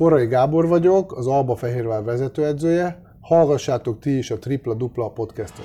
Forrai Gábor vagyok, az Alba Fehérvár vezetőedzője. Hallgassátok ti is a Tripla Dupla podcastot.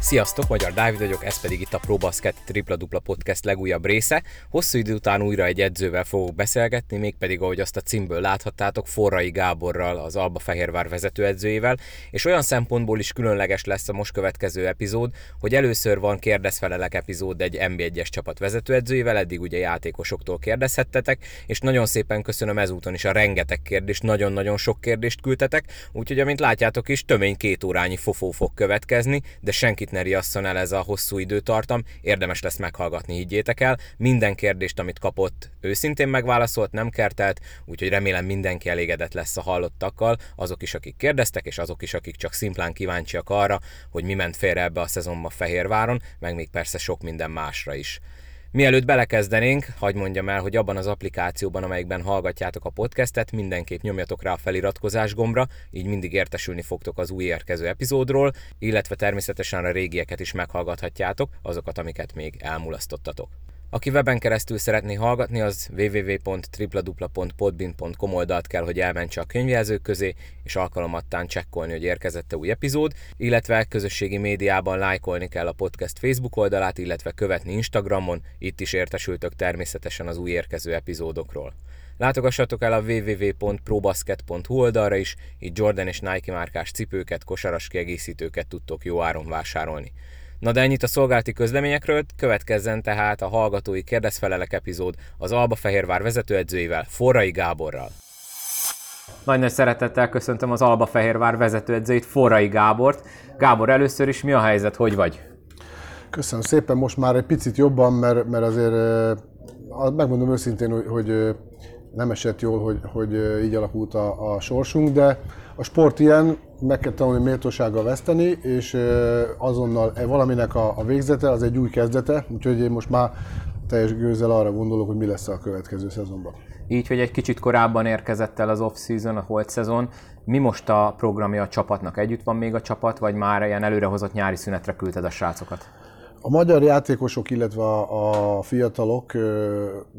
Sziasztok, Magyar Dávid vagyok, ez pedig itt a ProBasket Tripla Dupla Podcast legújabb része. Hosszú idő után újra egy edzővel fogok beszélgetni, mégpedig, ahogy azt a címből láthattátok, Forrai Gáborral, az Alba Fehérvár vezetőedzőjével, és olyan szempontból is különleges lesz a most következő epizód, hogy először van kérdezfelelek epizód egy NB1-es csapat vezetőedzőjével, eddig ugye játékosoktól kérdezhettetek, és nagyon szépen köszönöm ezúton is a rengeteg kérdést, nagyon-nagyon sok kérdést küldtetek, úgyhogy amint látjátok is, tömény két órányi fofó fog következni, de senkit ne riasszon el ez a hosszú időtartam, érdemes lesz meghallgatni, higgyétek el. Minden kérdést, amit kapott, őszintén megválaszolt, nem kertelt, úgyhogy remélem mindenki elégedett lesz a hallottakkal, azok is, akik kérdeztek, és azok is, akik csak szimplán kíváncsiak arra, hogy mi ment félre ebbe a szezonba Fehérváron, meg még persze sok minden másra is. Mielőtt belekezdenénk, hagyd mondjam el, hogy abban az applikációban, amelyikben hallgatjátok a podcastet, mindenképp nyomjatok rá a feliratkozás gombra, így mindig értesülni fogtok az új érkező epizódról, illetve természetesen a régieket is meghallgathatjátok, azokat, amiket még elmulasztottatok. Aki weben keresztül szeretné hallgatni, az www.tripladupla.podbean.com oldalt kell, hogy elmentse a könyvjelzők közé, és alkalomattán csekkolni, hogy érkezett-e új epizód, illetve közösségi médiában lájkolni kell a podcast Facebook oldalát, illetve követni Instagramon, itt is értesültök természetesen az új érkező epizódokról. Látogassatok el a www.probasket.hu oldalra is, így Jordan és Nike márkás cipőket, kosaras kiegészítőket tudtok jó áron vásárolni. Na de ennyit a szolgálati közleményekről, következzen tehát a hallgatói kérdezfelelek epizód az Alba Fehérvár vezetőedzőivel, Forrai Gáborral. Nagy-nagy szeretettel köszöntöm az Alba Fehérvár vezetőedzőit, Forrai Gábort. Gábor, először is mi a helyzet, hogy vagy? Köszönöm szépen, most már egy picit jobban, mert azért megmondom őszintén, hogy nem esett jól, hogy így alakult a sorsunk, de a sport ilyen, meg kell tanulni méltósággal veszteni, és azonnal valaminek a végzete, az egy új kezdete, úgyhogy én most már teljes gőzzel arra gondolok, hogy mi lesz a következő szezonban. Így, hogy egy kicsit korábban érkezett el az off-season, a holt szezon, mi most a programja a csapatnak? Együtt van még a csapat, vagy már ilyen előrehozott nyári szünetre küldted a srácokat? A magyar játékosok, illetve a fiatalok,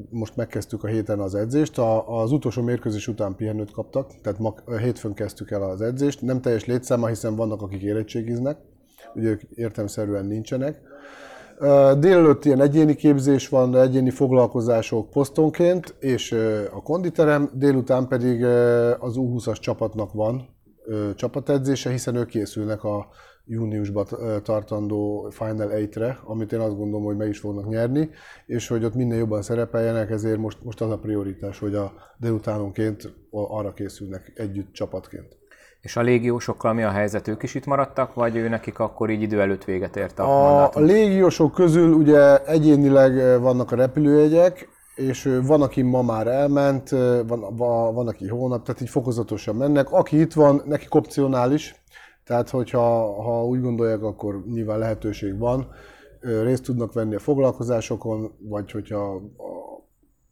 most megkezdtük a héten az edzést, az utolsó mérkőzés után pihenőt kaptak, tehát ma hétfőn kezdtük el az edzést, nem teljes létszáma, hiszen vannak, akik érettségiznek, ugye ők értelemszerűen nincsenek. Délelőtt ilyen egyéni képzés van, egyéni foglalkozások posztonként, és a konditerem, délután pedig az U20-as csapatnak van csapatedzése, hiszen ők készülnek a júniusban tartandó Final 8-re, amit én azt gondolom, hogy meg is fognak nyerni, és hogy ott minden jobban szerepeljenek, ezért most az a prioritás, hogy a délutánonként arra készülnek együtt csapatként. És a légiósokkal mi a helyzet? Ők is itt maradtak, vagy nekik akkor így idő előtt véget ért a mandátum? A légiósok közül ugye egyénileg vannak a repülőjegyek, és van, aki ma már elment, van, aki hónap, tehát így fokozatosan mennek. Aki itt van, nekik opcionális. Tehát, hogyha úgy gondolják, akkor nyilván lehetőség van, részt tudnak venni a foglalkozásokon, vagy hogyha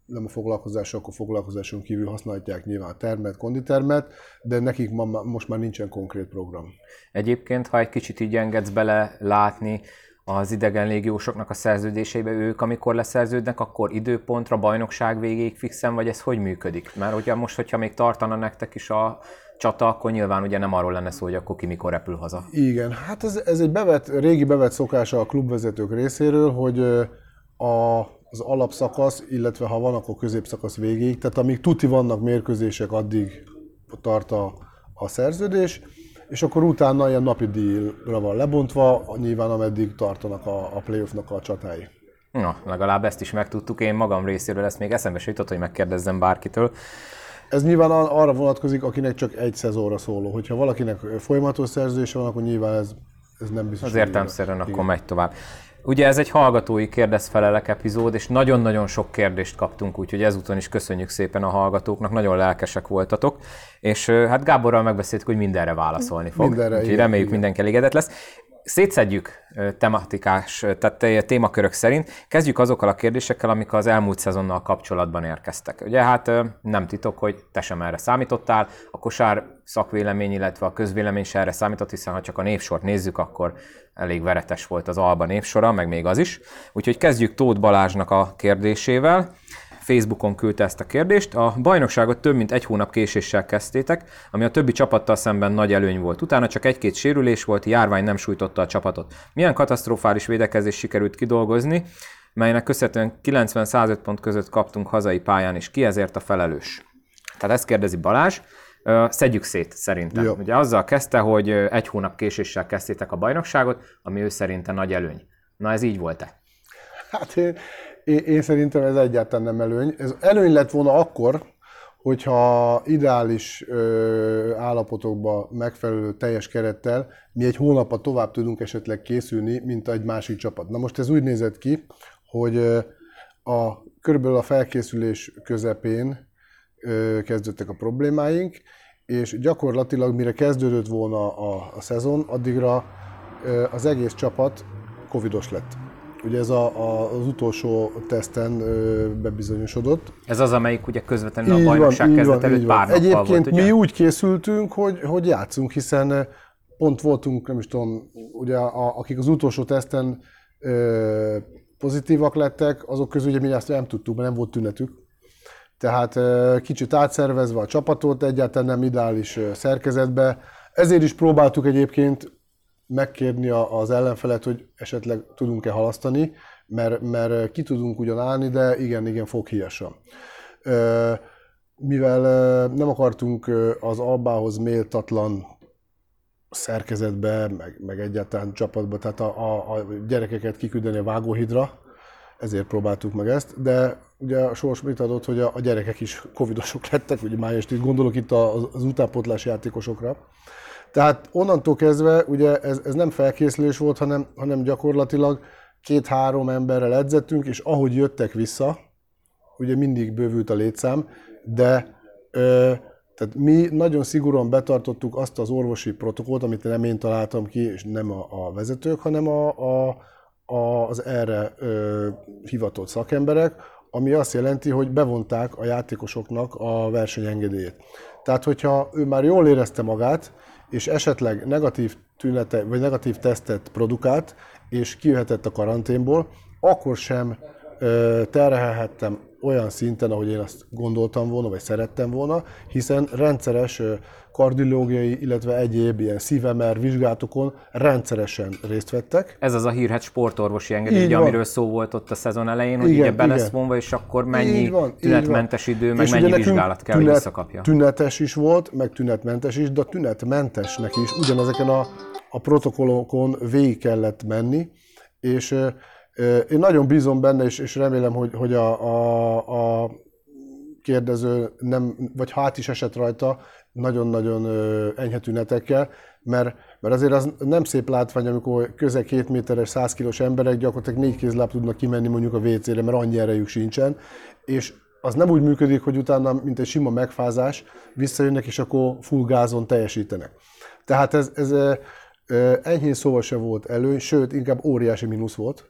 nem a foglalkozások, akkor foglalkozáson kívül használhatják nyilván a termet, konditermet, de nekik most már nincsen konkrét program. Egyébként, ha egy kicsit így engedsz bele látni az idegen légiósoknak a szerződéseibe, ők amikor leszerződnek, akkor időpontra, bajnokság végéig fixen, vagy ez hogy működik? Mert ugye most, hogyha még tartana nektek is a csata, akkor nyilván ugye nem arról lenne szó, hogy akkor ki mikor repül haza. Igen, hát ez egy régi bevett szokása a klubvezetők részéről, hogy az alapszakasz, illetve ha van, akkor középszakasz végéig, tehát amíg tuti vannak mérkőzések, addig tart a szerződés, és akkor utána ilyen napi díjra van lebontva, nyilván ameddig tartanak a playoffnak a csatái. Na, legalább ezt is megtudtuk, én magam részéről ezt még eszembe se jutott, hogy megkérdezzem bárkitől. Ez nyilván arra vonatkozik, akinek csak egy szezonra szóló. Hogyha valakinek folyamatos szerződése van, akkor nyilván ez nem biztos. Az értelemszerűen akkor megy tovább. Ugye ez egy hallgatói kérdezfelelek epizód, és nagyon-nagyon sok kérdést kaptunk, úgyhogy ezúton is köszönjük szépen a hallgatóknak, nagyon lelkesek voltatok, és hát Gáborral megbeszéltük, hogy mindenre válaszolni fog. Mindenre, úgyhogy reméljük mindenki elégedett lesz. Szétszedjük tematikás, tehát témakörök szerint. Kezdjük azokkal a kérdésekkel, amik az elmúlt szezonnal kapcsolatban érkeztek. Ugye hát nem titok, hogy te sem erre számítottál, a kosár szakvélemény, illetve a közvélemény sem erre számított, hiszen ha csak a névsort nézzük, akkor elég veretes volt az Alba névsora, meg még az is. Úgyhogy kezdjük Tóth Balázsnak a kérdésével. Facebookon küldte ezt a kérdést. A bajnokságot több mint egy hónap késéssel kezdtétek, ami a többi csapattal szemben nagy előny volt. Utána csak egy-két sérülés volt, járvány nem sújtotta a csapatot. Milyen katasztrofális védekezést sikerült kidolgozni, melynek köszönhetően 90-105 pont között kaptunk hazai pályán, és ki ezért a felelős? Tehát ezt kérdezi Balázs. Szedjük szét szerintem. Jó. Ugye azzal kezdte, hogy egy hónap késéssel kezdtétek a bajnokságot, ami ő szerinte nagy előny. Na ez így volt-e? Hát én szerintem ez egyáltalán nem előny. Ez előny lett volna akkor, hogyha ideális állapotokban megfelelő teljes kerettel mi egy hónappal tovább tudunk esetleg készülni, mint egy másik csapat. Na most ez úgy nézett ki, hogy körülbelül a felkészülés közepén kezdődtek a problémáink, és gyakorlatilag mire kezdődött volna a szezon, addigra az egész csapat covidos lett. Ugye ez az utolsó teszten bebizonyosodott. Ez az, amelyik ugye közvetlenül a bajnokság kezdet előtt pár nappal volt. Egyébként mi úgy készültünk, hogy játszunk, hiszen pont voltunk, nem is tudom, ugye akik az utolsó teszten pozitívak lettek, azok közül ugye mi azt nem tudtuk, mert nem volt tünetük. Tehát kicsit átszervezve a csapatot, egyáltalán nem ideális szerkezetbe. Ezért is próbáltuk egyébként megkérni az ellenfelet, hogy esetleg tudunk-e halasztani, mert ki tudunk ugyan állni, de igen, foghíjasan. Mivel nem akartunk az Albához méltatlan szerkezetbe, meg egyáltalán csapatba, tehát a gyerekeket kiküldeni a vágóhidra, ezért próbáltuk meg ezt, de ugye a sors mit adott, hogy a gyerekek is covidosok lettek, ugye májest itt gondolok itt az utánpótlás játékosokra. Tehát onnantól kezdve ugye ez nem felkészülés volt, hanem gyakorlatilag 2-3 emberrel edzettünk, és ahogy jöttek vissza, ugye mindig bővült a létszám, de tehát mi nagyon szigorúan betartottuk azt az orvosi protokollt, amit nem én találtam ki, és nem a vezetők, hanem az erre hivatott szakemberek, ami azt jelenti, hogy bevonták a játékosoknak a versenyengedélyét. Tehát, hogyha ő már jól érezte magát, és esetleg negatív tünete, vagy negatív tesztet produkált, és kijöhetett a karanténból, akkor sem terhelhettem olyan szinten, ahogy én azt gondoltam volna, vagy szerettem volna, hiszen rendszeres kardiológiai, illetve egyéb ilyen szívemer vizsgálatokon rendszeresen részt vettek. Ez az a hírhet sportorvosi engedély, amiről szó volt ott a szezon elején, hogy ugye be lesz vonva, és akkor mennyi tünetmentes idő, meg és mennyi vizsgálat kell, hogy visszakapja. Tünetes is volt, meg tünetmentes is, de a tünetmentesnek is ugyanezeken a protokollokon végig kellett menni, és én nagyon bízom benne, és remélem, hogy a kérdező nem, vagy ha át is esett rajta, nagyon-nagyon enyhe tünetekkel, mert azért az nem szép látvány, amikor közel 2 méteres, 100 kilós emberek gyakorlatilag 4 kézláb tudnak kimenni mondjuk a WC-re, mert annyi erejük sincsen, és az nem úgy működik, hogy utána, mint egy sima megfázás, visszajönnek, és akkor full gázon teljesítenek. Tehát ez enyhén szóval se volt előny, sőt, inkább óriási mínusz volt.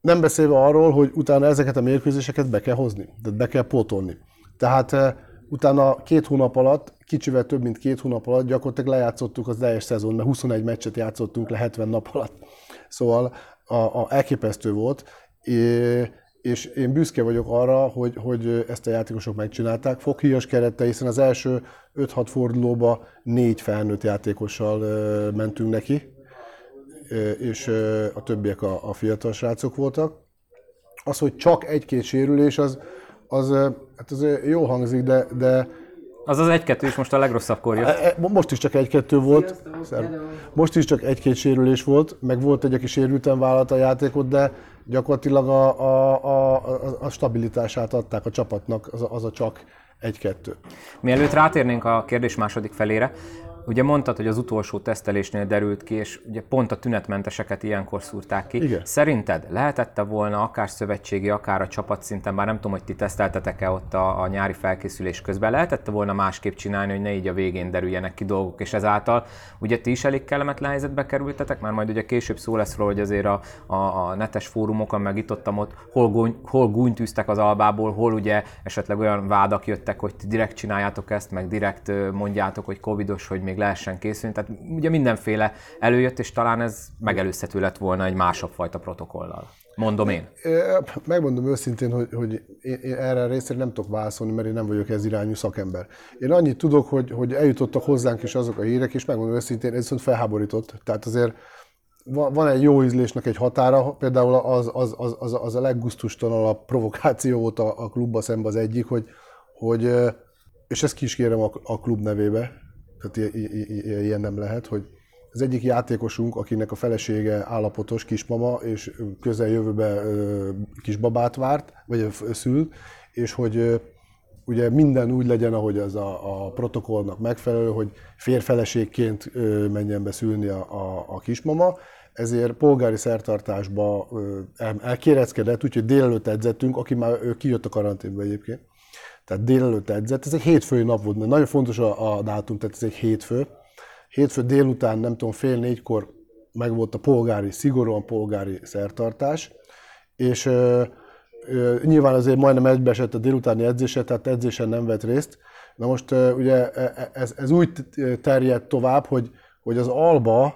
Nem beszélve arról, hogy utána ezeket a mérkőzéseket be kell hozni, tehát be kell pótolni. Tehát utána 2 hónap alatt, kicsivel több mint 2 hónap alatt gyakorlatilag lejátszottuk az teljes szezon, mert 21 meccset játszottunk le 70 nap alatt. Szóval elképesztő volt, és én büszke vagyok arra, hogy ezt a játékosok megcsinálták. Foghíjas kerette, hiszen az első 5-6 fordulóba 4 felnőtt játékossal mentünk neki, és a többiek a fiatal srácok voltak. Az, hogy csak 1-2 sérülés, az jó hangzik, de... Az az 1-2 is most a legrosszabb kor jött. Most is csak 1-2 volt. Most is csak 1-2 sérülés volt, meg volt egy, aki sérülten vállalta a játékot, de gyakorlatilag a stabilitását adták a csapatnak, az a csak 1-2. Mielőtt rátérnénk a kérdés második felére, Ugye mondtad, hogy az utolsó tesztelésnél derült ki, és ugye pont a tünetmenteseket ilyenkor szúrták ki. Igen. Szerinted lehetette volna akár szövetségi, akár a csapatszinten, már nem tudom, hogy ti teszteltetek-e ott a nyári felkészülés közben, lehetette volna másképp csinálni, hogy ne így a végén derüljenek ki dolgok, és ezáltal ugye ti is elég kellemetlen helyzetbe kerültetek, már majd ugye később szó lesz róla, hogy azért a netes fórumokon meg itt ott hol gúnytűztek az albából, hol ugye esetleg olyan vádak jöttek, hogy ti direkt csináljátok ezt, meg direkt mondjátok, hogy covidos, hogy még lehessen készülni. Tehát ugye mindenféle előjött, és talán ez megelőzhető lett volna egy másabb fajta protokollal. Mondom én. Megmondom őszintén, hogy én erre a részre nem tudok válaszolni, mert én nem vagyok ez irányú szakember. Én annyit tudok, hogy eljutottak hozzánk is azok a hírek, és megmondom őszintén, ez viszont felháborított. Tehát azért van egy jó ízlésnek egy határa, például az a leggusztustalanabb provokáció volt a klubba szemben az egyik, hogy és ezt ki is kérem a klub nevébe, tehát ilyen nem lehet, hogy az egyik játékosunk, akinek a felesége állapotos kismama, és közeljövőben kisbabát várt, vagy szült, és hogy ugye minden úgy legyen, ahogy az a protokollnak megfelelő, hogy férfeleségként menjen be szülni a kismama, ezért polgári szertartásba elkéreckedett, úgyhogy délelőtt edzettünk, aki már kijött a karanténba egyébként. Tehát délelőtt edzett, ez egy hétfői nap volt, mert nagyon fontos a dátum, tehát ez egy hétfő. Hétfő délután, nem tudom, 3-4-kor megvolt a polgári, szigorúan polgári szertartás, és nyilván azért majdnem egybeesett a délutáni edzése, tehát edzésen nem vett részt. Na most ugye ez úgy terjedt tovább, hogy az Alba,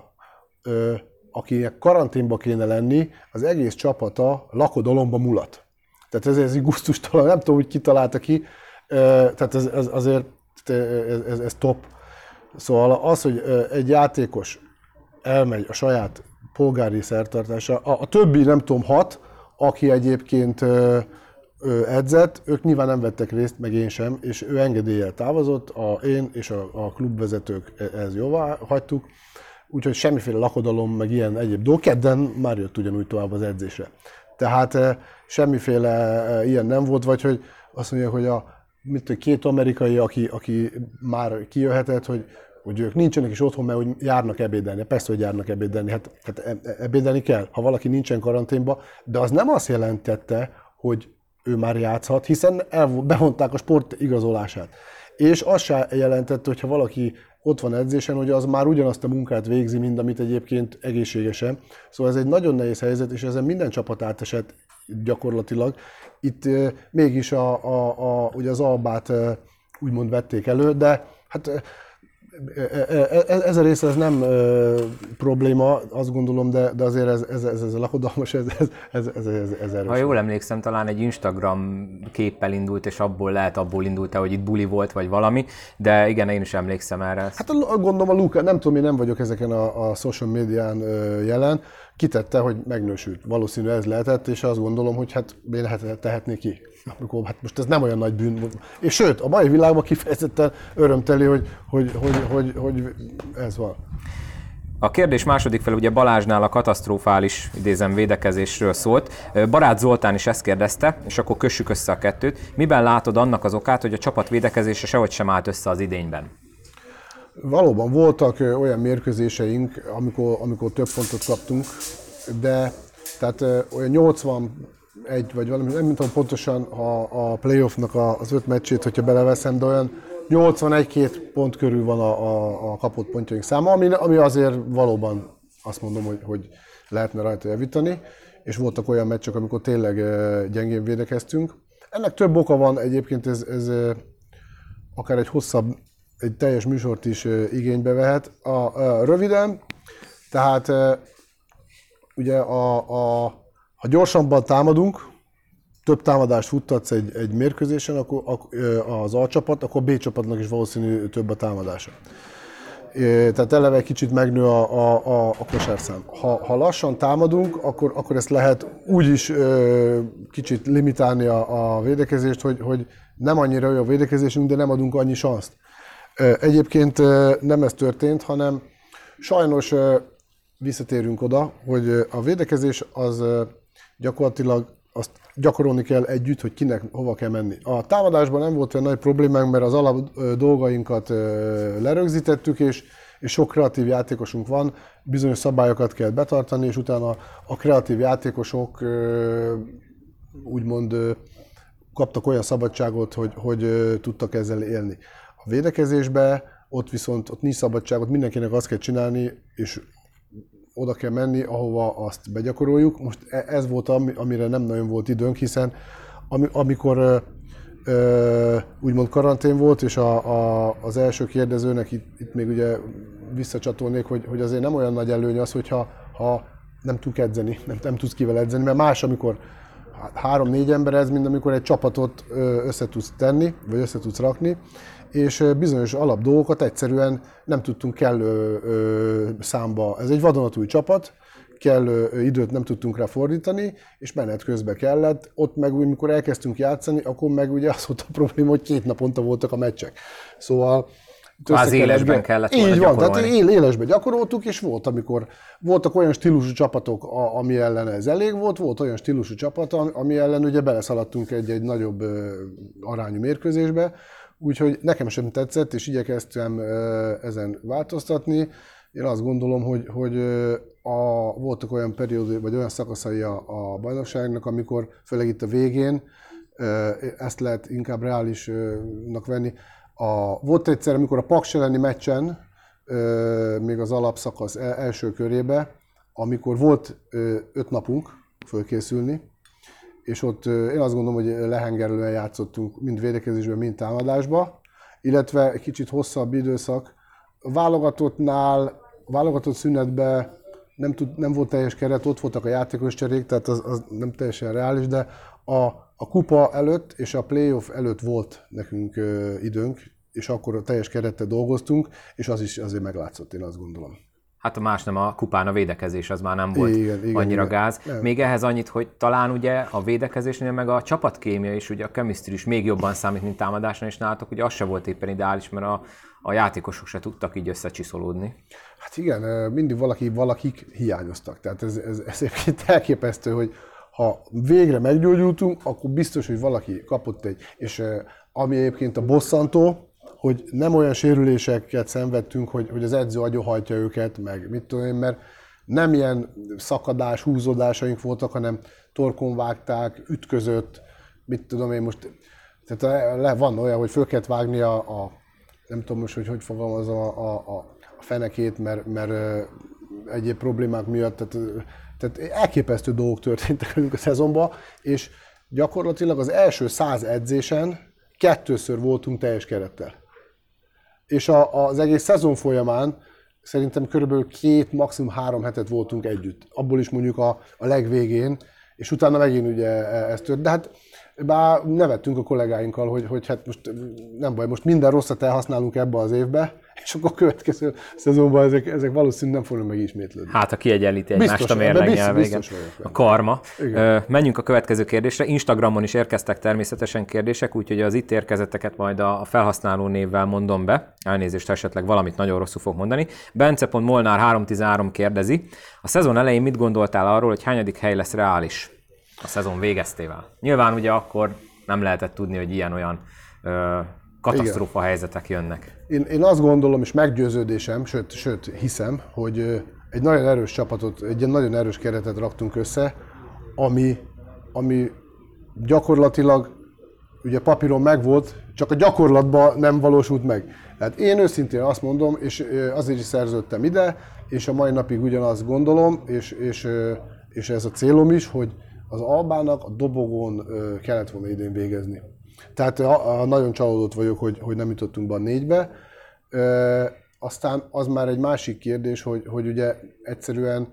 akinek karanténba kéne lenni, az egész csapata lakodalomba mulat. Tehát ez egy gusztustalan, nem tudom, hogy kitalálta ki, tehát ez azért ez top. Szóval az, hogy egy játékos elmegy a saját polgári szertartásra, a többi nem tudom 6, aki egyébként edzett, ők nyilván nem vettek részt, meg én sem, és ő engedéllyel távozott, én és a klubvezetők ezt jóvá hagytuk, úgyhogy semmiféle lakodalom, meg ilyen egyéb dolog. Kedden már jött ugyanúgy tovább az edzésre. Tehát semmiféle ilyen nem volt, vagy hogy azt mondják, hogy két amerikai, aki már kijöhetett, hogy ők nincsenek is otthon, mert hogy járnak ebédelni. Persze, hogy járnak ebédelni, hát ebédelni kell, ha valaki nincsen karanténban, de az nem azt jelentette, hogy ő már játszhat, hiszen bevonták a sport igazolását. És azt sem jelentette, hogyha valaki ott van edzésen, hogy az már ugyanazt a munkát végzi, mint amit egyébként egészségesen. Szóval ez egy nagyon nehéz helyzet, és ezen minden csapat átesett gyakorlatilag. Itt mégis ugye az Albát úgymond vették elő, de hát ez a része ez nem probléma, azt gondolom, de azért ez lakodalmas, ez erős. Ha jól emlékszem, talán egy Instagram képpel indult, és abból indult, hogy itt buli volt, vagy valami, de igen, én is emlékszem erre. Hát gondolom a Luka, nem tudom, én nem vagyok ezeken a social médián jelen, kitette, hogy megnősült. Valószínű ez lehetett, és azt gondolom, hogy hát miért tehetné ki. Amikor, hát most ez nem olyan nagy bűn. És sőt, a mai világban kifejezetten örömteli, hogy ez van. A kérdés második fel ugye Balázsnál a katasztrofális, idézem, védekezésről szólt. Barát Zoltán is ezt kérdezte, és akkor kössük össze a kettőt. Miben látod annak az okát, hogy a csapat védekezése sehogy sem állt össze az idényben? Valóban voltak olyan mérkőzéseink, amikor több pontot kaptunk, de tehát olyan 81 vagy valami, nem tudom pontosan a playoffnak az 5 meccsét, hogyha beleveszem, de olyan 81-2 pont körül van a kapott pontjaink száma, ami azért valóban azt mondom, hogy lehetne rajta javítani, és voltak olyan meccsek, amikor tényleg gyengén védekeztünk. Ennek több oka van, egyébként ez akár egy teljes műsort is igénybe vehet. Röviden, tehát ugye ha gyorsabban támadunk, több támadást futtatsz egy mérkőzésen, akkor az A csapat, akkor B csapatnak is valószínű több a támadása. Tehát eleve egy kicsit megnő a kosárszám. Ha lassan támadunk, akkor ezt lehet úgy is kicsit limitálni a védekezést, hogy nem annyira jó a védekezésünk, de nem adunk annyi sanszt. Egyébként nem ez történt, hanem sajnos visszatérünk oda, hogy a védekezés az gyakorlatilag azt gyakorolni kell együtt, hogy kinek hova kell menni. A támadásban nem volt olyan nagy problémánk, mert az alap dolgainkat lerögzítettük, és sok kreatív játékosunk van, bizonyos szabályokat kell betartani, és utána a kreatív játékosok úgymond kaptak olyan szabadságot, hogy tudtak ezzel élni. A védekezésben ott viszont nincs szabadságot, mindenkinek azt kell csinálni, és oda kell menni, ahova azt begyakoroljuk. Most ez volt, amire nem nagyon volt időnk, hiszen amikor úgymond karantén volt, és az első kérdezőnek itt még ugye visszacsatolnék, hogy azért nem olyan nagy előny az, hogyha nem tudsz edzeni, nem tudsz kivel edzeni, mert más, amikor 3-4 ember ez, mint amikor egy csapatot össze tudsz tenni, vagy össze tudsz rakni, és bizonyos alap dolgokat egyszerűen nem tudtunk kellő számba. Ez egy vadonatúj csapat, kellő időt nem tudtunk rá fordítani, és menet közben kellett. Ott meg, amikor elkezdtünk játszani, akkor meg ugye az volt a probléma, hogy 2 naponta voltak a meccsek. Szóval... az élesben kellett volna gyakorolni. Így van, tehát élesben gyakoroltuk, és volt, amikor voltak olyan stílusú csapatok, ami ellen ez elég volt, volt olyan stílusú csapat, ami ellen ugye beleszaladtunk egy nagyobb arányú mérkőzésbe, úgyhogy nekem sem tetszett, és igyekeztem ezen változtatni. Én azt gondolom, hogy voltak olyan periódusok, vagy olyan szakaszai a bajnokságnak, amikor főleg itt a végén, ezt lehet inkább reálisnak venni. Volt egyszer, amikor a Paks elleni meccsen, még az alapszakasz első körébe, amikor volt 5 napunk fölkészülni, és ott én azt gondolom, hogy lehengerlően játszottunk, mind védekezésben, mind támadásban, illetve egy kicsit hosszabb időszak. Válogatott szünetben nem volt teljes keret, ott voltak a játékos cserék, tehát az nem teljesen reális, de a kupa előtt és a playoff előtt volt nekünk időnk, és akkor a teljes kerettel dolgoztunk, és az is azért meglátszott, én azt gondolom. Hát a más nem, a kupán a védekezés az már nem volt annyira gáz. Nem. Még ehhez annyit, hogy talán ugye a védekezésnél meg a csapatkémia is, ugye a chemistry is még jobban számít, mint támadásnál, és nálatok ugye az se volt éppen ideális, mert a játékosok se tudtak így összecsiszolódni. Hát igen, mindig valakik hiányoztak, tehát ez egyébként elképesztő, hogy ha végre meggyógyultunk, akkor biztos, hogy valaki kapott egy, és ami egyébként a bosszantó, hogy nem olyan sérüléseket szenvedtünk, hogy az edző agyonhajtja őket, meg mit tudom én, mert nem ilyen szakadás, húzódásaink voltak, hanem torkon vágták, ütközött, mit tudom én most, tehát van olyan, hogy föl kellett vágni nem tudom most, hogy fogalmazom, a fenekét, mert egyéb problémák miatt, tehát elképesztő dolgok történtek velünk a szezonban, és gyakorlatilag az első 100 edzésen 2-ször voltunk teljes kerettel. És az egész szezon folyamán szerintem körülbelül 2, maximum 3 hetet voltunk együtt. Abból is mondjuk a legvégén, és utána megint ugye ez tört. De hát bár nevettünk a kollégáinkkal, hogy hát most nem baj, most minden rosszat elhasználunk ebbe az évbe, és akkor a következő szezonban ezek valószínűleg nem fognak megismétlődni. Hát, ha kiegyenlíti egymást a mérlegnyel végén. A karma. Igen. Menjünk a következő kérdésre. Instagramon is érkeztek természetesen kérdések, úgyhogy az itt érkezeteket majd a felhasználó névvel mondom be. Elnézést, esetleg valamit nagyon rosszul fog mondani. Bence.molnár313 kérdezi. A szezon elején mit gondoltál arról, hogy hányadik hely lesz reális a szezon végeztével? Nyilván ugye akkor nem lehetett tudni, hogy ilyen-olyan katasztrófa igen. Helyzetek jönnek. Én azt gondolom, és meggyőződésem, sőt hiszem, hogy egy nagyon erős csapatot, egy nagyon erős keretet raktunk össze, ami gyakorlatilag ugye papíron megvolt, csak a gyakorlatban nem valósult meg. Tehát én őszintén azt mondom, és azért is szerződtem ide, és a mai napig ugyanazt gondolom, és ez a célom is, hogy az Albának a dobogón kellett volna idén végezni. Tehát nagyon csalódott vagyok, hogy nem jutottunk be a 4-be. Aztán az már egy másik kérdés, hogy ugye egyszerűen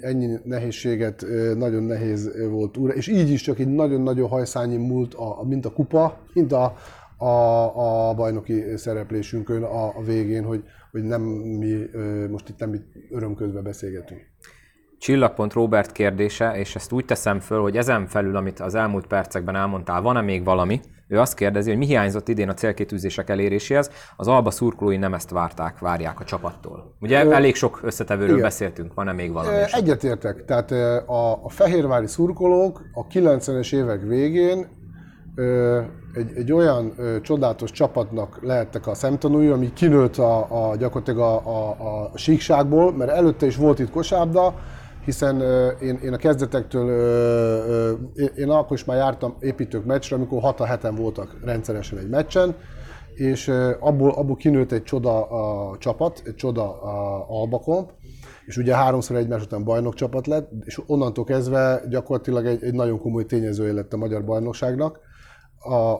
ennyi nehézséget nagyon nehéz volt újra, és így is csak egy nagyon-nagyon hajszányi múlt, mint a kupa, mint a bajnoki szereplésünkön a végén, hogy nem mi most itt nem örömközben beszélgetünk. Csillag. Robert kérdése, és ezt úgy teszem föl, hogy ezen felül, amit az elmúlt percekben elmondtál, van-e még valami? Ő azt kérdezi, hogy mi hiányzott idén a célkitűzések eléréséhez, az Alba szurkolói nem ezt várják a csapattól. Ugye elég sok összetevőről beszéltünk, van-e még valami? Egyetértek, tehát a fehérvári szurkolók a 90-es évek végén egy olyan csodálatos csapatnak lehettek a szemtanúi, ami kinőtt gyakorlatilag a síkságból, mert előtte is volt itt kosárlabda, hiszen én a kezdetektől, én akkor is már jártam építők meccsre, amikor 6-7-en voltak rendszeresen egy meccsen, és abból kinőtt egy csoda a csapat, egy csoda a Albakomp, és ugye 3-szor egymás után bajnokcsapat lett, és onnantól kezdve gyakorlatilag egy nagyon komoly tényezője lett a magyar bajnokságnak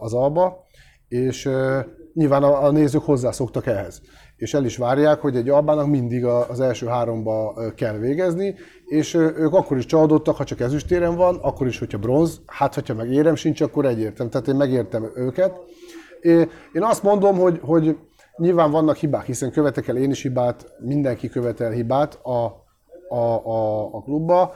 az Alba, és nyilván a nézők hozzászoktak ehhez. És el is várják, hogy egy Albának mindig az első háromba kell végezni, és ők akkor is csalódottak, ha csak ezüstéren van, akkor is, hogyha bronz, hát hogyha meg érem sincs, akkor egyértelmű. Tehát én megértem őket. Én azt mondom, hogy nyilván vannak hibák, hiszen követek el én is hibát, mindenki követel hibát a klubba,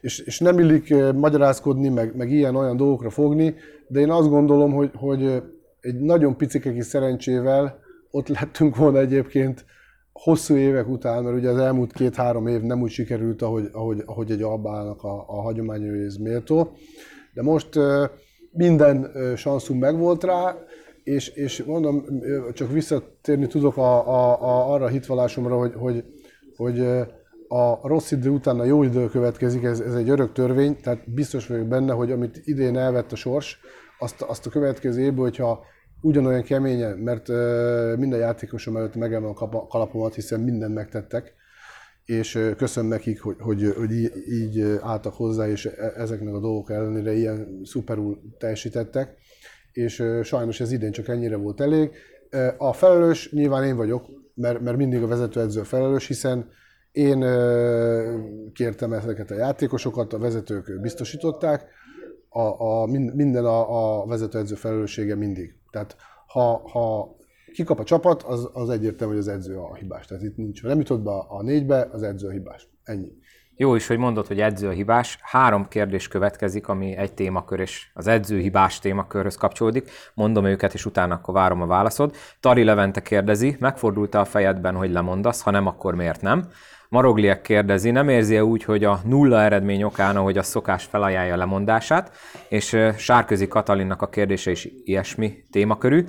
és nem illik magyarázkodni, meg ilyen-olyan dolgokra fogni, de én azt gondolom, hogy egy nagyon picike kis szerencsével ott lettünk volna egyébként hosszú évek után, mert ugye az elmúlt 2-3 év nem úgy sikerült, ahogy egy Albának a hagyományaihoz méltó. De most minden szanszunk megvolt rá, és mondom, csak visszatérni tudok arra a hitvallásomra, hogy a rossz idő után a jó idő következik, ez egy örök törvény, tehát biztos vagyok benne, hogy amit idén elvett a sors, azt a következő évben, hogyha ugyanolyan keményen, mert minden játékosom előtt megemelem a kalapomat, hiszen mindent megtettek, és köszönöm nekik, hogy így álltak hozzá, és ezeknek a dolgok ellenére ilyen szuperul teljesítettek, és sajnos ez idén csak ennyire volt elég. A felelős nyilván én vagyok, mert mindig a vezetőedző felelős, hiszen én kértem ezeket a játékosokat, a vezetők biztosították, minden a vezetőedző felelőssége mindig. Tehát ha kikap a csapat, az egyértelmű, hogy az edző a hibás. Tehát itt nincs, nem jutott be a 4-be, az edző a hibás. Ennyi. Jó is, hogy mondod, hogy edző a hibás. 3 kérdés következik, ami egy témakör, és az edző hibás témakörhöz kapcsolódik. Mondom őket, és utána akkor várom a válaszod. Tari Levente kérdezi, megfordult-e a fejedben, hogy lemondasz, ha nem, akkor miért nem? Marogliak kérdezi, nem érzi-e úgy, hogy a nulla eredmény okán, ahogy a szokás felajánlja lemondását, és Sárközi Katalinnak a kérdése is ilyesmi témakörű.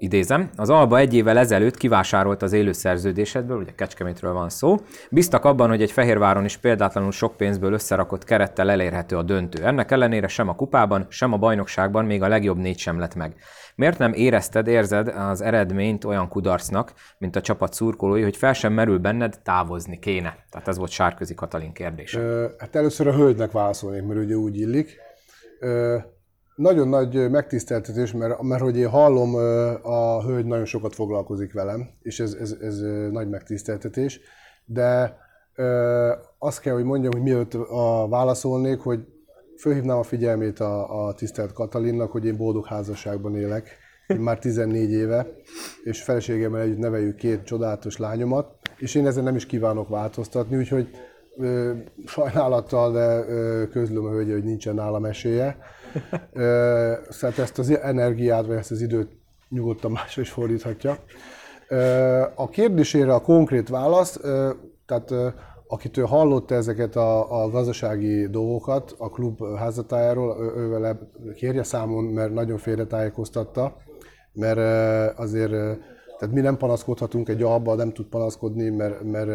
Idézem, az Alba 1 évvel ezelőtt kivásárolt az élőszerződésedből, ugye Kecskemétről van szó, bíztak abban, hogy egy Fehérváron is példátlanul sok pénzből összerakott kerettel elérhető a döntő. Ennek ellenére sem a kupában, sem a bajnokságban még a legjobb 4 sem lett meg. Miért nem érzed az eredményt olyan kudarcnak, mint a csapat szurkolói, hogy fel sem merül benned, távozni kéne? Tehát ez volt Sárközi Katalin kérdése. Hát először a hölgynek válaszolnék, mert ugye úgy illik. Nagyon nagy megtiszteltetés, mert hogy én hallom, a hölgy nagyon sokat foglalkozik velem, és ez nagy megtiszteltetés, de azt kell, hogy mondjam, hogy mielőtt válaszolnék, hogy fölhívnám a figyelmét a tisztelt Katalinnak, hogy én boldog házasságban élek, én már 14 éve, és feleségemmel együtt neveljük 2 csodálatos lányomat, és én ezen nem is kívánok változtatni, úgyhogy sajnálattal, de közlöm a hölgye, hogy nincsen nálam esélye. Szóval ezt az energiát, vagy ezt az időt nyugodtan másra is fordíthatja. A kérdésére a konkrét válasz, tehát akitől hallotta ezeket a gazdasági dolgokat a klub házatájáról, ővele kérje számon, mert nagyon félretájékoztatta, mert azért tehát mi nem panaszkodhatunk, egy Alba nem tud panaszkodni, mert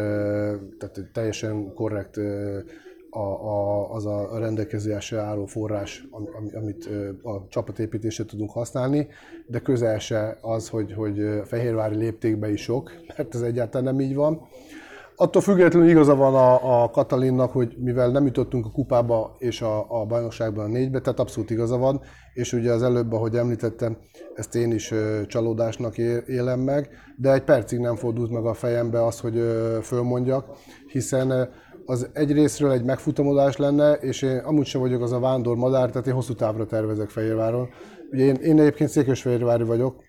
tehát teljesen korrekt az a rendelkezésre álló forrás, amit a csapatépítésre tudunk használni, de közel se az, hogy a fehérvári léptékben is sok, mert ez egyáltalán nem így van. Attól függetlenül igaza van a Katalinnak, hogy mivel nem jutottunk a kupába és a bajnokságban a 4-be, tehát abszolút igaza van, és ugye az előbb, ahogy említettem, ezt én is csalódásnak élem meg, de egy percig nem fordult meg a fejembe az, hogy fölmondjak, hiszen az egyrésztről egy megfutamodás lenne, és én amúgy sem vagyok az a vándor madár, tehát én hosszú távra tervezek Fehérváron. Ugye én egyébként Székesfehérvári vagyok,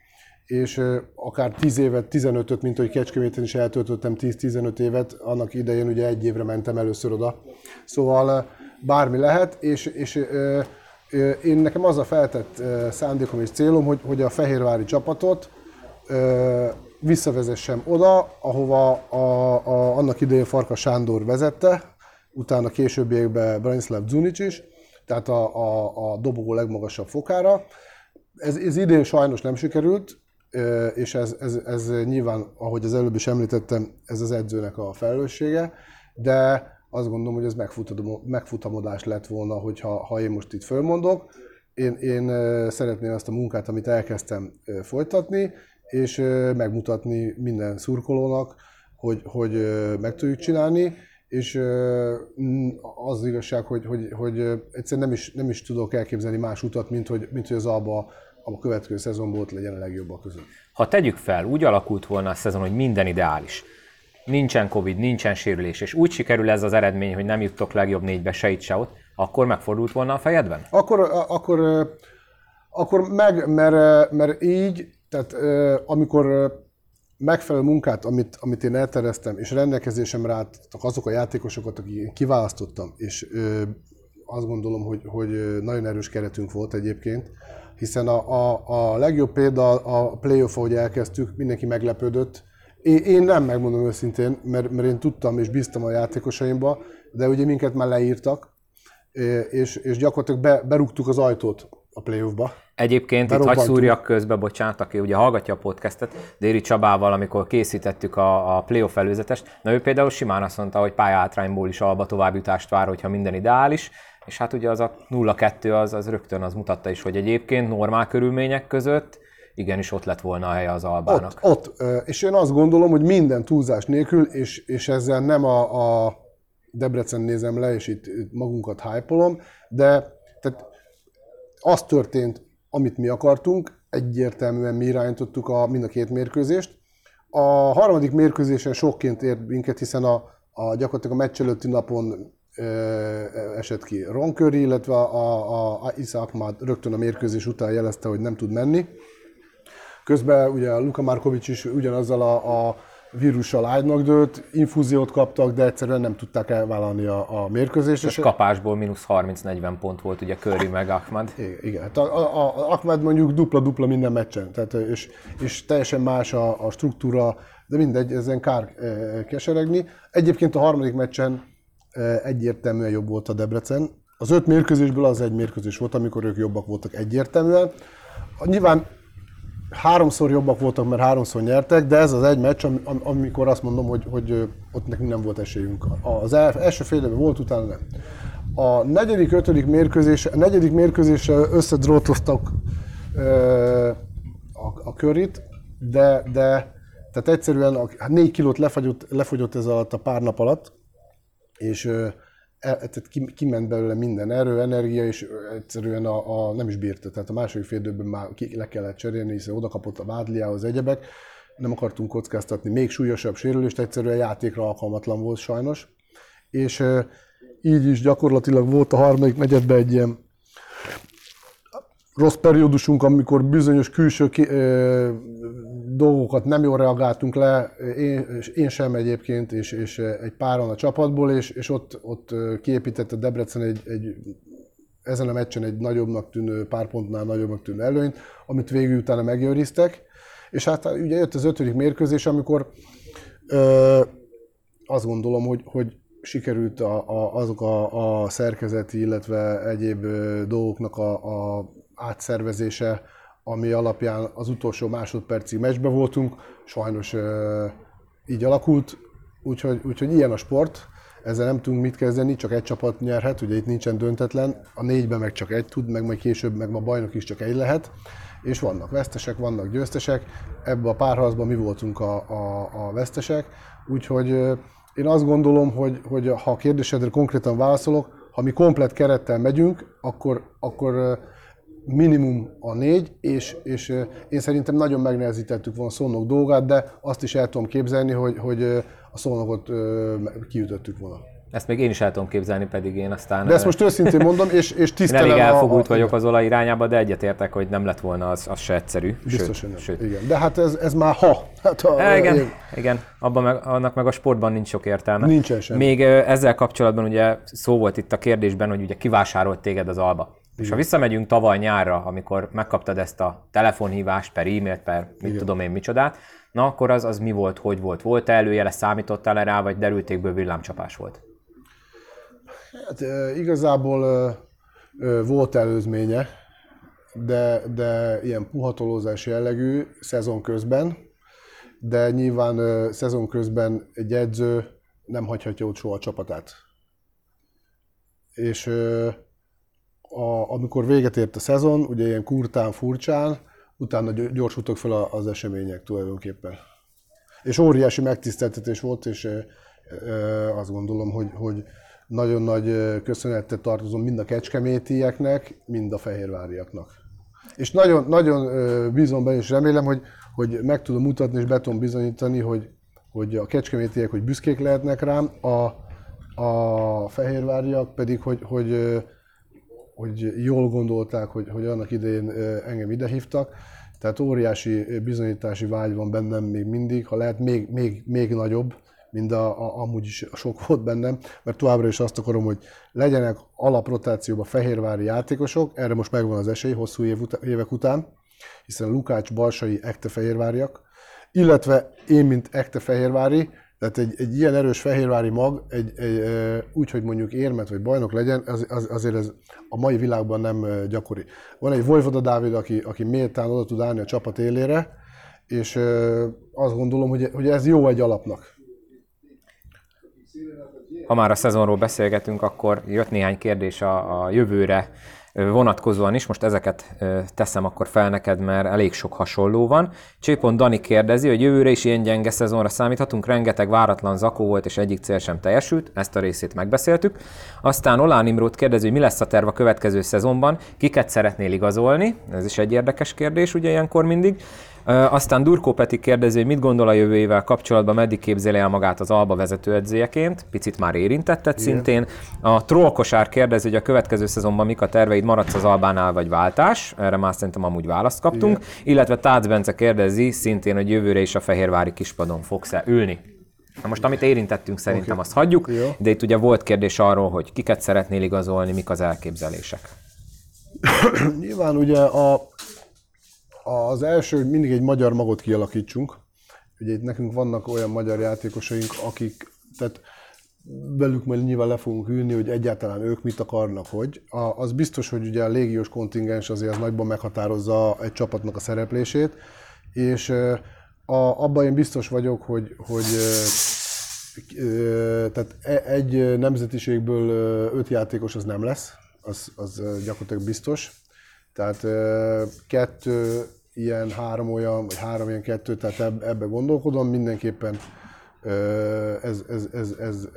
és akár 10 évet, 15-öt, mint hogy Kecskeméten is eltöltöttem 10-15 évet, annak idején ugye egy évre mentem először oda. Szóval bármi lehet, és én nekem az a feltett szándékom és célom, hogy a fehérvári csapatot visszavezessem oda, ahova annak idején Farkas Sándor vezette, utána későbbiekben Branislav Dzunic is, tehát a dobogó legmagasabb fokára. Ez idén sajnos nem sikerült, és ez nyilván, ahogy az előbb is említettem, ez az edzőnek a felelőssége, de azt gondolom, hogy ez megfutamodás lett volna, hogyha én most itt fölmondok. Én szeretném ezt a munkát, amit elkezdtem, folytatni, és megmutatni minden szurkolónak, hogy meg tudjuk csinálni, és az igazság, hogy egyszerűen nem is tudok elképzelni más utat, mint hogy az Alba a következő szezonból ott legyen a legjobbak között. Ha tegyük fel, úgy alakult volna a szezon, hogy minden ideális. Nincsen Covid, nincsen sérülés, és úgy sikerül ez az eredmény, hogy nem juttok legjobb négybe se itt, se ott, akkor megfordult volna a fejedben? Akkor meg, mert így, tehát amikor megfelelő munkát, amit én eltereztem, és rendelkezésemre álltak azok a játékosokat, akik én kiválasztottam, és azt gondolom, hogy nagyon erős keretünk volt egyébként, hiszen a legjobb példa a playoff, ahogy elkezdtük, mindenki meglepődött. Én nem, megmondom őszintén, mert én tudtam és bíztam a játékosaimba, de ugye minket már leírtak, és gyakorlatilag berúgtuk az ajtót a playoffba. Egyébként itt hagy szúrjak közbe, bocsánat, aki ugye hallgatja a podcastet, Déri Csabával, amikor készítettük a playoff előzetest, na ő például simán azt mondta, hogy pályahátrányból is Alba továbbjutást vár, hogyha minden ideális, és hát ugye az a 0-2 az rögtön az mutatta is, hogy egyébként normál körülmények között igenis ott lett volna a helye az Albának. Ott, és én azt gondolom, hogy minden túlzás nélkül, és ezzel nem a Debrecen nézem le, és itt magunkat hype-olom, de tehát az történt, amit mi akartunk, egyértelműen mi irányítottuk mind a két mérkőzést. A harmadik mérkőzésen sokként ért minket, hiszen gyakorlatilag a meccs előtti napon esett ki Ron Curry, illetve a Issa Akmat rögtön a mérkőzés után jelezte, hogy nem tud menni. Közben ugye Luka Markovic is ugyanazzal a vírussal ágynak dőlt, infúziót kaptak, de egyszerűen nem tudták elvállalni a mérkőzést. És kapásból mínusz 30-40 pont volt ugye Curry meg Ahmad. Igen, Ahmad mondjuk dupla-dupla minden meccsen, tehát, és teljesen más a struktúra, de mindegy, ezen kár keseregni. Egyébként a harmadik meccsen egyértelműen jobb volt a Debrecen. Az 5 mérkőzésből az egy mérkőzés volt, amikor ők jobbak voltak egyértelműen. Nyilván 3-szor jobbak voltak, mert 3-szor nyertek, de ez az egy meccs, amikor azt mondom, hogy ott nekünk nem volt esélyünk. Az első fél évben volt, utána nem. A negyedik mérkőzésre összedrótoztak a Curryt, de tehát egyszerűen 4 kilót lefogyott ez alatt a pár nap alatt, és kiment belőle minden erő, energia, és egyszerűen nem is bírta. Tehát a második fél időben már le kellett cserélni, hiszen oda kapott a vádliához egyebek. Nem akartunk kockáztatni még súlyosabb sérülést, egyszerűen játékra alkalmatlan volt sajnos. És így is gyakorlatilag volt a harmadik negyedben egy ilyen rossz periódusunk, amikor bizonyos külső dolgokat nem jól reagáltunk le, én sem egyébként, és egy páran a csapatból, és ott kiépített a Debrecen ezen a meccsen egy nagyobbnak tűnő, pár pontnál nagyobbnak tűnő előnyt, amit végül utána megőriztek. És hát ugye jött az 5. mérkőzés, amikor azt gondolom, hogy sikerült azok a szerkezeti, illetve egyéb dolgoknak a átszervezése, ami alapján az utolsó másodpercig meccsben voltunk, sajnos így alakult, úgyhogy ilyen a sport, ezzel nem tudunk mit kezdeni, csak egy csapat nyerhet, ugye itt nincsen döntetlen, a 4-ben meg csak egy tud, meg majd később, meg ma bajnok is csak egy lehet, és vannak vesztesek, vannak győztesek, ebben a párharcban mi voltunk a vesztesek, úgyhogy én azt gondolom, hogy ha a kérdésedre konkrétan válaszolok, ha mi komplett kerettel megyünk, akkor minimum a 4, és én szerintem nagyon megnehezítettük volna Szolnok dolgát, de azt is el tudom képzelni, hogy a Szolnokot kiütöttük volna. Ezt még én is el tudom képzelni, pedig én aztán... De ezt most őszintén mondom, és tisztelem elég elfogult vagyok az olaj irányába, de egyetértek, hogy nem lett volna az se egyszerű. Biztos, hogy nem. Igen. De hát ez már ha. Hát igen. Abban annak meg a sportban nincs sok értelme. Nincsen sem. Még ezzel kapcsolatban ugye szó volt itt a kérdésben, hogy ugye kivásárolt téged az Alba. Igen. És ha visszamegyünk tavaly nyárra, amikor megkaptad ezt a telefonhívást, per e-mailt, per mit tudom én micsodát, na akkor az mi volt, hogy volt? Volt-e előjele, számítottál rá, vagy derültékből villámcsapás volt? Hát igazából volt előzménye, de ilyen puhatolózás jellegű szezon közben, de nyilván szezon közben egy edző nem hagyhatja ott soha a csapatát. És amikor véget ért a szezon, ugye ilyen kurtán-furcsán, utána gyorsultak fel az események tulajdonképpen. És óriási megtiszteltetés volt, és azt gondolom, hogy nagyon nagy köszönettel tartozom mind a kecskemétieknek, mind a fehérváriaknak. És nagyon, nagyon bízom benne, és remélem, hogy meg tudom mutatni és be tudom bizonyítani, hogy a kecskemétiek hogy büszkék lehetnek rám, a fehérváriak pedig, hogy jól gondolták, hogy annak idején engem idehívtak. Tehát óriási bizonyítási vágy van bennem még mindig, ha lehet még nagyobb, mint amúgy is sok volt bennem, mert továbbra is azt akarom, hogy legyenek alaprotációban fehérvári játékosok, erre most megvan az esély hosszú évek után, hiszen Lukács, Balsai, ekte fehérváriak, illetve én, mint ekte fehérvári, tehát egy ilyen erős fehérvári mag, úgy, hogy mondjuk érmet vagy bajnok legyen, azért ez a mai világban nem gyakori. Van egy Vojvoda Dávid, aki méltán oda tud állni a csapat élére, és azt gondolom, hogy ez jó egy alapnak. Ha már a szezonról beszélgetünk, akkor jött néhány kérdés a jövőre vonatkozóan is. Most ezeket teszem akkor fel neked, mert elég sok hasonló van. Csépon Dani kérdezi, hogy jövőre is ilyen gyenge szezonra számíthatunk, rengeteg váratlan zakó volt, és egyik cél sem teljesült, ezt a részét megbeszéltük. Aztán Olán Imrót kérdezi, hogy mi lesz a terv a következő szezonban, kiket szeretnél igazolni, ez is egy érdekes kérdés ugye ilyenkor mindig. Aztán Durkó Peti kérdezi, hogy mit gondol a jövőjével kapcsolatban, meddig képzél el magát az Alba vezetőedzőjeként, picit már érintetted szintén. A Trollkosár kérdezi, hogy a következő szezonban mik a terveid, maradsz az Albánál vagy váltás, erre már szerintem amúgy választ kaptunk, illetve Tácz Bence kérdezi szintén, hogy jövőre is a fehérvári kispadon fogsz-e ülni. Na most, amit érintettünk, szerintem azt hagyjuk, de itt ugye volt kérdés arról, hogy kiket szeretnél igazolni, mik az elképzelések. Nyilván ugye az első, hogy mindig egy magyar magot kialakítsunk. Ugye itt nekünk vannak olyan magyar játékosaink, akik, tehát velük majd nyilván le fogunk ülni, hogy egyáltalán ők mit akarnak, hogy. Az biztos, hogy ugye a légiós kontingens azért az nagyban meghatározza egy csapatnak a szereplését, és abban én biztos vagyok, hogy tehát egy nemzetiségből 5 játékos az nem lesz, az gyakorlatilag biztos. Tehát 2 ilyen, 3 olyan, vagy 3 ilyen, 2, tehát ebbe gondolkodom, mindenképpen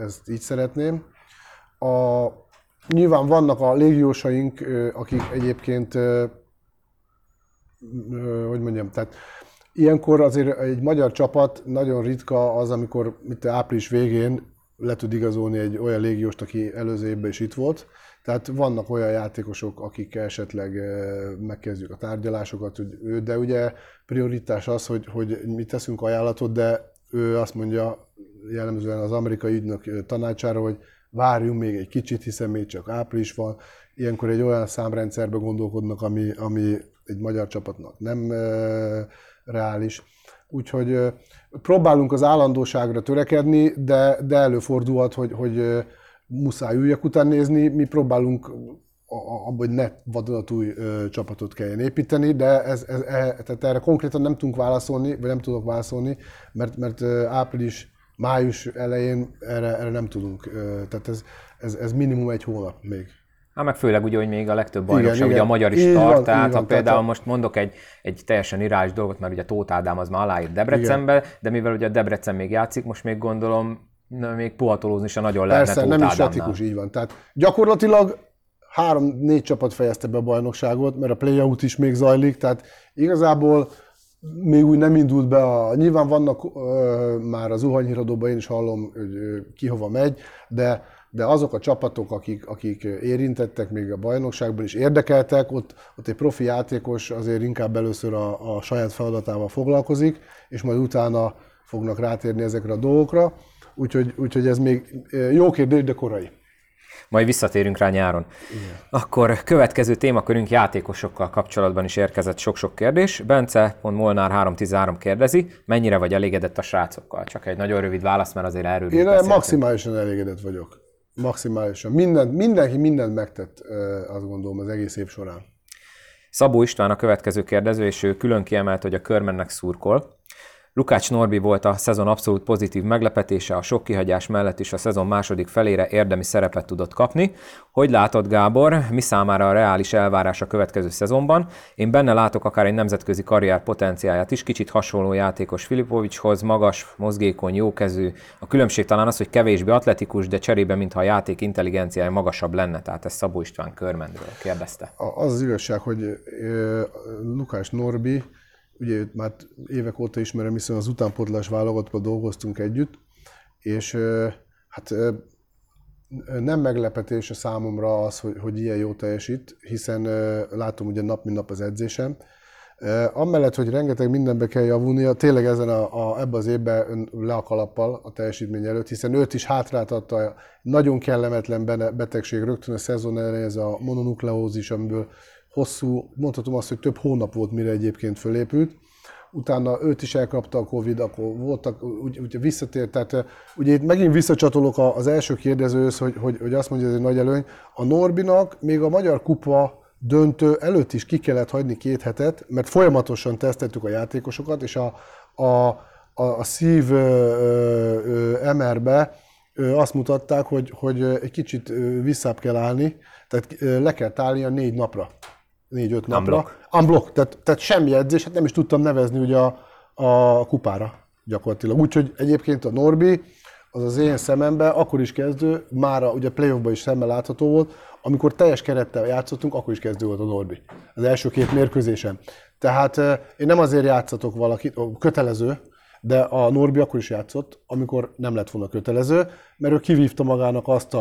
ezt így szeretném. Nyilván vannak a légiósaink, akik egyébként, hogy mondjam, tehát ilyenkor azért egy magyar csapat nagyon ritka az, amikor itt április végén le tud igazolni egy olyan légióst, aki előző évben is itt volt. Tehát vannak olyan játékosok, akik esetleg megkezdjük a tárgyalásokat, de ugye prioritás az, hogy mi teszünk ajánlatot, de ő azt mondja jellemzően az amerikai ügynök tanácsára, hogy várjunk még egy kicsit, hiszen még csak április van. Ilyenkor egy olyan számrendszerbe gondolkodnak, ami egy magyar csapatnak nem reális. Úgyhogy próbálunk az állandóságra törekedni, de előfordulhat, hogy muszáj üljek után nézni, mi próbálunk abban, hogy ne vadonatúj csapatot kelljen építeni, de tehát erre konkrétan nem tudunk válaszolni, vagy nem tudok válaszolni, mert április, május elején erre nem tudunk. Tehát ez minimum egy hónap még. Meg főleg úgy, hogy még a legtöbb bajnokság ugye a magyar is tart, tehát ha például most mondok egy teljesen irányos dolgot, mert ugye Tóth Ádám az már aláírt Debrecenbe, de mivel ugye a Debrecen még játszik, most még gondolom, még puhatolózni se nagyon lehetne Tóth Ádámnál. Persze, nem is etikus, így van. Tehát gyakorlatilag 3-4 csapat fejezte be a bajnokságot, mert a play-out is még zajlik, tehát igazából még úgy nem indult be nyilván vannak, már az Zuhanyhíradóban én is hallom, hogy ki hova megy, de de azok a csapatok, akik érintettek még a bajnokságban is érdekeltek, ott egy profi játékos azért inkább először a saját feladatával foglalkozik, és majd utána fognak rátérni ezekre a dolgokra. Úgyhogy ez még jó kérdés, de korai. Majd visszatérünk rá nyáron. Igen. Akkor következő témakörünk játékosokkal kapcsolatban is érkezett sok-sok kérdés. Bence.molnár313 kérdezi, mennyire vagy elégedett a srácokkal? Csak egy nagyon rövid válasz, mert azért erről is beszéltünk. Én maximálisan elégedett vagyok. Maximálisan. Mindenki mindent megtett, azt gondolom, az egész év során. Szabó István a következő kérdező, és ő külön kiemelt, hogy a Körmennek szurkol. Lukács Norbi volt a szezon abszolút pozitív meglepetése, a sok kihagyás mellett is a szezon második felére érdemi szerepet tudott kapni. Hogy látod, Gábor, mi számára a reális elvárás a következő szezonban? Én benne látok akár egy nemzetközi karrier potenciáját is, kicsit hasonló játékos Filipovicshoz, magas, mozgékony, jókezű. A különbség talán az, hogy kevésbé atletikus, de cserébe mintha a játék intelligenciája magasabb lenne. Tehát ezt Szabó István Körmendről kérdezte. Az az igazság, hogy Lukács Norbi, ugye már évek óta ismerem, hiszen az utánpótlás válogatottban dolgoztunk együtt, és hát nem meglepetés a számomra az, hogy ilyen jó teljesít, hiszen látom ugye nap mint nap az edzésem. Amellett, hogy rengeteg mindenbe kell javulnia, tényleg ebben az évben le a kalappal a teljesítmény előtt, hiszen őt is hátráltatta nagyon kellemetlen betegség rögtön a szezon elején, ez a mononukleózis, amiből hosszú, mondhatom azt, hogy több hónap volt, mire egyébként fölépült. Utána őt is elkapta a Covid, akkor voltak, úgy visszatért. Tehát ugye itt megint visszacsatolok az első kérdezőhöz, hogy azt mondja, ez egy nagy előny. A Norbinak még a Magyar Kupa döntő előtt is ki kellett hagyni 2 hetet, mert folyamatosan teszteltük a játékosokat, és a szív MR-be azt mutatták, hogy egy kicsit visszább kell állni, tehát le kell állnia 4 napra. 4-5 napra. Unblock. Tehát semmi edzés, hát nem is tudtam nevezni ugye a kupára gyakorlatilag. Úgyhogy egyébként a Norbi az én szememben akkor is kezdő, mára ugye a playoffban is szemmel látható volt, amikor teljes kerettel játszottunk, akkor is kezdő volt a Norbi. Az első 2 mérkőzésen. Tehát én nem azért játszatok valakit, kötelező, de a Norbi akkor is játszott, amikor nem lett volna kötelező, mert ő kivívta magának azt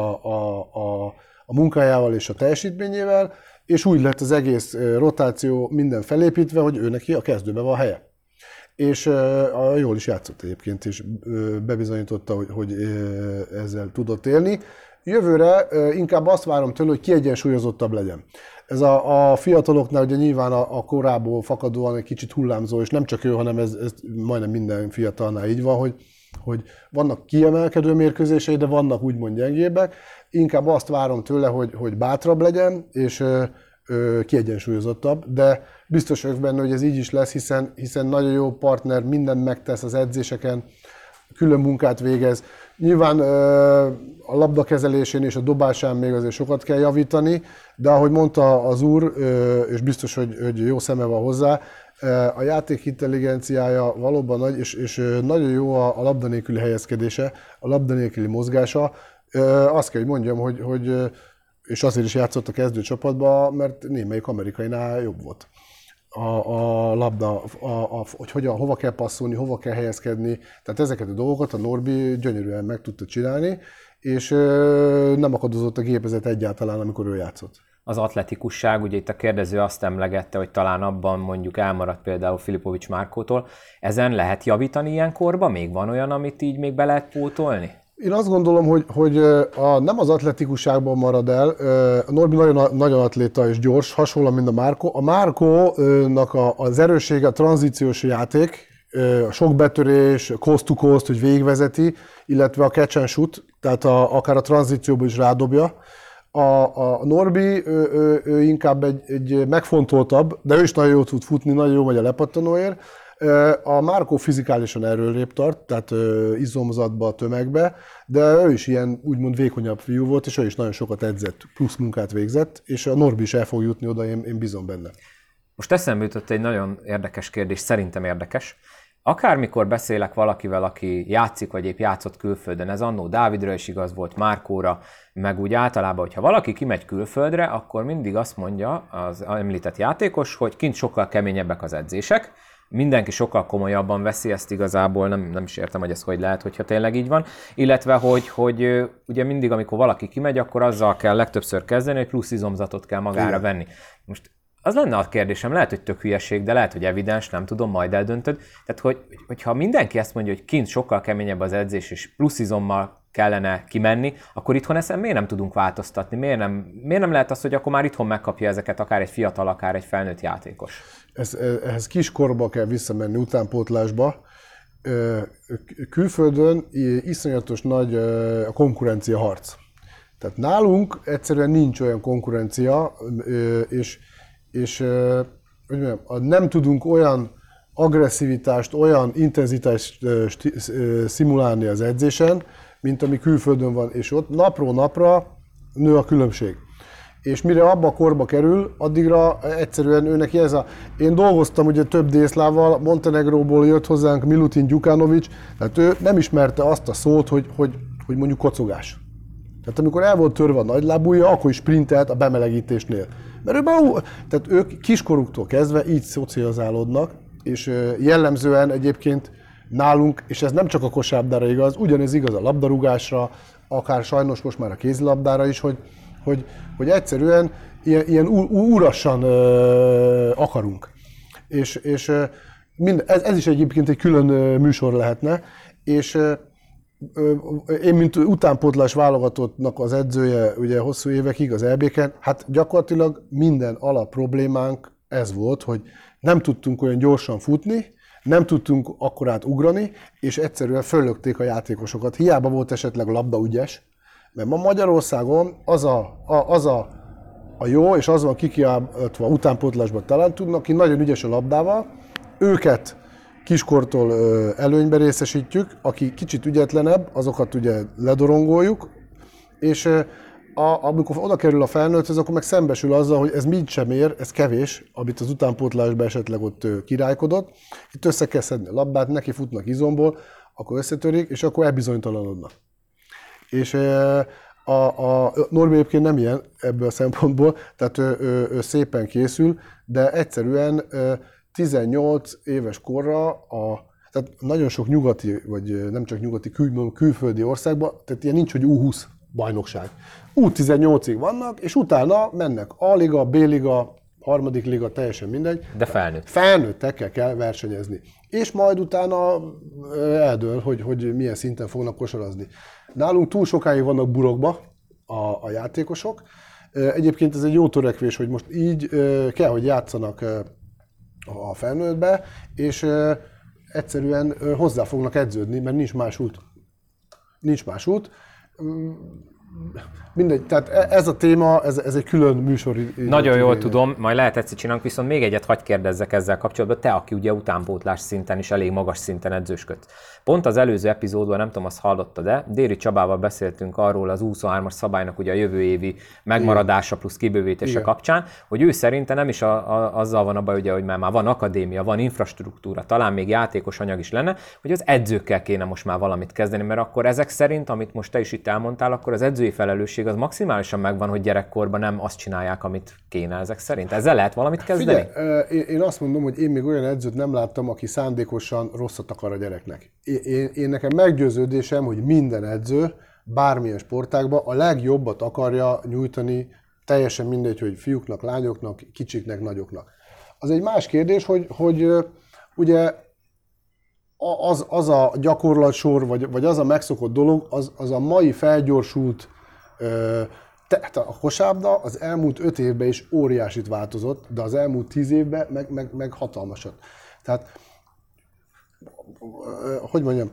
a munkájával és a teljesítményével, és úgy lett az egész rotáció minden felépítve, hogy ő neki a kezdőben van a helye. És jól is játszott egyébként, és bebizonyította, hogy ezzel tudott élni. Jövőre inkább azt várom tőle, hogy kiegyensúlyozottabb legyen. Ez a fiataloknál ugye nyilván a korából fakadóan egy kicsit hullámzó, és nem csak ő, hanem ez majdnem minden fiatalnál így van, hogy vannak kiemelkedő mérkőzései, de vannak úgymond gyengébbek. Inkább azt várom tőle, hogy bátrabb legyen, és kiegyensúlyozottabb, de biztos vagyok benne, hogy ez így is lesz, hiszen nagyon jó partner, mindent megtesz az edzéseken, külön munkát végez. Nyilván a labdakezelésén és a dobásán még azért sokat kell javítani, de ahogy mondta az úr, és biztos, hogy jó szeme van hozzá, a játék intelligenciája valóban nagy, és nagyon jó a labda nélküli helyezkedése, a labda nélküli mozgása. Azt kell, hogy mondjam, hogy és azért is játszott a kezdőcsapatban, mert némelyik amerikainál jobb volt. A labda, hogy hova kell passzolni, hova kell helyezkedni. Tehát ezeket a dolgokat a Norbi gyönyörűen meg tudta csinálni, és nem akadozott a gépezet egyáltalán, amikor ő játszott. Az atletikusság, ugye itt a kérdező azt emlegette, hogy talán abban mondjuk elmaradt például Filipovics Márkótól. Ezen lehet javítani ilyenkorban? Még van olyan, amit így még be lehet pótolni? Én azt gondolom, hogy nem az atletikusságban marad el. A Norbi nagyon, nagyon atléta és gyors, hasonló, mint a Márkó. A Márkónak az erőssége a tranzíciós játék, a sok betörés, coast to coast, hogy végigvezeti, illetve a catch and shoot, tehát akár a tranzícióban is rádobja. A Norbi ő inkább egy megfontoltabb, de ő is nagyon jól tud futni, nagyon jó vagy a lepattanóért. A Márkó fizikálisan erőrébb tart, tehát izomzatba, tömegbe, de ő is ilyen úgymond vékonyabb fiú volt, és ő is nagyon sokat edzett, plusz munkát végzett, és a Norbi is el fog jutni oda, én bízom benne. Most eszembe jutott egy nagyon érdekes kérdés, szerintem érdekes. Akármikor beszélek valakivel, aki játszik, vagy épp játszott külföldön, ez annó Dávidra is igaz volt, Márkóra, meg úgy általában, hogyha valaki kimegy külföldre, akkor mindig azt mondja az említett játékos, hogy kint sokkal keményebbek az edzések, mindenki sokkal komolyabban veszi ezt igazából, nem is értem, hogy ez hogy lehet, hogyha tényleg így van, illetve hogy ugye mindig, amikor valaki kimegy, akkor azzal kell legtöbbször kezdeni, hogy plusz izomzatot kell magára venni. Most az lenne a kérdésem, lehet, hogy tök hülyeség, de lehet, hogy evidens, nem tudom, majd eldöntöd. Tehát, hogyha mindenki ezt mondja, hogy kint sokkal keményebb az edzés, és plusz izommal kellene kimenni, akkor itthon ezen miért nem tudunk változtatni? Miért nem lehet az, hogy akkor már itthon megkapja ezeket akár egy fiatal, akár egy felnőtt játékos? Ehhez kiskorba kell visszamenni utánpótlásba. Külföldön iszonyatos nagy a konkurencia harc. Tehát nálunk egyszerűen nincs olyan konkurencia, és hogy mondjam, nem tudunk olyan agresszivitást, olyan intenzitást szimulálni az edzésen, mint ami külföldön van, és ott napról napra nő a különbség. És mire abba a korba kerül, addigra egyszerűen őnek ez a... Én dolgoztam ugye több dészlával, Montenegróból jött hozzánk Milutin Gyukanovics, tehát ő nem ismerte azt a szót, hogy mondjuk kocogás. Tehát amikor el volt törve a nagylábúja, akkor is sprintelt a bemelegítésnél. Mert tehát ők kiskoruktól kezdve így szocializálódnak, és jellemzően egyébként nálunk, és ez nem csak a kosárlabdára igaz, ugyanez igaz a labdarúgásra, akár sajnos most már a kézilabdára is, hogy egyszerűen ilyen úrasan akarunk. És ez is egyébként egy külön műsor lehetne, és én, mint utánpótlás válogatottnak az edzője ugye hosszú évekig az EB-ken, hát gyakorlatilag minden alap problémánk ez volt, hogy nem tudtunk olyan gyorsan futni, nem tudtunk akkorát ugrani, és egyszerűen föllökték a játékosokat. Hiába volt esetleg labdaügyes, mert ma Magyarországon az a jó, és az van kikiáltva utánpótlásban talán tudnak, aki nagyon ügyes a labdával, őket kiskortól előnyben részesítjük, aki kicsit ügyetlenebb, azokat ugye ledorongoljuk, és amikor oda kerül a felnőtthöz, akkor meg szembesül azzal, hogy ez mind sem ér, ez kevés, amit az utánpótlásban esetleg ott királykodott. Itt össze kell szedni a labdát, neki futnak izomból, akkor összetörik, és akkor elbizonytalanodnak. És a Norbi egyébként nem ilyen ebből a szempontból, tehát ő szépen készül, de egyszerűen 18 éves korra tehát nagyon sok nyugati, vagy nem csak nyugati, külföldi országban, tehát ilyen nincs, hogy U20 bajnokság. U18-ig vannak, és utána mennek A-liga, B-liga, harmadik liga, teljesen mindegy. De felnőtt. Felnőttekkel kell versenyezni. És majd utána eldől, hogy milyen szinten fognak kosarazni. Nálunk túl sokáig vannak burokba a játékosok. Egyébként ez egy jó törekvés, hogy most így kell, hogy játszanak a felnőttbe, és egyszerűen hozzá fognak edződni, mert nincs más út. Nincs más út. Mindegy, tehát ez a téma, ez egy külön műsor. Nagyon jól tudom, majd lehet egyszer csinálunk, viszont még egyet hadd kérdezzek ezzel kapcsolatban, te, aki ugye utánpótlás szinten is elég magas szinten edzősködsz. Pont az előző epizódban, nem tudom, azt hallottad-e, Déri Csabával beszéltünk arról az U23-as szabálynak ugye a jövő évi megmaradása plusz kibővítése kapcsán, hogy ő szerinte nem is azzal van a baj, ugye, hogy már van akadémia, van infrastruktúra, talán még játékos anyag is lenne, hogy az edzőkkel kéne most már valamit kezdeni, mert akkor ezek szerint, amit most te is itt elmondtál, akkor az edzői felelősség az maximálisan megvan, hogy gyerekkorban nem azt csinálják, amit kéne ezek szerint. Ezzel lehet valamit kezdeni? Figyelj, én azt mondom, hogy én még olyan edzőt nem láttam, aki szándékosan rosszat akar a gyereknek. Én nekem meggyőződésem, hogy minden edző bármilyen sportágban a legjobbat akarja nyújtani, teljesen mindegy, hogy fiúknak, lányoknak, kicsiknek, nagyoknak. Az egy más kérdés, hogy ugye az a gyakorlatsor, vagy az a megszokott dolog, az a mai felgyorsult, tehát a kosárlabda az elmúlt 5 évben is óriásit változott, de az elmúlt 10 évben meg hatalmasat. Tehát, hogy mondjam,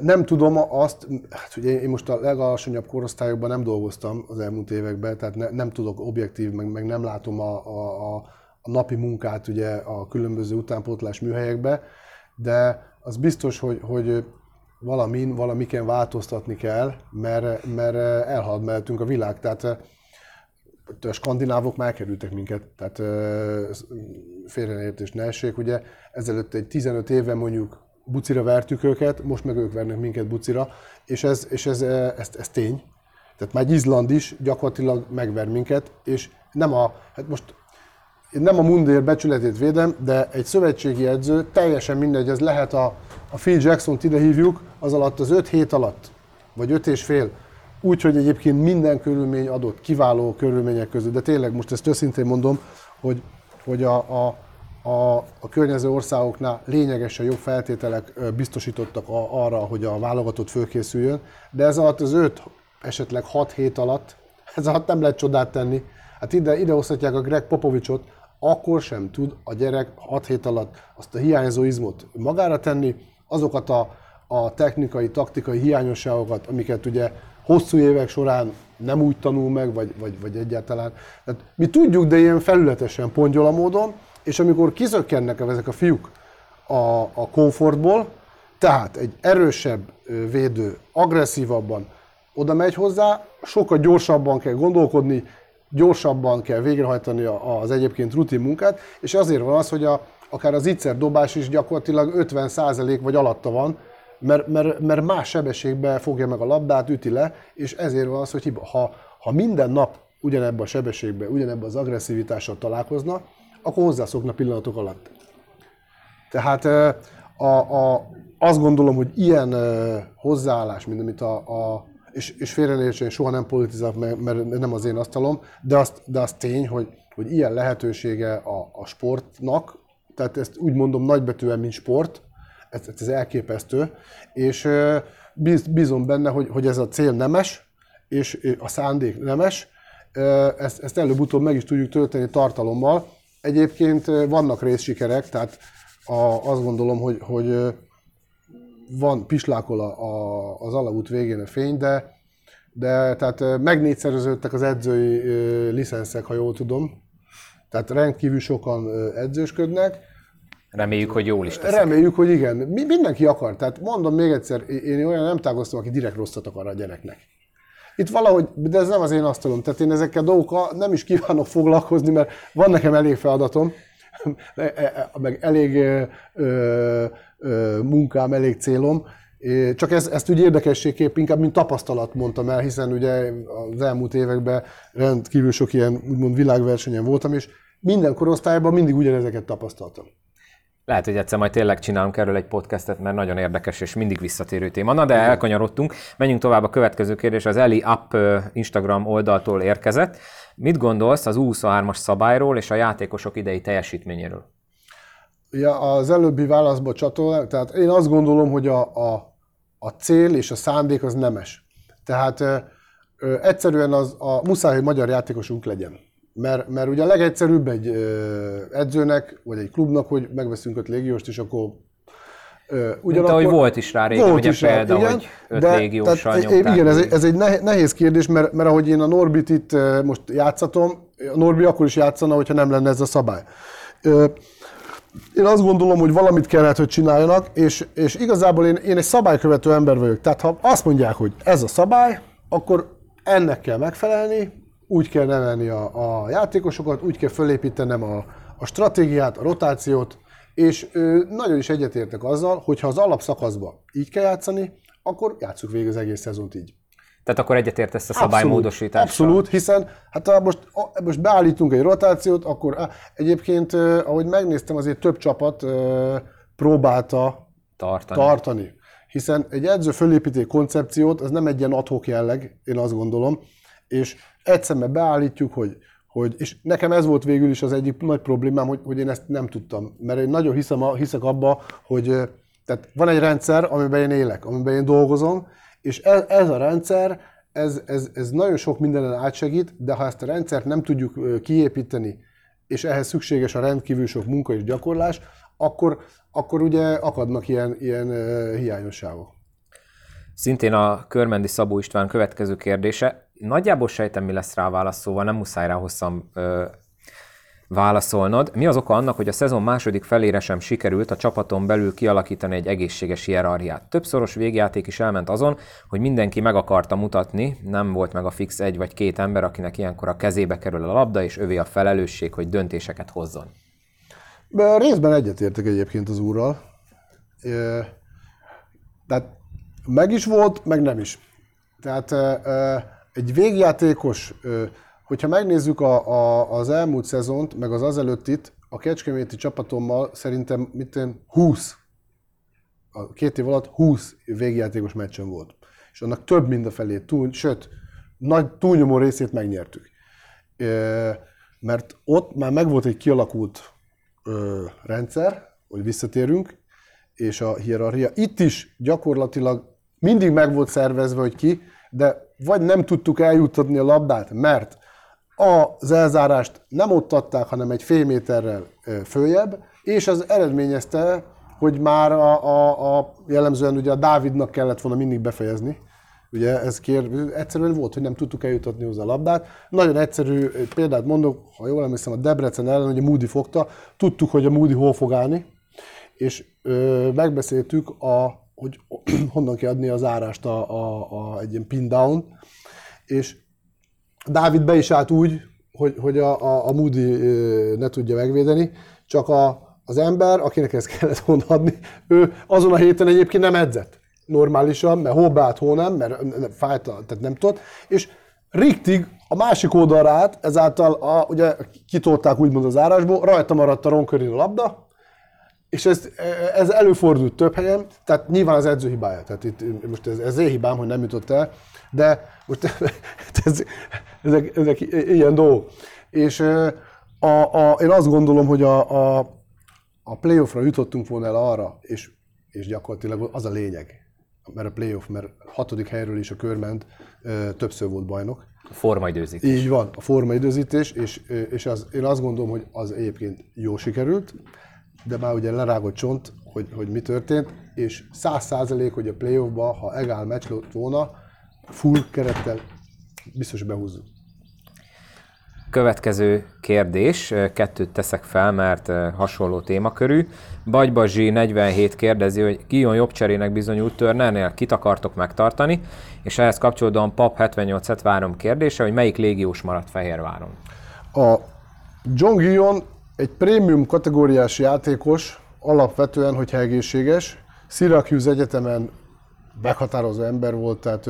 nem tudom azt, hát ugye én most a legalacsonyabb korosztályokban nem dolgoztam az elmúlt években, tehát nem tudok objektív, meg nem látom a napi munkát ugye a különböző utánpótlás műhelyekben, de az biztos, hogy valamiken változtatni kell, mert elhalad mellettünk a világ. Tehát a skandinávok már elkerültek minket, tehát félreértés ne essék, ugye ezelőtt egy 15 éve mondjuk bucira vertük őket, most meg ők vernek minket bucira, és ez tény. Tehát már Izland is gyakorlatilag megver minket, és nem hát most én nem a mundér becsületét védem, de egy szövetségi edző, teljesen mindegy, ez lehet a Phil Jackson-t ide hívjuk, az alatt az 5 hét alatt, vagy 5 és fél, úgyhogy egyébként minden körülmény adott, kiváló körülmények között, de tényleg most ezt őszintén mondom, hogy a környező országoknál lényegesen jobb feltételek biztosítottak arra, hogy a válogatott fölkészüljön, de ez alatt az 5, esetleg 6 hét alatt, ez alatt nem lehet csodát tenni. Hát ide hozhatják a Greg Popovicsot, akkor sem tud a gyerek 6 hét alatt azt a hiányzó izmot magára tenni, azokat a technikai, taktikai hiányosságokat, amiket ugye hosszú évek során nem úgy tanul meg, vagy egyáltalán. Tehát mi tudjuk, de ilyen felületesen, pongyola módon, és amikor kizökkennek ezek a fiúk a komfortból, tehát egy erősebb védő, agresszívabban oda megy hozzá, sokkal gyorsabban kell gondolkodni, gyorsabban kell végrehajtani az egyébként rutin munkát, és azért van az, hogy akár az ígyszer dobás is gyakorlatilag 50% vagy alatta van, mert más sebességbe fogja meg a labdát, üti le, és ezért van az, hogy hiba. Ha minden nap ugyanebben a sebességben, ugyanebben az agresszivitással találkozna, akkor hozzászokna pillanatok alatt. Tehát azt gondolom, hogy ilyen hozzáállás, mint amit és félreértsen, soha nem politizál, mert nem az én asztalom, de az tény, hogy ilyen lehetősége a sportnak, tehát ezt úgy mondom nagybetűen, mint sport, ez elképesztő, és bízom benne, hogy ez a cél nemes, és a szándék nemes, ezt előbb-utóbb meg is tudjuk tölteni tartalommal. Egyébként vannak részsikerek, tehát azt gondolom, hogy van, pislákol az alagút végén a fény, de tehát megnégyszereződtek az edzői licenszek, ha jól tudom. Tehát rendkívül sokan edzősködnek. Reméljük, hogy jól is teszek. Reméljük, hogy igen. Mindenki akar. Tehát mondom még egyszer, én olyan nem tágoztam, aki direkt rosszat akar a gyereknek. Itt valahogy, de ez nem az én asztalom. Tehát én ezekkel dolgokkal nem is kívánok foglalkozni, mert van nekem elég feladatom, meg elég munkám, elég célom. Csak ezt úgy érdekességképp inkább, mint tapasztalat mondtam el, hiszen ugye az elmúlt években rendkívül sok ilyen úgymond világversenyen voltam, és minden korosztályban mindig ugyanezeket tapasztaltam. Lehet, hogy egyszer majd tényleg csinálunk erről egy podcastet, mert nagyon érdekes és mindig visszatérő téma. Na de elkanyarodtunk, menjünk tovább a következő kérdés. Az Eli Up Instagram oldaltól érkezett. Mit gondolsz az U23-as szabályról és a játékosok idei teljesítményéről? Ja, az előbbi válaszba csatolnám, tehát én azt gondolom, hogy a cél és a szándék az nemes. Tehát egyszerűen muszáj, hogy magyar játékosunk legyen. Mert ugye a legegyszerűbb egy edzőnek, vagy egy klubnak, hogy megveszünk 5 légióst, és akkor ugyanakkor... Mint ahogy volt is rá régen, ugye példa, igen, hogy 5 légióssal nyomták. Igen, ez egy nehéz kérdés, mert ahogy én a Norbit itt most játszatom, a Norbi akkor is játszana, hogyha nem lenne ez a szabály. Én azt gondolom, hogy valamit kellett, hogy csináljanak, és igazából én egy szabálykövető ember vagyok. Tehát ha azt mondják, hogy ez a szabály, akkor ennek kell megfelelni, úgy kell nevelni a játékosokat, úgy kell fölépítenem a stratégiát, a rotációt, és nagyon is egyetértek azzal, hogy ha az alapszakaszban így kell játszani, akkor játsszuk végig az egész szezont így. Tehát akkor egyetértesz a szabálymódosítással? Abszolút, hiszen hát ha most beállítunk egy rotációt, akkor egyébként, ahogy megnéztem, azért több csapat próbálta tartani. Hiszen egy edző fölépíti egy koncepciót, ez nem egy ilyen ad-hoc jelleg, én azt gondolom, és egyszerre beállítjuk, hogy és nekem ez volt végül is az egyik nagy problémám, hogy én ezt nem tudtam, mert én nagyon hiszek abba, hogy tehát van egy rendszer, amiben én élek, amiben én dolgozom, és ez a rendszer, ez nagyon sok mindenen átsegít, de ha ezt a rendszert nem tudjuk kiépíteni, és ehhez szükséges a rendkívül sok munka és gyakorlás, akkor ugye akadnak ilyen hiányosságok. Szintén a Körmendi Szabó István következő kérdése. Nagyjából sejtem, mi lesz rá válasz, szóval nem muszáj rá hosszan válaszolnod. Mi az oka annak, hogy a szezon második felére sem sikerült a csapaton belül kialakítani egy egészséges hierarchiát? Többszoros végjáték is elment azon, hogy mindenki meg akarta mutatni, nem volt meg a fix 1 vagy 2 ember, akinek ilyenkor a kezébe kerül a labda, és övé a felelősség, hogy döntéseket hozzon. Részben egyetértek egyébként az úrral. Tehát meg is volt, meg nem is. Tehát egy végjátékos, Hogyha megnézzük az elmúlt szezont, meg az azelőttit, a kecskeméti csapatommal szerintem 20, a két év alatt 20 végjátékos meccsen volt. És annak több mind a felét, sőt, nagy túlnyomó részét megnyertük. Mert ott már megvolt egy kialakult rendszer, hogy visszatérünk, és a hierarchia. Itt is gyakorlatilag mindig meg volt szervezve, hogy ki, de vagy nem tudtuk eljuttatni a labdát, mert az elzárást nem ott adták, hanem egy fél méterrel följebb, és az eredményezte, hogy már jellemzően ugye a Dávidnak kellett volna mindig befejezni. Ugye ez egyszerűen volt, hogy nem tudtuk eljutatni hozzá a labdát. Nagyon egyszerű példát mondok, ha jól emlékszem, a Debrecen ellen, hogy a Moody fogta, tudtuk, hogy a Moody hol fog állni, és megbeszéltük, hogy honnan kell adni az árást egy ilyen pin down, és Dávid be is állt úgy, hogy a Moody ne tudja megvédeni, csak az ember, akinek ezt kellett volna adni, ő azon a héten egyébként nem edzett normálisan, mert hol beállt, hol nem, mert fájt, tehát nem tudott, és Riktig a másik oldalra állt, ezáltal ugye kitolták úgymond az árásból, rajta maradt a Ronkörin a labda, és ez előfordult több helyen, tehát nyilván az edző hibája, tehát itt most ez én hibám, hogy nem jutott el, de most ezek ilyen dolgok. És én azt gondolom, hogy a playoffra jutottunk volna el arra, és gyakorlatilag az a lényeg, mert a playoff, mert 6. helyről is a körment többször volt bajnok. A formaidőzítés. Így van, a formaidőzítés, és én azt gondolom, hogy az egyébként jól sikerült, de már ugye lerágott csont, hogy mi történt, és 100%, hogy a playoffban, ha egál meccs lett volna, full kerettel biztos behúzzuk. Következő kérdés, kettőt teszek fel, mert hasonló témakörű. Bagybazsi 47 kérdezi, hogy Guillaume jobb cserének bizonyult Turnernél, kit akartok megtartani? És ehhez kapcsolódóan Pap 7873 kérdése, hogy melyik légiós maradt Fehérváron? A John Guillaume egy prémium kategóriás játékos, alapvetően, hogyha egészséges. Syracuse Egyetemen meghatározó ember volt, tehát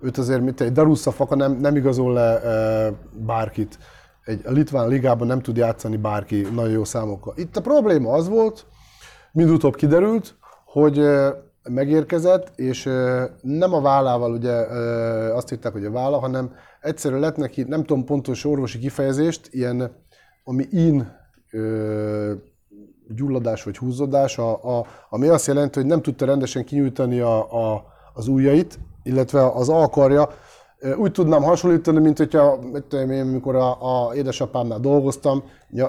őt azért, mint egy Darussa Faka nem igazol le bárkit. A litván ligában nem tud játszani bárki nagyon jó számokkal. Itt a probléma az volt, mindutóbb kiderült, hogy megérkezett, és nem a vállával, ugye azt hitták, hogy a válla, hanem egyszerűen lett neki, nem tudom pontos orvosi kifejezést, ilyen, ami gyulladás vagy húzódás, ami azt jelenti, hogy nem tudta rendesen kinyújtani az ujjait, illetve az alkarja. Úgy tudnám hasonlítani, mint hogyha, amikor az édesapámnál dolgoztam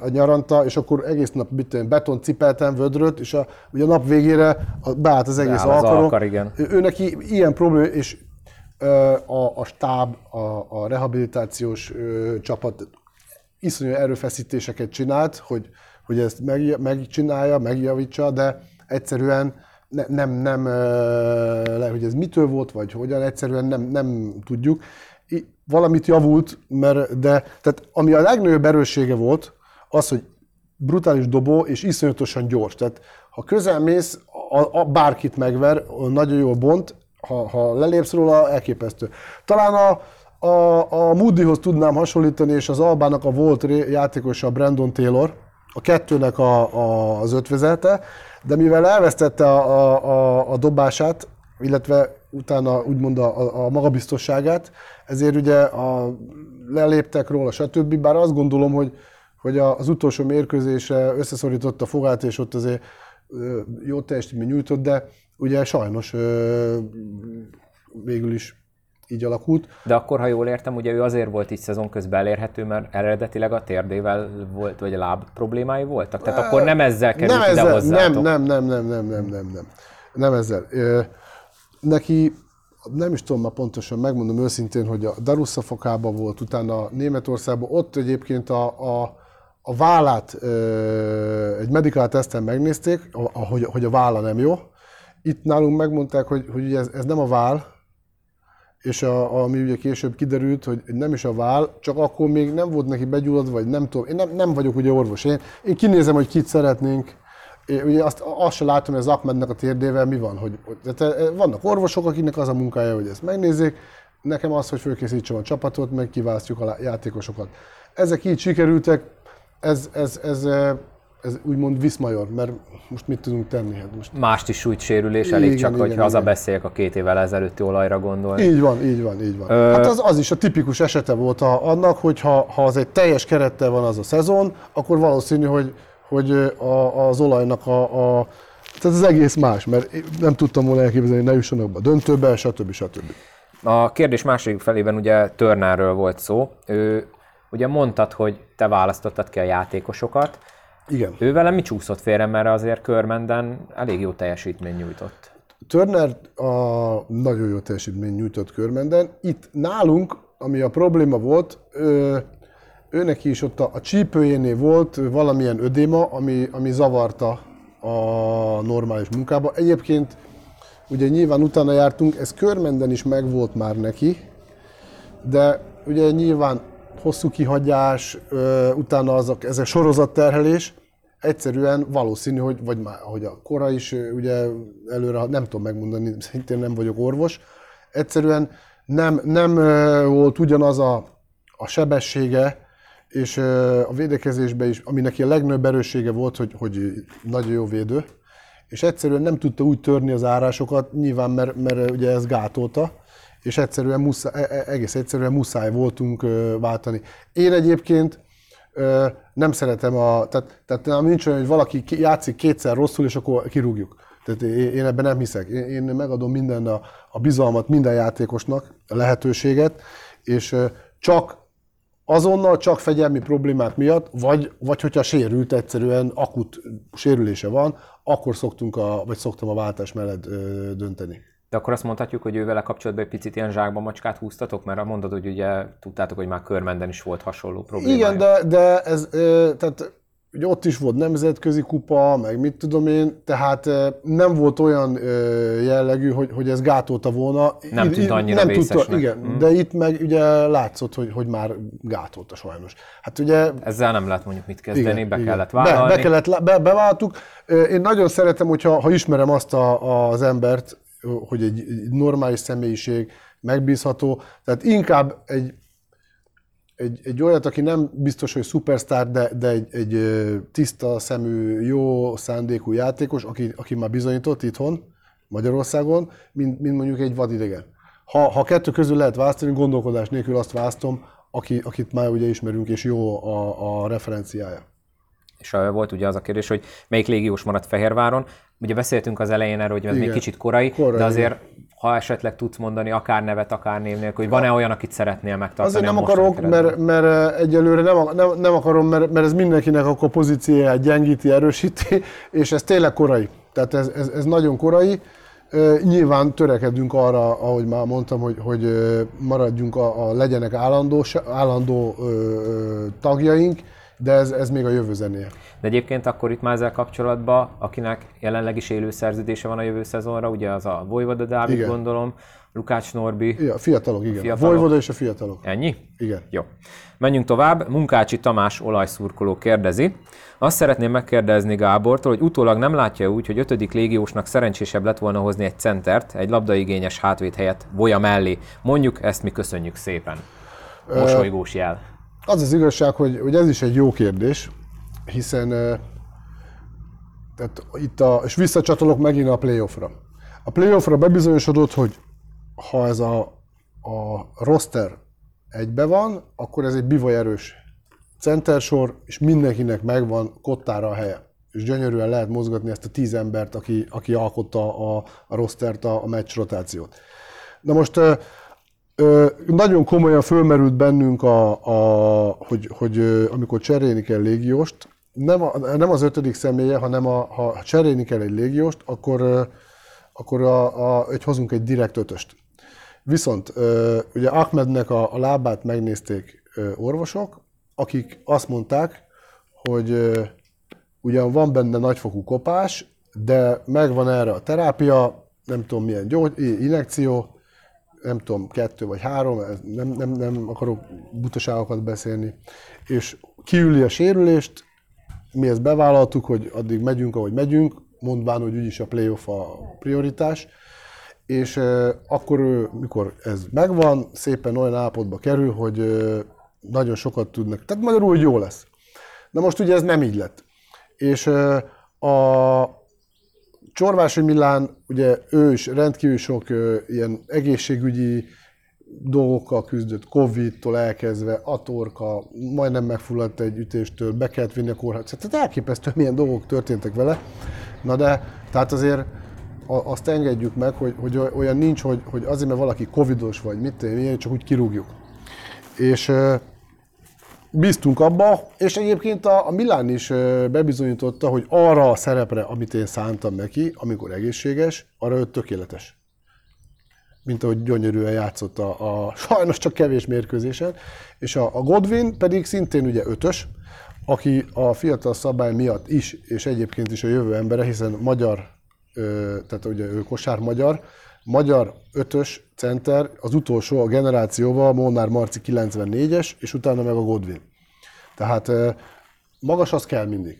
nyaranta, és akkor egész nap beton cipeltem, vödröt, és ugye a nap végére beállt az egész alkarom. Ő neki ilyen probléma, és a stáb, a rehabilitációs csapat iszonyú erőfeszítéseket csinált, hogy ezt megcsinálja, megjavítsa, de egyszerűen nem, hogy ez mitől volt, vagy hogyan, egyszerűen nem tudjuk. Valamit javult, tehát ami a legnagyobb erőssége volt, az, hogy brutális dobó és iszonyatosan gyors. Tehát ha közelmész, bárkit megver, nagyon jól bont, ha lelépsz róla, elképesztő. Talán a Moodyhoz tudnám hasonlítani, és az Albának a volt játékosa, Brandon Taylor, a kettőnek az ötvezete, de mivel elvesztette a dobását, illetve utána úgymond a magabiztosságát, ezért ugye leléptek róla, stb. Bár azt gondolom, hogy az utolsó mérkőzésre összeszorította a fogát, és ott azért jó teljesítményt nyújtott, de ugye sajnos végül is így alakult. De akkor, ha jól értem, ugye ő azért volt így szezon közben elérhető, mert eredetileg a térdével volt, vagy a láb problémái voltak? Tehát akkor nem ezzel került ide hozzátok? Nem ezzel. Neki, nem is tudom már pontosan, megmondom őszintén, hogy a Darussa Fakában volt, utána Németországban, ott egyébként a vállát egy medikál teszten megnézték, hogy a válla nem jó. Itt nálunk megmondták, hogy ez nem a váll, és ami ugye később kiderült, hogy nem is a váll, csak akkor még nem volt neki begyullad, vagy nem tudom, én nem vagyok ugye orvos, én kinézem, hogy kit szeretnénk, én ugye azt se látom, hogy az Ahmednek a térdével mi van, hogy vannak orvosok, akiknek az a munkája, hogy ezt megnézzék, nekem az, hogy fölkészítsem a csapatot, meg kiválasztjuk a játékosokat. Ezek így sikerültek, ez úgymond viszmajor, mert most mit tudunk tenni? Hát most mást is sújt sérülés, elég igen, csak, igen, hogy hazabeszéljek a 2 évvel ezelőtti olajra gondolni. Így van. Hát az is a tipikus esete volt annak, hogy ha az egy teljes kerettel van az a szezon, akkor valószínű, hogy az olajnak tehát az egész más, mert nem tudtam volna elképzelni, hogy ne jussanak be a döntőbe, stb. A kérdés második felében ugye Turnerről volt szó. Ő, ugye mondtad, hogy te választottad ki a játékosokat. Igen. Ő vele mi csúszott félre, mert azért Körmenden elég jó teljesítmény nyújtott. Turner nagyon jó teljesítmény nyújtott Körmenden. Itt nálunk, ami a probléma volt, őneki is ott a csípőjénél volt valamilyen ödéma, ami zavarta a normális munkába. Egyébként ugye nyilván utána jártunk, ez Körmenden is megvolt már neki, de ugye nyilván hosszú kihagyás, utána ez a sorozatterhelés, egyszerűen valószínű, hogy vagy már ahogy a kora is, ugye előre nem tudom megmondani, szintén nem vagyok orvos, egyszerűen nem volt ugyanaz a sebessége, és a védekezésben is, ami neki a legnagyobb erőssége volt, hogy nagyon jó védő, és egyszerűen nem tudta úgy törni az árásokat, nyilván mert ugye ez gátolta, és egész egyszerűen muszáj voltunk váltani. Én egyébként nem szeretem tehát nem nincs olyan, hogy valaki játszik kétszer rosszul, és akkor kirúgjuk. Tehát én ebben nem hiszek. Én megadom minden a bizalmat minden játékosnak, a lehetőséget, és csak azonnal, csak fegyelmi problémák miatt, vagy hogyha sérült, egyszerűen akut sérülése van, akkor szoktam a váltás mellett dönteni. De akkor azt mondhatjuk, hogy ő vele kapcsolatban egy picit ilyen zsákba macskát húztatok, mert mondod, hogy ugye tudtátok, hogy már Körmenden is volt hasonló problémája. Igen, de ez, tehát ugye ott is volt nemzetközi kupa, meg mit tudom én, tehát nem volt olyan jellegű, hogy ez gátolta volna. Nem tűnt annyira nem vészesnek. Tudta, igen, de itt meg ugye látszott, hogy már gátolta sajnos. Hát ugye, ezzel nem lehet mondjuk mit kezdeni, igen, kellett vállalni. Bevállaltuk. Én nagyon szeretem, ha ismerem azt az embert, hogy egy normális személyiség, megbízható, tehát inkább egy olyat, aki nem biztos, hogy szupersztár, de egy tiszta szemű, jó szándékú játékos, aki már bizonyított itthon, Magyarországon, mint mondjuk egy vadidegen. Ha kettő közül lehet választani, gondolkodás nélkül azt választom, akit már ugye ismerünk, és jó a referenciája. És volt ugye az a kérdés, hogy melyik légiós maradt Fehérváron. Ugye beszéltünk az elején erről, hogy ez még kicsit korai, de azért, ha esetleg tudsz mondani akár nevet, akár név nélkül, hogy van-e olyan, akit szeretnél megtartani? Azért nem akarok, mert egyelőre nem akarom, mert ez mindenkinek akkor pozícióját gyengíti, erősíti, és ez tényleg korai. Tehát ez nagyon korai. Nyilván törekedünk arra, ahogy már mondtam, hogy maradjunk, legyenek állandó tagjaink, de ez még a jövő zenéje. De egyébként akkor itt már ezzel kapcsolatban, akinek jelenleg is élő szerződése van a jövő szezonra, ugye az a Vojvoda Dávid, igen, gondolom, Lukács Norbi. Igen, fiatalok. Vojvoda és a fiatalok. Ennyi? Igen. Jó. Menjünk tovább. Munkácsi Tamás olajszurkoló kérdezi. Azt szeretném megkérdezni Gábortól, hogy utólag nem látja úgy, hogy 5. légiósnak szerencsésebb lett volna hozni egy centert, egy labdaigényes hátvét helyett Voja mellé. Mondjuk ezt mi köszönjük szépen. Mosolygós jel. Az az igazság, hogy ez is egy jó kérdés, hiszen tehát itt és visszacsatolok megint a playoffra. A playoffra bebizonyosodott, hogy ha ez a roster egybe van, akkor ez egy bivaj erős centersor, és mindenkinek megvan kottára a helye. És gyönyörűen lehet mozgatni ezt a 10 embert, aki alkotta a rostert, a meccs rotációt. Na most nagyon komolyan fölmerült bennünk, hogy amikor cserélni kell légióst, nem az 5. személye, hanem ha cserélni kell egy légióst, akkor hozunk egy direkt 5-öst. Viszont ugye Ahmednek a lábát megnézték orvosok, akik azt mondták, hogy ugyan van benne nagyfokú kopás, de megvan erre a terápia, nem tudom milyen injekció, nem tudom, 2 vagy 3, nem akarok butaságokat beszélni, és kiüli a sérülést, mi ezt bevállaltuk, hogy addig megyünk, ahogy megyünk, mondván, hogy úgyis a playoff a prioritás, És akkor ő, mikor ez megvan, szépen olyan állapotba kerül, hogy nagyon sokat tudnak. Tehát magyarul, hogy jó lesz. Na most ugye ez nem így lett. És a Csorvási Milán, ugye ő is rendkívül sok ilyen egészségügyi dolgokkal küzdött, Covid-tól elkezdve, a torka, majdnem megfulladt egy ütéstől, be kellett vinni a kórházba. Tehát elképesztő, milyen dolgok történtek vele. Na de, tehát azért azt engedjük meg, hogy olyan nincs, hogy azért, mert valaki Covidos vagy, csak úgy kirúgjuk. És bíztunk abba, és egyébként a Milán is bebizonyította, hogy arra a szerepre, amit én szántam neki, amikor egészséges, arra ő tökéletes. Mint ahogy gyönyörűen játszott a sajnos csak kevés mérkőzésen. És a Godwin pedig szintén ugye ötös, aki a fiatal szabály miatt is, és egyébként is a jövő embere, hiszen magyar, tehát ugye ő kosár magyar ötös center, az utolsó a generációban, Molnár Marci 94-es, és utána meg a Godwin. Tehát magas az kell mindig.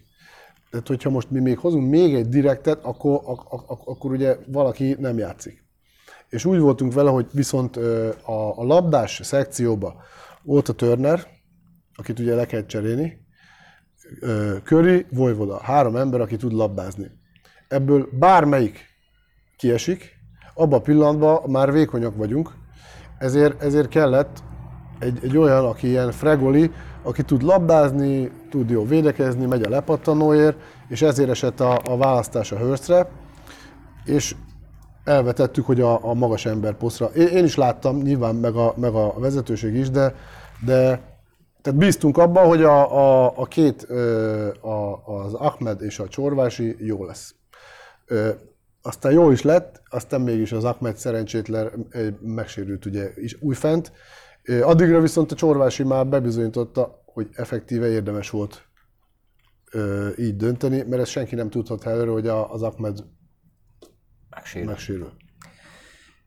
Tehát hogyha most mi még hozunk még egy direktet, akkor ugye valaki nem játszik. És úgy voltunk vele, hogy viszont a labdás szekcióba volt a Turner, akit ugye le kellett cserélni, Curry, Vojvoda, három ember, aki tud labdázni. Ebből bármelyik kiesik, abban a pillanatban már vékonyak vagyunk, ezért kellett egy olyan, aki ilyen fregoli, aki tud labdázni, tud jó védekezni, megy a lepattanóért, és ezért esett a választás a Hurst-re, és elvetettük, hogy a magas ember posztra. Én is láttam, nyilván meg a vezetőség is, de tehát bíztunk abban, hogy a két, az Ahmed és a Csorvási jó lesz. Aztán jó is lett, aztán mégis az Ahmed szerencsétlen megsérült ugye is újfent. Addigra viszont a Csorvási már bebizonyította, hogy effektíve érdemes volt így dönteni, mert ezt senki nem tudhat előre, hogy az Ahmed megsérül.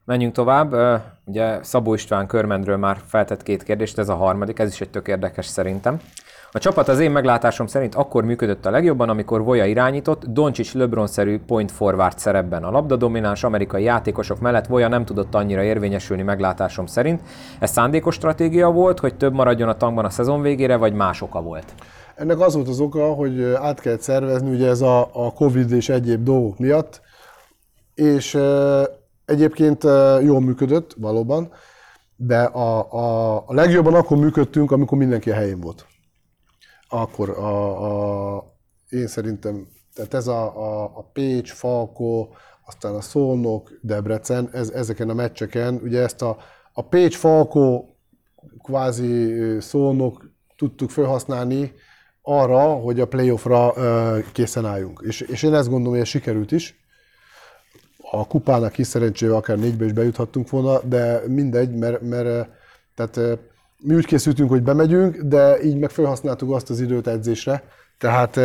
Menjünk tovább. Ugye Szabó István Körmendről már feltett két kérdést, ez a harmadik, ez is egy tök érdekes szerintem. A csapat az én meglátásom szerint akkor működött a legjobban, amikor Voja irányított, Doncic LeBron-szerű point forward szerepben. A labdadomináns amerikai játékosok mellett Voja nem tudott annyira érvényesülni meglátásom szerint. Ez szándékos stratégia volt, hogy több maradjon a tankban a szezon végére, vagy más oka volt? Ennek az volt az oka, hogy át kellett szervezni, ugye ez a Covid és egyéb dolgok miatt, és egyébként jól működött valóban, de a legjobban akkor működtünk, amikor mindenki a helyén volt. Akkor én szerintem, tehát ez a Pécs, Falkó, aztán a Szolnok, Debrecen, ezeken a meccseken, ugye ezt a Pécs, Falkó, kvázi Szolnok tudtuk felhasználni arra, hogy a playoffra készen álljunk. És én ezt gondolom, hogy ez sikerült is. A kupának is szerencsével akár 4-be is bejuthattunk volna, de mindegy, mert tehát mi úgy készültünk, hogy bemegyünk, de így meg felhasználtuk azt az időt edzésre, tehát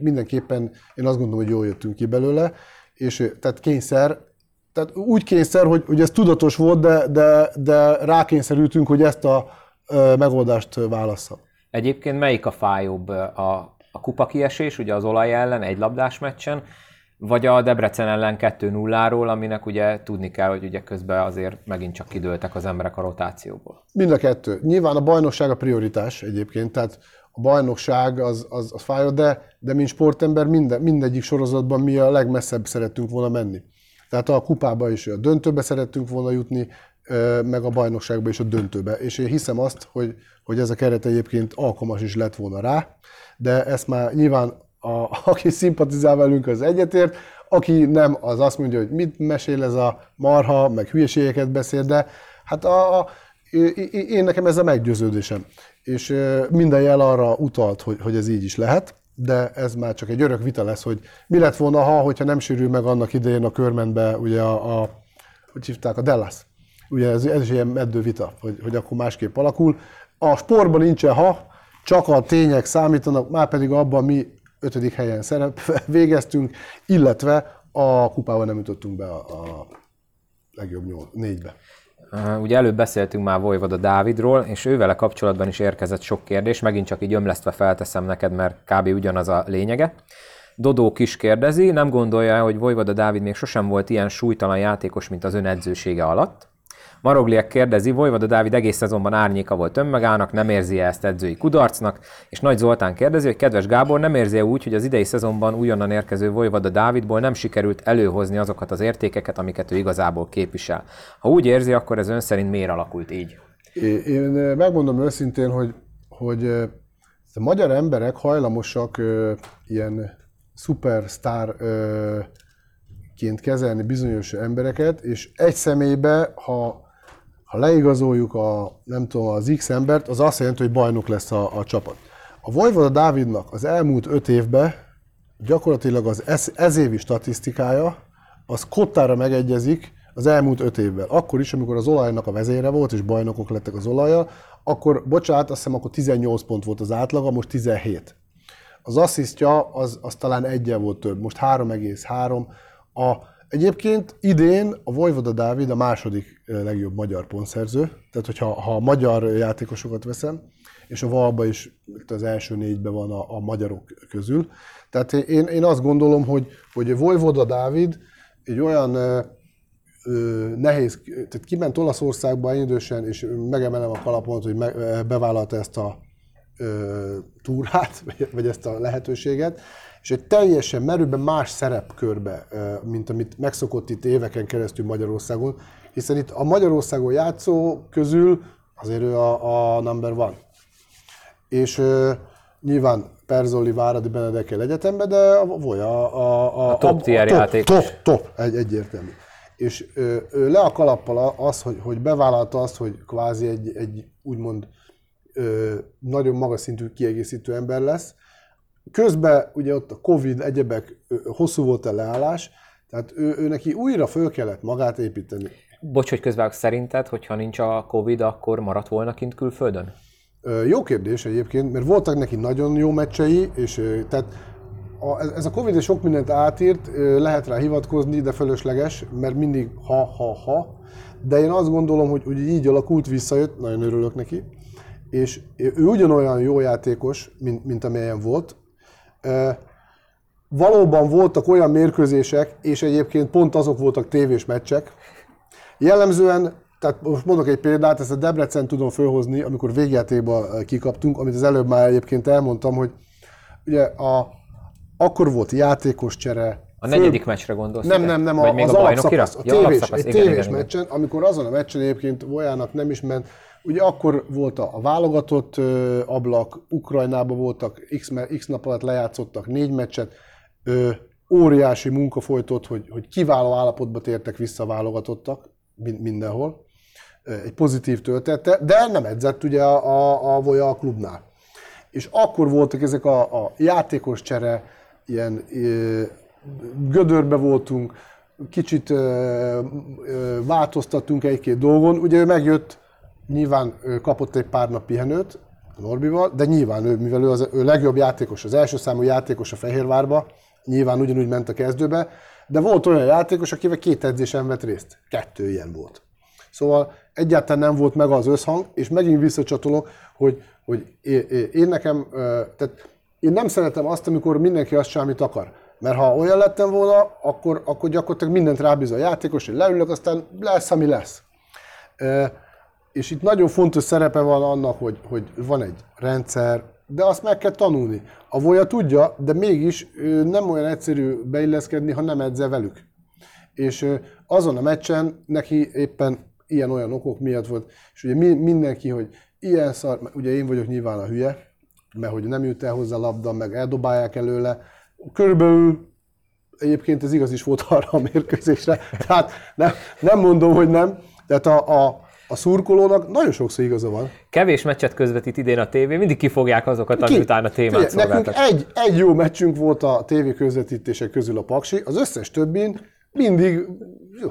mindenképpen én azt gondolom, hogy jól jöttünk ki belőle, és tehát kényszer, tehát úgy kényszer, hogy ez tudatos volt, de rákényszerültünk, hogy ezt a megoldást válassza. Egyébként melyik a fájóbb? A kupa kiesés, ugye az Olaj ellen egy labdás meccsen, vagy a Debrecen ellen 2-0-ról, aminek ugye tudni kell, hogy ugye közben azért megint csak kidőltek az emberek a rotációból. Mind a kettő. Nyilván a bajnokság a prioritás egyébként, tehát a bajnokság az fájó, de mint sportember mindegyik sorozatban mi a legmesszebb szerettünk volna menni. Tehát a kupába is a döntőbe szerettünk volna jutni, meg a bajnokságba is a döntőbe. És én hiszem azt, hogy ez a keret egyébként alkalmas is lett volna rá, de ezt már nyilván aki szimpatizál velünk, az egyetért, aki nem, az azt mondja, hogy mit mesél ez a marha, meg hülyeségeket beszél, de hát én nekem ez a meggyőződésem. És minden jel arra utalt, hogy ez így is lehet, de ez már csak egy örök vita lesz, hogy mi lett volna, hogyha nem sérül meg annak idején a Körmendbe, ugye hogy hívták, a Dallas. Ugye ez is ilyen meddő vita, hogy akkor másképp alakul. A sportban nincsen csak a tények számítanak, már pedig abban mi 5. helyen végeztünk, illetve a kupában nem jutottunk be a legjobb 4-be. Ugye előbb beszéltünk már Vojvoda Dávidról, és ővele kapcsolatban is érkezett sok kérdés, megint csak így ömlesztve felteszem neked, mert kb. Ugyanaz a lényege. Dodó Kis kérdezi, nem gondolja, hogy Vojvoda Dávid még sosem volt ilyen súlytalan játékos, mint az ön edzősége alatt. Marogliak kérdezi, Vojvoda Dávid egész szezonban árnyéka volt önmagának, nem érzi ezt edzői kudarcnak, és Nagy Zoltán kérdezi, hogy kedves Gábor, nem érzi úgy, hogy az idei szezonban újonnan érkező Vojvoda Dávidból nem sikerült előhozni azokat az értékeket, amiket ő igazából képvisel. Ha úgy érzi, akkor ez ön szerint miért alakult így? Én megmondom őszintén, hogy a magyar emberek hajlamosak ilyen szupersztárként kezelni bizonyos embereket, és egy személybe, ha leigazoljuk az X embert, az azt jelenti, hogy bajnok lesz a csapat. A Vojvoda Dávidnak az elmúlt 5 évben gyakorlatilag az ezévi statisztikája, az kottára megegyezik az elmúlt 5 évvel. Akkor is, amikor az Olajnak a vezére volt, és bajnokok lettek az Olajjal, akkor, bocsánat, azt hiszem, akkor 18 pont volt az átlaga, most 17. Az asszisztja az talán eggyel volt több, most 3,3. Egyébként idén a Vojvoda Dávid a második legjobb magyar pontszerző, tehát hogyha a magyar játékosokat veszem, és a Valba is az első 4-ben van a magyarok közül. Tehát én azt gondolom, hogy Vojvoda Dávid egy olyan nehéz, tehát kiment Olaszországba idősen, és megemelem a kalapot, hogy bevállalta ezt a túrát, vagy ezt a lehetőséget, és egy teljesen merőben más szerepkörbe, mint amit megszokott itt éveken keresztül Magyarországon, hiszen itt a Magyarországon játszó közül azért ő a number one. És nyilván Perzoli, Váradi Benedekkel egyetemben, de a top tier játékos. Top, egyértelmű. És ő le a kalappal az, hogy bevállalta azt, hogy kvázi egy úgymond nagyon magas szintű kiegészítő ember lesz. Közben ugye ott a Covid, egyebek, hosszú volt a leállás, tehát ő neki újra föl kellett magát építeni. Bocs, hogy közben szerinted, hogyha nincs a Covid, akkor maradt volna kint külföldön? Jó kérdés egyébként, mert voltak neki nagyon jó meccsei, és tehát ez a Covid sok mindent átírt, lehet rá hivatkozni, de fölösleges, mert mindig de én azt gondolom, hogy így alakult, visszajött, nagyon örülök neki. És ő ugyanolyan jó játékos, mint amilyen volt. Valóban voltak olyan mérkőzések, és egyébként pont azok voltak tévés meccsek. Jellemzően, tehát most mondok egy példát, ezt a Debrecen tudom fölhozni, amikor végjátékban kikaptunk, amit az előbb már egyébként elmondtam, hogy ugye akkor volt játékoscsere. A negyedik meccsre gondolsz? Nem, az alapszakasz, a tévés meccsen, amikor azon a meccsen egyébként Vojának nem is ment. Ugye akkor volt a válogatott ablak, Ukrajnában voltak, X nap alatt lejátszottak 4 meccset, óriási munka folytott, hogy kiváló állapotba tértek vissza a válogatottak mindenhol. Egy pozitív töltete, de nem edzett ugye a Voja a klubnál. És akkor voltak ezek a játékos csere, ilyen gödörbe voltunk, kicsit változtattunk egy-két dolgon, ugye ő megjött, nyilván kapott egy pár nap pihenőt Norbival, de nyilván ő, mivel ő legjobb játékos, az első számú játékos a Fehérvárba, nyilván ugyanúgy ment a kezdőbe, de volt olyan játékos, akivel 2 edzésen vett részt. 2 ilyen volt. Szóval egyáltalán nem volt meg az összhang, és megint visszacsatolok, hogy én nekem, tehát én nem szeretem azt, amikor mindenki azt csinál, amit akar. Mert ha olyan lettem volna, akkor gyakorlatilag mindent rábíz a játékos, hogy leülök, aztán lesz, ami lesz. És itt nagyon fontos szerepe van annak, hogy van egy rendszer, de azt meg kell tanulni. A Voja tudja, de mégis nem olyan egyszerű beilleszkedni, ha nem edzel velük. És azon a meccsen neki éppen ilyen-olyan okok miatt volt, és ugye mindenki, hogy ilyen szar, ugye én vagyok nyilván a hülye, mert hogy nem jut el hozzá labda, meg eldobálják előle, körülbelül egyébként ez igaz is volt arra a mérkőzésre, tehát nem mondom, hogy nem, tehát a szurkolónak nagyon sokszor igaza van. Kevés meccset közvetít idén a tévé, mindig kifogják azokat, ami utána témát szolgáltat. Nekünk egy jó meccsünk volt a tévé közvetítések közül a Paksi, az összes többin mindig...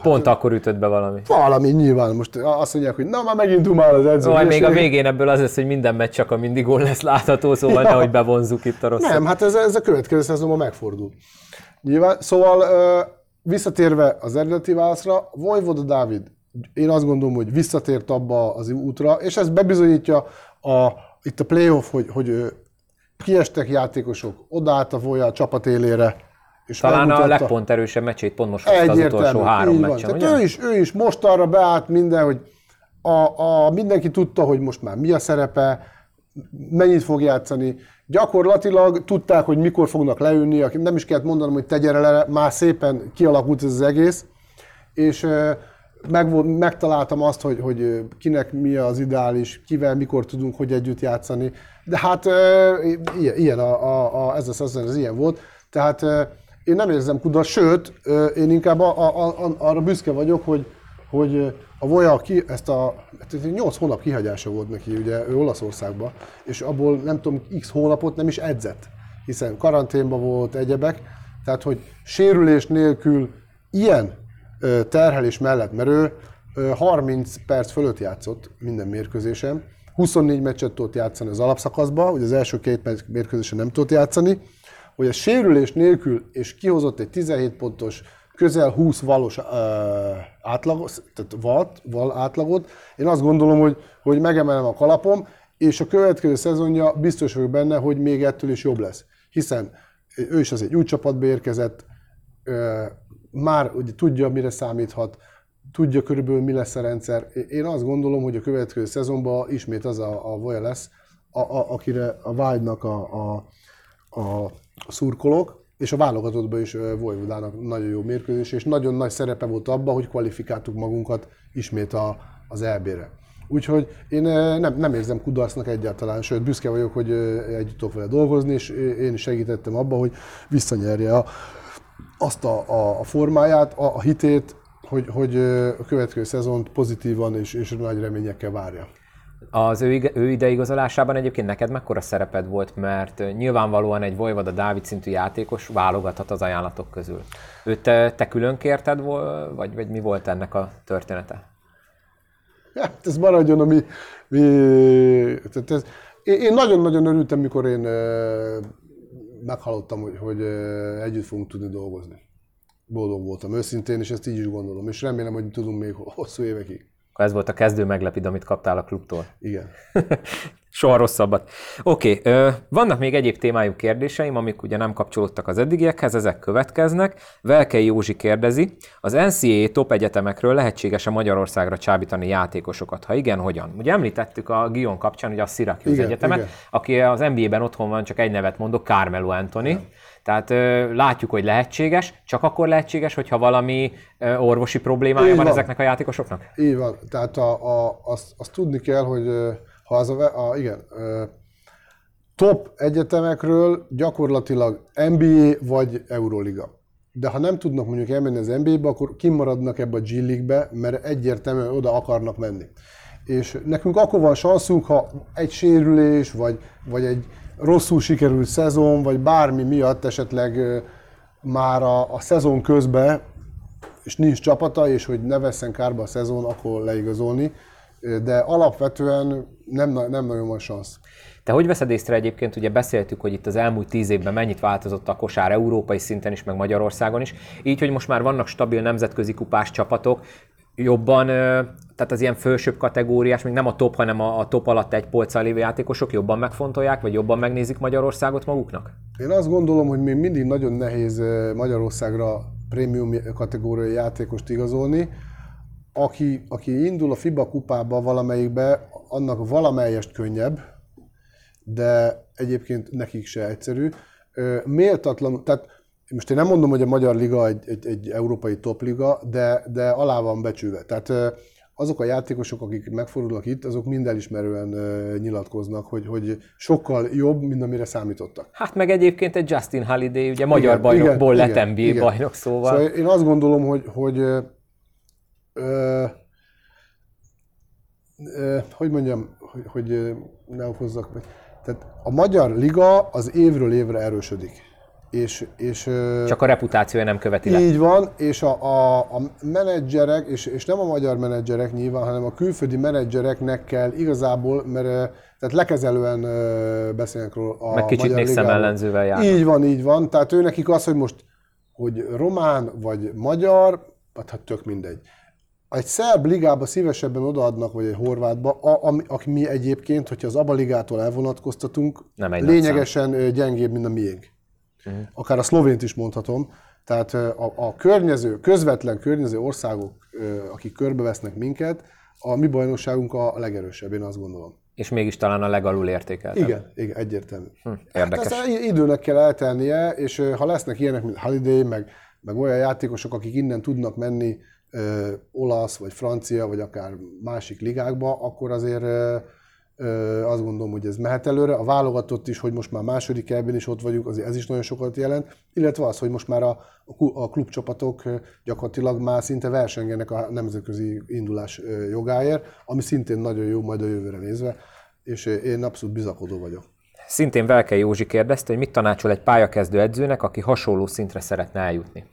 Pont akkor ütött be valami. Valami, nyilván. Most azt mondják, hogy na, már megint dumál az edző. Majd még a végén ebből az lesz, hogy minden meccs csak a mindig gól lesz látható, szóval ja. Nehogy bevonzzuk itt a rosszat. Nem, hát ez a következő szezonban megfordul. Nyilván, szóval visszatérve az eredeti válaszra, Vojvoda Dávid, én azt gondolom, hogy visszatért abba az útra, és ez bebizonyítja itt a playoff, hogy kiestek játékosok, odaállt a Voya a csapat élére. És talán a legpont erősebb meccsét pont most hozta az utolsó három meccsen. Ő is most arra beállt minden, hogy mindenki tudta, hogy most már mi a szerepe, mennyit fog játszani. Gyakorlatilag tudták, hogy mikor fognak leülni, nem is kellett mondanom, hogy te gyere le, már szépen kialakult ez az egész, és megtaláltam azt, hogy kinek mi az ideális, kivel, mikor tudunk, hogy együtt játszani. De hát ez ilyen volt. Tehát én nem érzem kudarc, sőt, én inkább arra büszke vagyok, hogy a Voya ezt a 8 hónap kihagyása volt neki, ugye ő Olaszországban, és abból nem tudom, x hónapot nem is edzett, hiszen karanténban volt, egyebek, tehát hogy sérülés nélkül ilyen terhelés mellett, mert ő 30 perc fölött játszott minden mérkőzésen, 24 meccset tudott játszani az alapszakaszban, ugye az első 2 mérkőzésen nem tudott játszani, hogy a sérülés nélkül, és kihozott egy 17 pontos, közel 20 valos átlagot, tehát val átlagot, én azt gondolom, hogy megemelem a kalapom, és a következő szezonja biztos vagyok benne, hogy még ettől is jobb lesz. Hiszen ő is az egy új csapatba érkezett, már ugye tudja, mire számíthat, tudja körülbelül mi lesz a rendszer. Én azt gondolom, hogy a következő szezonban ismét az a Voya lesz, akire a vágynak a szurkolók, és a válogatottban is Vojvodának nagyon jó mérkőzés, és nagyon nagy szerepe volt abban, hogy kvalifikáltuk magunkat ismét az EB-re. Úgyhogy én nem érzem kudarcnak egyáltalán, sőt büszke vagyok, hogy együtt tudok vele dolgozni, és én segítettem abban, hogy visszanyerje azt a formáját, a hitét, hogy a következő szezont pozitívan és nagy reményekkel várja. Az ő ideigazolásában egyébként neked mekkora szereped volt, mert nyilvánvalóan egy Vojvoda Dávid szintű játékos válogathat az ajánlatok közül. Őt te külön kérted, vagy mi volt ennek a története? Hát ez maradjon, én nagyon-nagyon örültem, mikor én meghallottam, hogy együtt fogunk tudni dolgozni. Boldog voltam őszintén, és ezt így is gondolom, és remélem, hogy tudunk még hosszú évekig. Ez volt a kezdő meglepid, amit kaptál a klubtól. Igen. Soha rosszabbat. Oké, vannak még egyéb témájú kérdéseim, amik ugye nem kapcsolódtak az eddigiekhez, ezek következnek. Velkei Józsi kérdezi, az NCAA top egyetemekről lehetséges-e Magyarországra csábítani játékosokat? Ha igen, hogyan? Ugye említettük a Guillaume kapcsán, ugye a Syracuse Egyetemet, igen. Aki az NBA-ben otthon van, csak egy nevet mondok, Carmelo Anthony. Igen. Tehát látjuk, hogy lehetséges, csak akkor lehetséges, hogyha valami orvosi problémája van ezeknek a játékosoknak? Így van. Tehát azt tudni kell, hogy ha az top egyetemekről gyakorlatilag NBA vagy Euroliga. De ha nem tudnak mondjuk elmenni az NBA-be, akkor kimaradnak ebbe a G League-be, mert egyértelműen oda akarnak menni. És nekünk akkor van szanszunk, ha egy sérülés, vagy egy rosszul sikerült szezon, vagy bármi miatt esetleg már a szezon közben, és nincs csapata, és hogy ne vesszen kárba a szezon, akkor leigazolni. De alapvetően nem nagyon van szansz. Te hogy veszed észre egyébként, ugye beszéltük, hogy itt az elmúlt 10 évben mennyit változott a kosár európai szinten is, meg Magyarországon is, így, hogy most már vannak stabil nemzetközi kupás csapatok, jobban, tehát az ilyen felsőbb kategóriás, még nem a top, hanem a top alatt egy polccal lévő játékosok jobban megfontolják, vagy jobban megnézik Magyarországot maguknak? Én azt gondolom, hogy még mindig nagyon nehéz Magyarországra prémium kategóriai játékost igazolni. Aki indul a FIBA kupába valamelyikbe, annak valamelyest könnyebb, de egyébként nekik se egyszerű. Méltatlan, tehát most én nem mondom, hogy a Magyar Liga egy európai topliga, de alá van becsülve. Tehát azok a játékosok, akik megfordulnak itt, azok mind elismerően nyilatkoznak, hogy sokkal jobb, mint amire számítottak. Hát meg egyébként egy Justin Holiday, ugye magyar bajnokból lett NBA bajnok, szóval én azt gondolom, hogy ne okozzak meg. Tehát a Magyar Liga az évről évre erősödik. És csak a reputációja nem követi le. Így van, és a menedzserek, és nem a magyar menedzserek nyilván, hanem a külföldi menedzsereknek kell igazából, mert tehát lekezelően beszélnek róla a Magyar Ligáról. Meg kicsit még szemellenzővel járnak. Így van. Tehát őnekik az, hogy román vagy magyar, hát tök mindegy. egy szerb ligába szívesebben odaadnak, vagy egy horvátba, aki mi egyébként, hogyha az ABA ligától elvonatkoztatunk, lényegesen gyengébb, mint a miénk. Uh-huh. Akár a szlovént is mondhatom. Tehát a környező, közvetlen környező országok, akik körbevesznek minket, a mi bajnokságunk a legerősebb, én azt gondolom. És mégis talán a legalul értékeltebb. Igen, egyértelmű. Érdekes. Hát időnek kell eltelnie, és ha lesznek ilyenek, mint Holiday, meg olyan játékosok, akik innen tudnak menni olasz, vagy francia, vagy akár másik ligákba, akkor azért azt gondolom, hogy ez mehet előre. A válogatott is, hogy most már második elben is ott vagyunk, azért ez is nagyon sokat jelent, illetve az, hogy most már a klubcsapatok gyakorlatilag már szinte versengenek a nemzetközi indulás jogáért, ami szintén nagyon jó majd a jövőre nézve, és én abszolút bizakodó vagyok. Szintén Velkei Józsi kérdezte, hogy mit tanácsol egy pályakezdő edzőnek, aki hasonló szintre szeretne eljutni.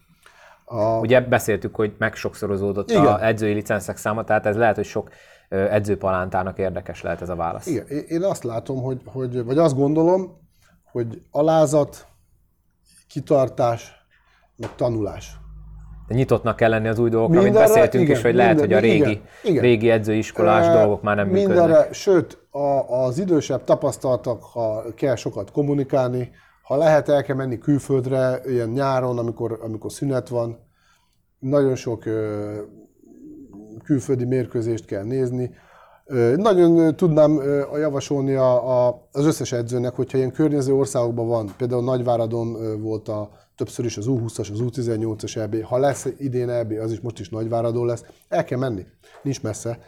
Ugye beszéltük, hogy megsokszorozódott az edzői licenszek száma, tehát ez lehet, hogy sok edzőpalántának érdekes lehet ez a válasz. Igen, én azt látom, vagy azt gondolom, hogy alázat, kitartás, meg tanulás. De nyitottnak kell lenni az új dolgokra, mindenre, mint beszéltünk is, hogy lehet, hogy a régi edzőiskolás dolgok már nem mindenre, működnek. Sőt, az idősebb tapasztaltak, ha kell sokat kommunikálni, ha lehet, el kell menni külföldre, ilyen nyáron, amikor szünet van, nagyon sok külföldi mérkőzést kell nézni. Nagyon tudnám javasolni az összes edzőnek, hogyha ilyen környező országokban van, például Nagyváradon volt többször is az U20-as, az U18-as EB, ha lesz idén EB, az is most is Nagyváradon lesz, el kell menni, nincs messze,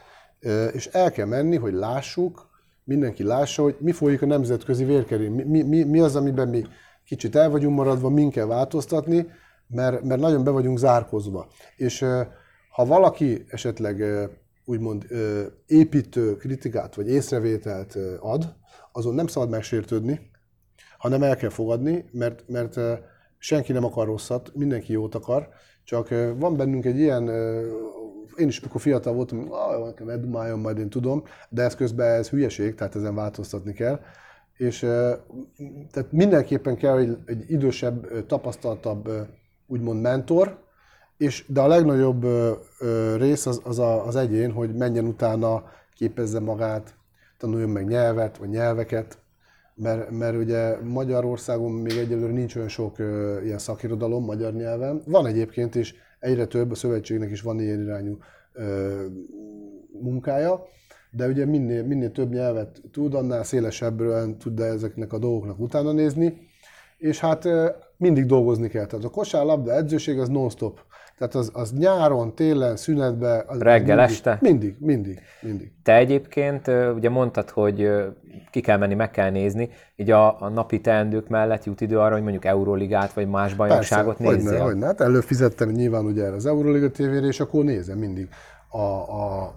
és el kell menni, hogy lássuk, mindenki lássa, hogy mi folyik a nemzetközi vérkerén, mi az, amiben mi kicsit el vagyunk maradva, min kell változtatni, mert nagyon be vagyunk zárkozva. És ha valaki esetleg úgymond építő kritikát vagy észrevételt ad, azon nem szabad megsértődni, hanem el kell fogadni, mert senki nem akar rosszat, mindenki jót akar, csak van bennünk egy ilyen, én is akkor fiatal voltam, edumáljon, majd én tudom, de ez közben ez hülyeség, tehát ezen változtatni kell. És tehát mindenképpen kell egy idősebb, tapasztaltabb úgymond mentor, de a legnagyobb rész az egyén, hogy menjen utána, képezze magát, tanuljon meg nyelvet, vagy nyelveket, mert ugye Magyarországon még egyelőre nincs olyan sok ilyen szakirodalom magyar nyelven. Van egyébként is, egyre több, a szövetségnek is van ilyen irányú munkája, de ugye minél több nyelvet tud, annál szélesebbről tud ezeknek a dolgoknak utána nézni, és hát mindig dolgozni kell. Tehát a kosárlabda edzőség az non-stop. Tehát az nyáron, télen, szünetben... Reggel, este? Mindig. Te egyébként ugye mondtad, hogy ki kell menni, meg kell nézni, így a napi teendők mellett jut idő arra, hogy mondjuk Euróligát vagy más bajnokságot nézzél? Persze, hogyne. Hát előfizettem nyilván ugye erre az Euróliga TV-re, és akkor nézem mindig. A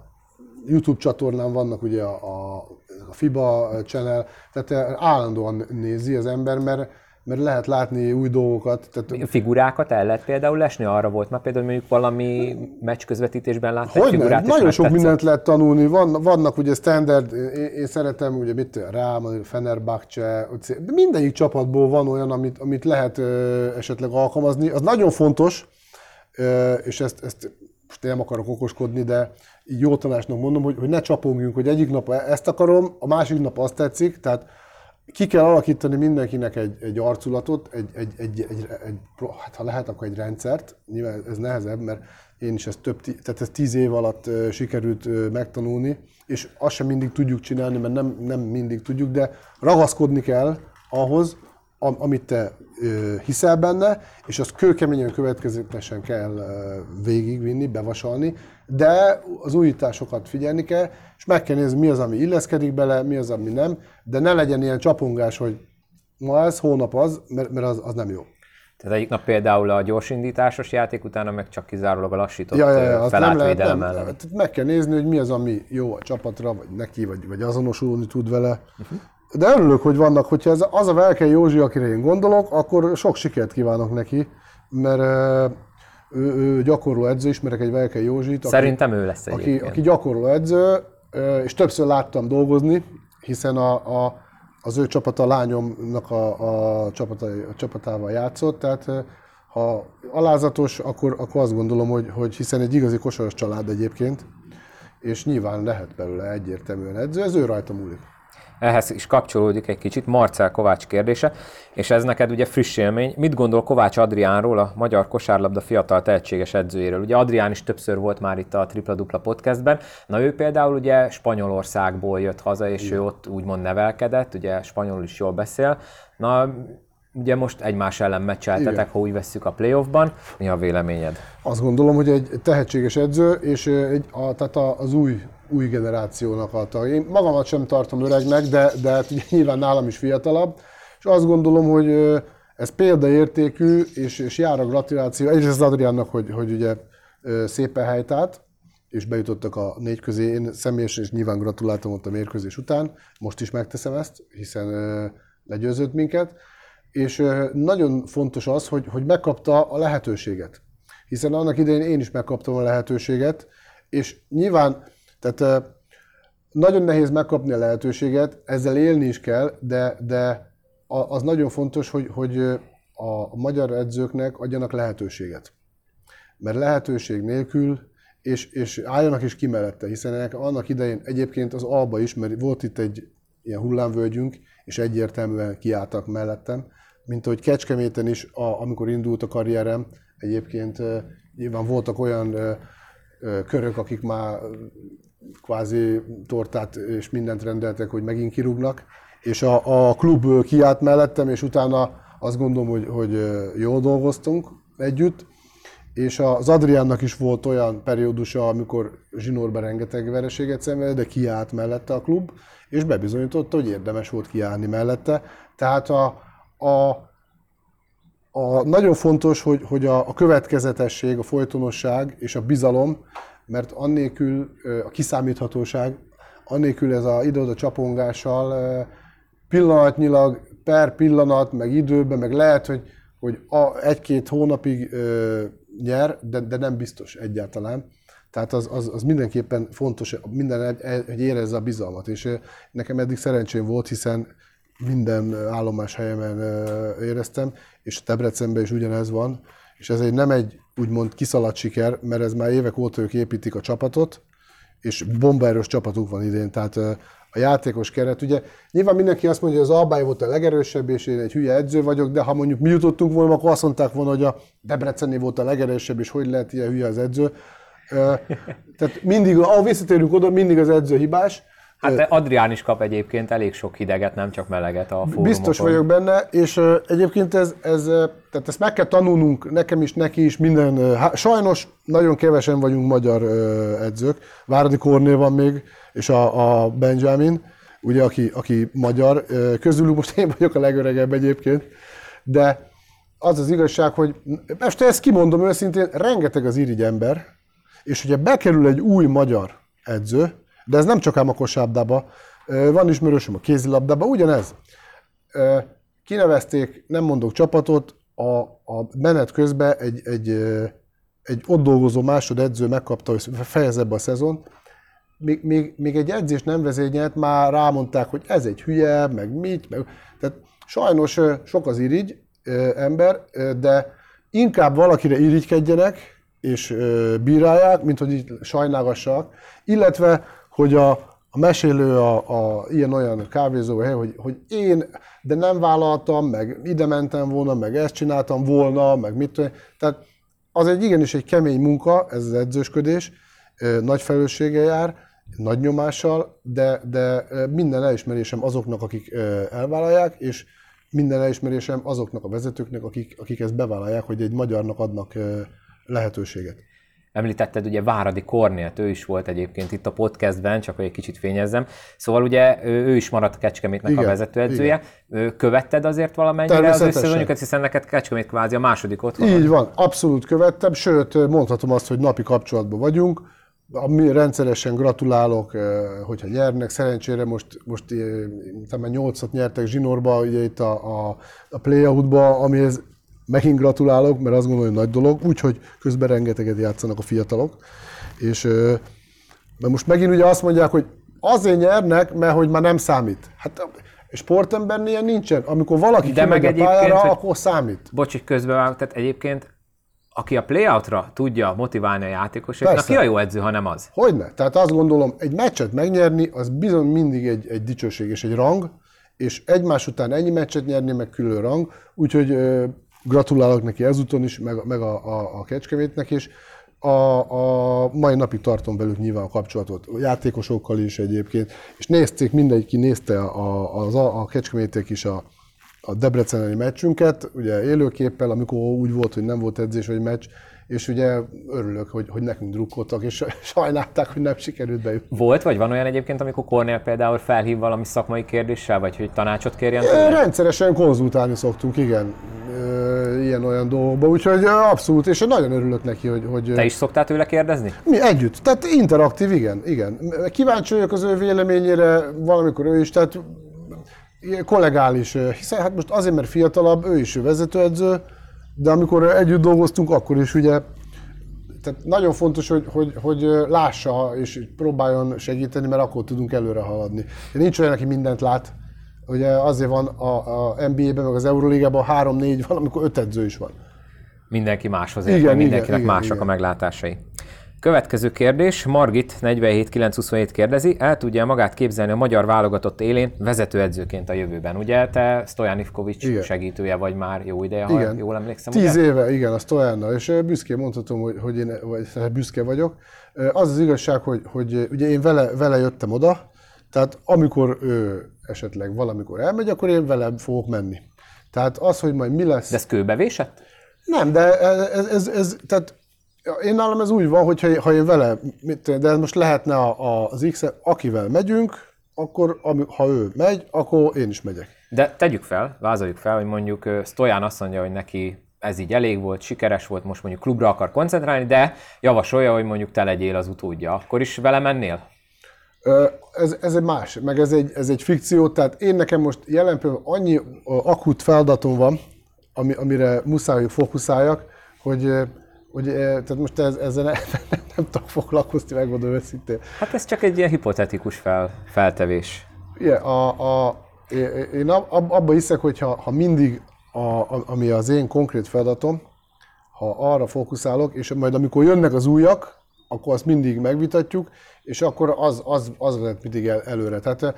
YouTube csatornán vannak ugye a FIBA channel, tehát állandóan nézi az ember, mert lehet látni új dolgokat. Tehát... Figurákat el lehet például lesni, arra volt már például mondjuk valami meccs közvetítésben látni figurát. Nagyon sok mindent lehet tanulni, vannak ugye standard, én szeretem ugye Ráma, Fenerbahce, mindegyik csapatból van olyan, amit lehet esetleg alkalmazni. Az nagyon fontos, és ezt most nem akarok okoskodni, de így jó tanácsnak mondom, hogy ne csapongjunk, hogy egyik nap ezt akarom, a másik nap azt tetszik, tehát ki kell alakítani mindenkinek egy arculatot, hát ha lehet, akkor egy rendszert. Nyilván ez nehezebb, mert én is tehát ez 10 év alatt sikerült megtanulni, és azt sem mindig tudjuk csinálni, mert nem mindig tudjuk, de ragaszkodni kell ahhoz, amit te hiszel benne, és azt kőkeményen, következetesen kell végigvinni, bevasalni, de az újításokat figyelni kell, és meg kell nézni, mi az, ami illeszkedik bele, mi az, ami nem, de ne legyen ilyen csapongás, hogy ma ez, hónap az, mert az nem jó. Tehát egyik nap például a gyorsindításos játék, utána meg csak kizárólag a lassított felátvédelem ellen. Meg kell nézni, hogy mi az, ami jó a csapatra, vagy neki, vagy azonosulni tud vele. Uh-huh. De örülök, hogy vannak, hogyha ez az a Velkei Józsi, akire én gondolok, akkor sok sikert kívánok neki, mert ő gyakorló edző, ismerek egy Velkei Józsit. Szerintem ő lesz egyébként. Aki gyakorló edző, és többször láttam dolgozni, hiszen az ő csapata, a lányomnak a csapatával játszott, tehát Ha alázatos, akkor azt gondolom, hogy hiszen egy igazi kosaras család egyébként, és nyilván lehet belőle egyértelműen edző, ez ő rajta múlik. Ehhez is kapcsolódik egy kicsit Marcel Kovács kérdése, és ez neked ugye friss élmény. Mit gondol Kovács Adriánról, a magyar kosárlabda fiatal tehetséges edzőjéről? Ugye Adrián is többször volt már itt a Tripla Dupla podcastben. Na ő például ugye Spanyolországból jött haza, és igen, ő ott úgymond nevelkedett, ugye spanyolul is jól beszél. Na ugye most egymás ellen meccseltetek, igen, ha úgy vesszük a playoffban. Mi a véleményed? Azt gondolom, hogy egy tehetséges edző, és tehát az új generációnak a tagja. Én magamat sem tartom öregnek, de nyilván nálam is fiatalabb, és azt gondolom, hogy ez példaértékű, és jár a gratuláció. Egyrészt az Adriánnak, hogy ugye szépen helytált, és bejutottak a négy közé. Én személyesen is nyilván gratuláltam ott a mérkőzés után, most is megteszem ezt, hiszen legyőzött minket, és nagyon fontos az, hogy megkapta a lehetőséget, hiszen annak idején én is megkaptam a lehetőséget, és nyilván tehát nagyon nehéz megkapni a lehetőséget, ezzel élni is kell, de az nagyon fontos, hogy a magyar edzőknek adjanak lehetőséget. Mert lehetőség nélkül, és álljanak is ki mellette, hiszen annak idején egyébként az Alba is, mert volt itt egy ilyen hullámvölgyünk, és egyértelműen kiálltak mellettem, mint ahogy Kecskeméten is, amikor indult a karrierem, egyébként nyilván voltak olyan körök, akik már kvázi tortát és mindent rendeltek, hogy megint kirúgnak, és a klub kiállt mellettem, és utána azt gondolom, hogy jól dolgoztunk együtt, és az Adriánnak is volt olyan periódusa, amikor zsinórban rengeteg vereséget szenvedett, de kiállt mellette a klub, és bebizonyította, hogy érdemes volt kiállni mellette. Tehát nagyon fontos, hogy a következetesség, a folytonosság és a bizalom, mert annélkül a kiszámíthatóság, annélkül ez az ide-oda csapongással pillanatnyilag, per pillanat, meg időben, meg lehet, hogy egy-két hónapig nyer, de nem biztos egyáltalán. Tehát az mindenképpen fontos, hogy érezze a bizalmat. És nekem eddig szerencsém volt, hiszen minden állomás helyemen éreztem, és Debrecenben is ugyanez van, és ez nem egy úgymond kiszaladt siker, mert ez már évek óta ők építik a csapatot, és bombaerős csapatuk van idén, tehát a játékos keret, ugye nyilván mindenki azt mondja, hogy az Albály volt a legerősebb, és én egy hülye edző vagyok, de ha mondjuk mi jutottunk volna, akkor azt mondták volna, hogy a Debrecennél volt a legerősebb, és hogy lehet ilyen hülye az edző. Tehát mindig, ahogy visszatérünk oda, mindig az edző hibás. Hát Adrián is kap egyébként elég sok hideget, nem csak meleget a fórumokon. Biztos vagyok benne, és egyébként tehát ezt meg kell tanulnunk, nekem is, neki is, minden. Sajnos nagyon kevesen vagyunk magyar edzők. Váradi Kornél van még, és a Benjamin, ugye, aki magyar. Közülük most én vagyok a legöregebb egyébként, de az az igazság, hogy most ezt kimondom őszintén, rengeteg az irigy ember, és hogyha bekerül egy új magyar edző, de ez nem csak ám a kosárlabdában, van ismerősöm a kézilabdában, ugyanez. Kinevezték, nem mondok csapatot, a menet közben egy ott dolgozó másodedző megkapta, hogy fejezze be a szezon. Még egy edzést nem vezényelt, már rámondták, hogy ez egy hülye, meg mit, meg... Tehát sajnos sok az irigy ember, de inkább valakire irigykedjenek, és bírálják, mint hogy így sajnálgassak, illetve hogy a mesélő ilyen-olyan kávézó hely, hogy én, de nem vállaltam, meg ide mentem volna, meg ezt csináltam volna, meg mit tudom. Tehát az igenis egy kemény munka, ez az edzősködés, nagy felelősséggel jár, nagy nyomással, de minden elismerésem azoknak, akik elvállalják, és minden elismerésem azoknak a vezetőknek, akik ezt bevállalják, hogy egy magyarnak adnak lehetőséget. Említetted ugye Váradi Kornélt, ő is volt egyébként itt a podcastben, csak hogy egy kicsit fényezzem. Szóval ugye ő is maradt Kecskemétnek, igen, a vezetőedzője. Igen. Követted azért valamennyire az összezonyukat, hiszen neked Kecskemét kvázi a második otthon. Így van, abszolút követtem, sőt mondhatom azt, hogy napi kapcsolatban vagyunk. Mi rendszeresen gratulálok, hogyha nyernek. Szerencsére most 8-at nyertek zsinórba, ugye itt a play-out-ba, amihez megint gratulálok, mert azt gondolom, hogy nagy dolog, úgyhogy közben rengeteget játszanak a fiatalok. És most megint ugye azt mondják, hogy azért nyernek, mert hogy már nem számít. Hát Sportembernél ilyen nincsen. Amikor valaki kimegy a pályára, hogy, akkor számít. Bocs, közben, tehát egyébként aki a playoutra tudja motiválni a játékosokat, na ki a jó edző, ha nem az? Hogyne. Tehát azt gondolom, egy meccset megnyerni, az bizony mindig egy dicsőség és egy rang, és egymás után ennyi meccset nyerni, meg külön rang, úgyhogy gratulálok neki ezúton is, meg a Kecskemétnek is. A mai napig tartom velük nyilván a kapcsolatot, a játékosokkal is egyébként, és nézték, mindenki nézte a Kecskemétek is a debreceni meccsünket, ugye élőképpel, amikor úgy volt, hogy nem volt edzés vagy meccs, és ugye örülök, hogy nekünk drukkoltak, és sajnálták, hogy nem sikerült bejutni. Volt, vagy van olyan egyébként, amikor Kornél például felhív valami szakmai kérdéssel, vagy hogy tanácsot kérjen? Rendszeresen konzultálni szoktunk, igen, ilyen-olyan dolgokban, úgyhogy abszolút, és nagyon örülök neki, hogy... Te is szoktál tőle kérdezni? Mi együtt, tehát interaktív, igen. Kíváncsi vagyok az ő véleményére, valamikor ő is, tehát kollegális, hiszen hát most azért, mert fiatalabb, ő is vezetőedző, de amikor együtt dolgoztunk, akkor is ugye, tehát nagyon fontos, hogy lássa és próbáljon segíteni, mert akkor tudunk előre haladni. Nincs olyan, aki mindent lát, ugye azért van a NBA-ben, meg az Euróligában 3-4 van, amikor 5 edző is van. Mindenki máshoz ért, mindenkinek mások a meglátásai. Következő kérdés, Margit 47927 kérdezi, el tudja magát képzelni a magyar válogatott élén vezetőedzőként a jövőben? Ugye te Stojan Ivković segítője vagy már jó ideje, ha jól emlékszem. 10 éve, igen, a Stojannal, és büszkén mondhatom, hogy én vagy, büszke vagyok. Az igazság, hogy ugye én vele jöttem oda, tehát amikor ő esetleg valamikor elmegy, akkor én vele fogok menni. Tehát az, hogy majd mi lesz... De ez kőbevésett? Nem, de ez tehát én nálam ez úgy van, hogy ha én vele, de most lehetne az X-et, akivel megyünk, akkor ha ő megy, akkor én is megyek. De tegyük fel, vázoljuk fel, hogy mondjuk Stojan azt mondja, hogy neki ez így elég volt, sikeres volt, most mondjuk klubra akar koncentrálni, de javasolja, hogy mondjuk te legyél az utódja. Akkor is vele mennél? Ez egy más, meg ez egy fikció, tehát én nekem most jelen például annyi akut feladatom van, amire muszáj, hogy fókuszáljak, hogy tehát most ezzel nem tudok foglalkozni, megmondom őszintén. Hát ez csak egy ilyen hipotetikus feltevés. Igen, én abban hiszek, hogy ha mindig, ami az én konkrét feladatom, ha arra fókuszálok, és majd amikor jönnek az újak, akkor azt mindig megvitatjuk, és akkor az lett mindig előre. Tehát,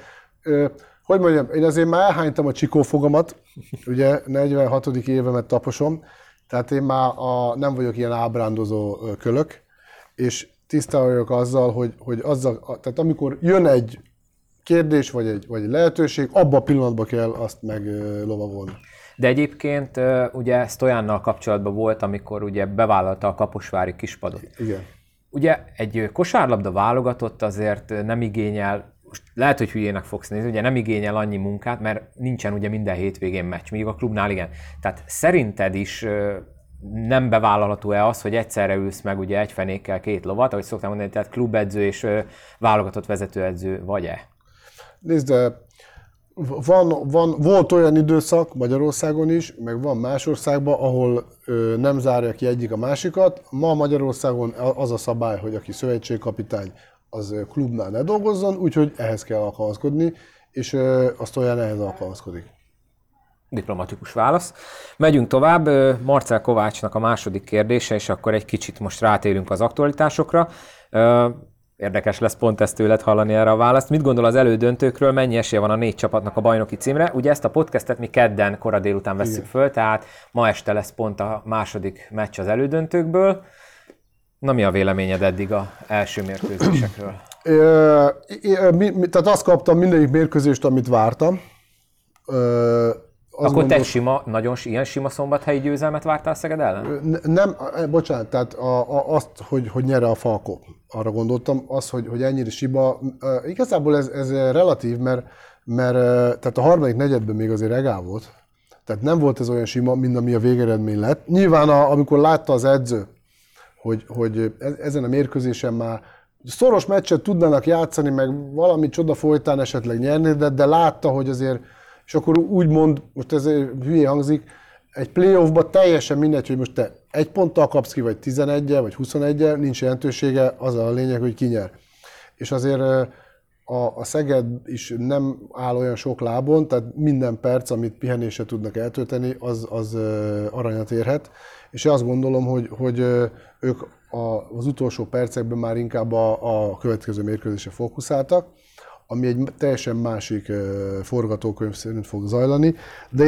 hogy mondjam, én azért már elhánytam a csikófogamat, ugye 46. évemet taposom, tehát én már nem vagyok ilyen ábrándozó kölök, és tisztában vagyok azzal, hogy azzal, tehát amikor jön egy kérdés vagy egy lehetőség, abban a pillanatban kell azt meglovagolni. De egyébként ugye Stojannal kapcsolatban volt, amikor ugye bevállalta a kaposvári kispadot. Igen. Ugye egy kosárlabda válogatott azért nem igényel, most lehet, hogy hülyének fogsz nézni, ugye nem igényel annyi munkát, mert nincsen ugye minden hétvégén meccs, még a klubnál igen. Tehát szerinted is nem bevállalható-e az, hogy egyszerre ülsz meg ugye egy fenékkel két lovat, ahogy szoktam mondani, tehát klubedző és válogatott vezetőedző vagy-e? Nézd, volt olyan időszak Magyarországon is, meg van más országban, ahol nem zárja ki egyik a másikat. Ma Magyarországon az a szabály, hogy aki szövetségkapitány, az klubnál ne dolgozzon, úgyhogy ehhez kell alkalmazkodni, és azt olyan ehhez alkalmazkodik. Diplomatikus válasz. Megyünk tovább, Marcel Kovácsnak a második kérdése, és akkor egy kicsit most rátérünk az aktualitásokra. Érdekes lesz pont ezt tőled hallani erre a választ. Mit gondol az elődöntőkről, mennyi esélye van a 4 csapatnak a bajnoki címre? Ugye ezt a podcastet mi kedden kora délután vesszük föl, tehát ma este lesz pont a második meccs az elődöntőkből. Na mi a véleményed eddig az első mérkőzésekről? Tehát azt kaptam mindegyik mérkőzést, amit vártam. Akkor te ilyen sima szombathelyi győzelmet vártál Szeged ellen? Nem, bocsánat, tehát azt, hogy nyere a Falkó. Arra gondoltam, az, hogy ennyire sima. Igazából ez relatív, mert tehát a harmadik negyedben még azért egál volt. Tehát nem volt ez olyan sima, mint ami a végeredmény lett. Nyilván amikor látta az edző, hogy ezen a mérkőzésen már szoros meccset tudnának játszani, meg valami csoda folytán esetleg nyerni, de látta, hogy azért, és akkor úgymond, most ez hülyé hangzik, egy playoffban teljesen mindegy, hogy most te egy ponttal kapsz ki, vagy 11-el, vagy 21-el, nincs jelentősége, az a lényeg, hogy ki nyer. És azért A Szeged is nem áll olyan sok lábon, tehát minden perc, amit pihenésre tudnak eltölteni, az aranyat érhet. És azt gondolom, hogy ők az utolsó percekben már inkább a következő mérkőzésre fókuszáltak, ami egy teljesen másik forgatókönyv szerint fog zajlani. De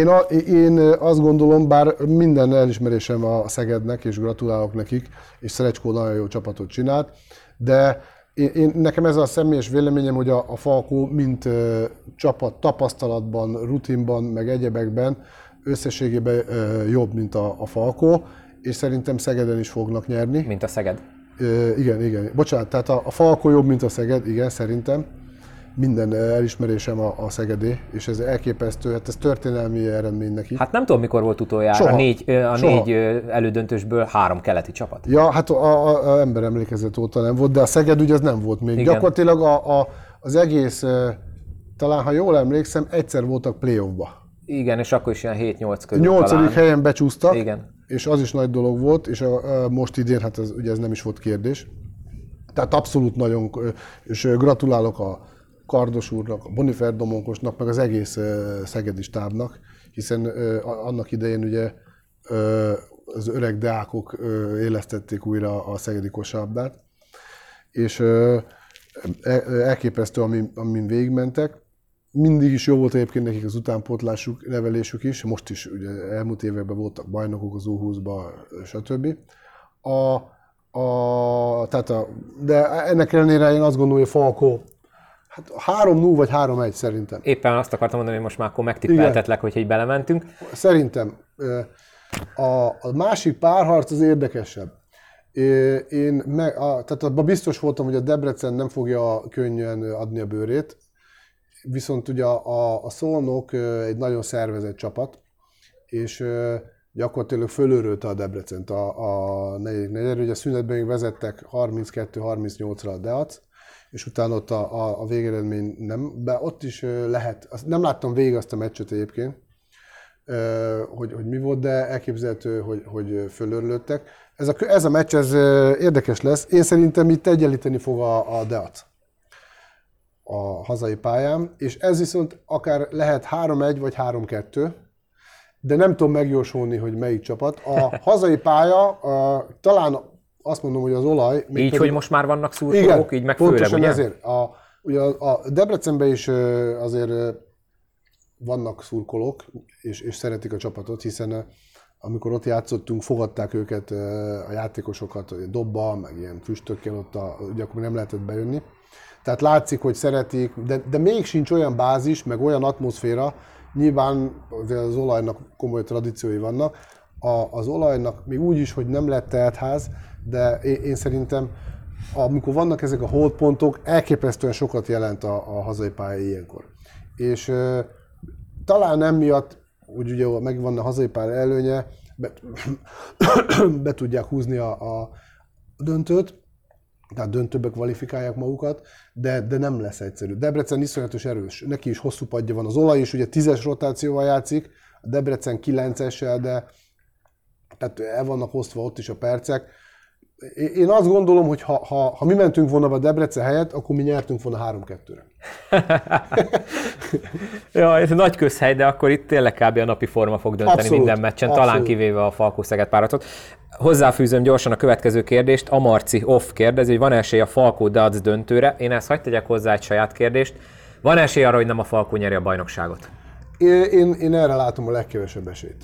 én azt gondolom, bár minden elismerésem a Szegednek, és gratulálok nekik, és Szerecskó nagyon jó csapatot csinált, de nekem ez a személyes véleményem, hogy a Falkó, mint csapat tapasztalatban, rutinban, meg egyebekben összességében jobb, mint a Falkó, és szerintem Szegeden is fognak nyerni. Mint a Szeged? Igen. Bocsánat, tehát a Falkó jobb, mint a Szeged, igen, szerintem. Minden elismerésem a Szegedé, és ez elképesztő, hát ez történelmi eredmény neki. Hát nem tudom, mikor volt utoljára a négy elődöntősből 3 keleti csapat. Ja, hát az ember emlékezet óta nem volt, de a Szeged ugye az nem volt még. Igen. Gyakorlatilag az egész, talán ha jól emlékszem, egyszer voltak playoffba. Igen, és akkor is ilyen 7-8 körül 8. helyen becsúsztak, igen. És az is nagy dolog volt, és most idén, hát ugye ez nem is volt kérdés. Tehát abszolút nagyon, és gratulálok a Kardos úrnak, a Bonifer Domonkosnak, meg az egész szegedi stábnak, hiszen annak idején ugye az öreg deákok élesztették újra a szegedi kosárlabdát, és elképesztő, amin végigmentek. Mindig is jó volt egyébként nekik az utánpótlásuk, nevelésük is, most is ugye elmúlt években voltak bajnokok az U20-ban, stb. De ennek ellenére én azt gondolom, hogy a Falkó, hát 3-0 vagy 3-1 szerintem. Éppen azt akartam mondani, hogy most már akkor megtippeltetlek, hogyha így belementünk. Szerintem. A másik párharc az érdekesebb. Tehát abban biztos voltam, hogy a Debrecen nem fogja könnyen adni a bőrét, viszont ugye a Szolnok egy nagyon szervezett csapat, és gyakorlatilag fölőrölte a Debrecent a negyedik negyedre. Ugye a szünetben még vezettek 32-38-ra a Deac, és utána ott a végeredmény nem, de ott is lehet, nem láttam végig azt a meccset egyébként, hogy mi volt, de elképzelhető, hogy fölörlődtek. Ez a meccs ez érdekes lesz, én szerintem itt egyenlíteni fog a Deac a hazai pályán, és ez viszont akár lehet 3-1 vagy 3-2, de nem tudom megjósolni, hogy melyik csapat. A hazai pálya talán azt mondom, hogy az olaj... Így, hogy most már vannak szurkolók, így meg főleg, ugye? Ezért. Ugye a Debrecenben is azért vannak szurkolók, és szeretik a csapatot, hiszen amikor ott játszottunk, fogadták őket, a játékosokat dobbal, meg ilyen füstökkel, ott ugye akkor nem lehetett bejönni. Tehát látszik, hogy szeretik, de még sincs olyan bázis, meg olyan atmoszféra, nyilván az olajnak komoly tradíciói vannak, az olajnak még úgy is, hogy nem lett teltház, de én szerintem, amikor vannak ezek a holdpontok, elképesztően sokat jelent a hazai pálya ilyenkor. És talán emiatt, hogy ugye megvan a hazai pálya előnye, be tudják húzni a döntőt, tehát döntőbe kvalifikálják magukat, de nem lesz egyszerű. Debrecen iszonyatos erős, neki is hosszú padja van. Az olaj is ugye 10-es rotációval játszik, a Debrecen 9-essel, de tehát el vannak osztva ott is a percek. Én azt gondolom, hogy ha mi mentünk volna a Debrecen helyett, akkor mi nyertünk volna 3-2-re. Ja, ez nagy közhely, de akkor itt tényleg kb. A napi forma fog dönteni abszolút, minden meccsen, abszolút. Talán kivéve a Falkó-Szeged páratot. Hozzáfűzöm gyorsan a következő kérdést, a Marci Off kérdezi, hogy van esély a Falkó-Dac döntőre. Én ezt hagyd tegyek hozzá egy saját kérdést. Van esély arra, hogy nem a Falkó nyeri a bajnokságot? Én erre látom a legkevesebb esélyt.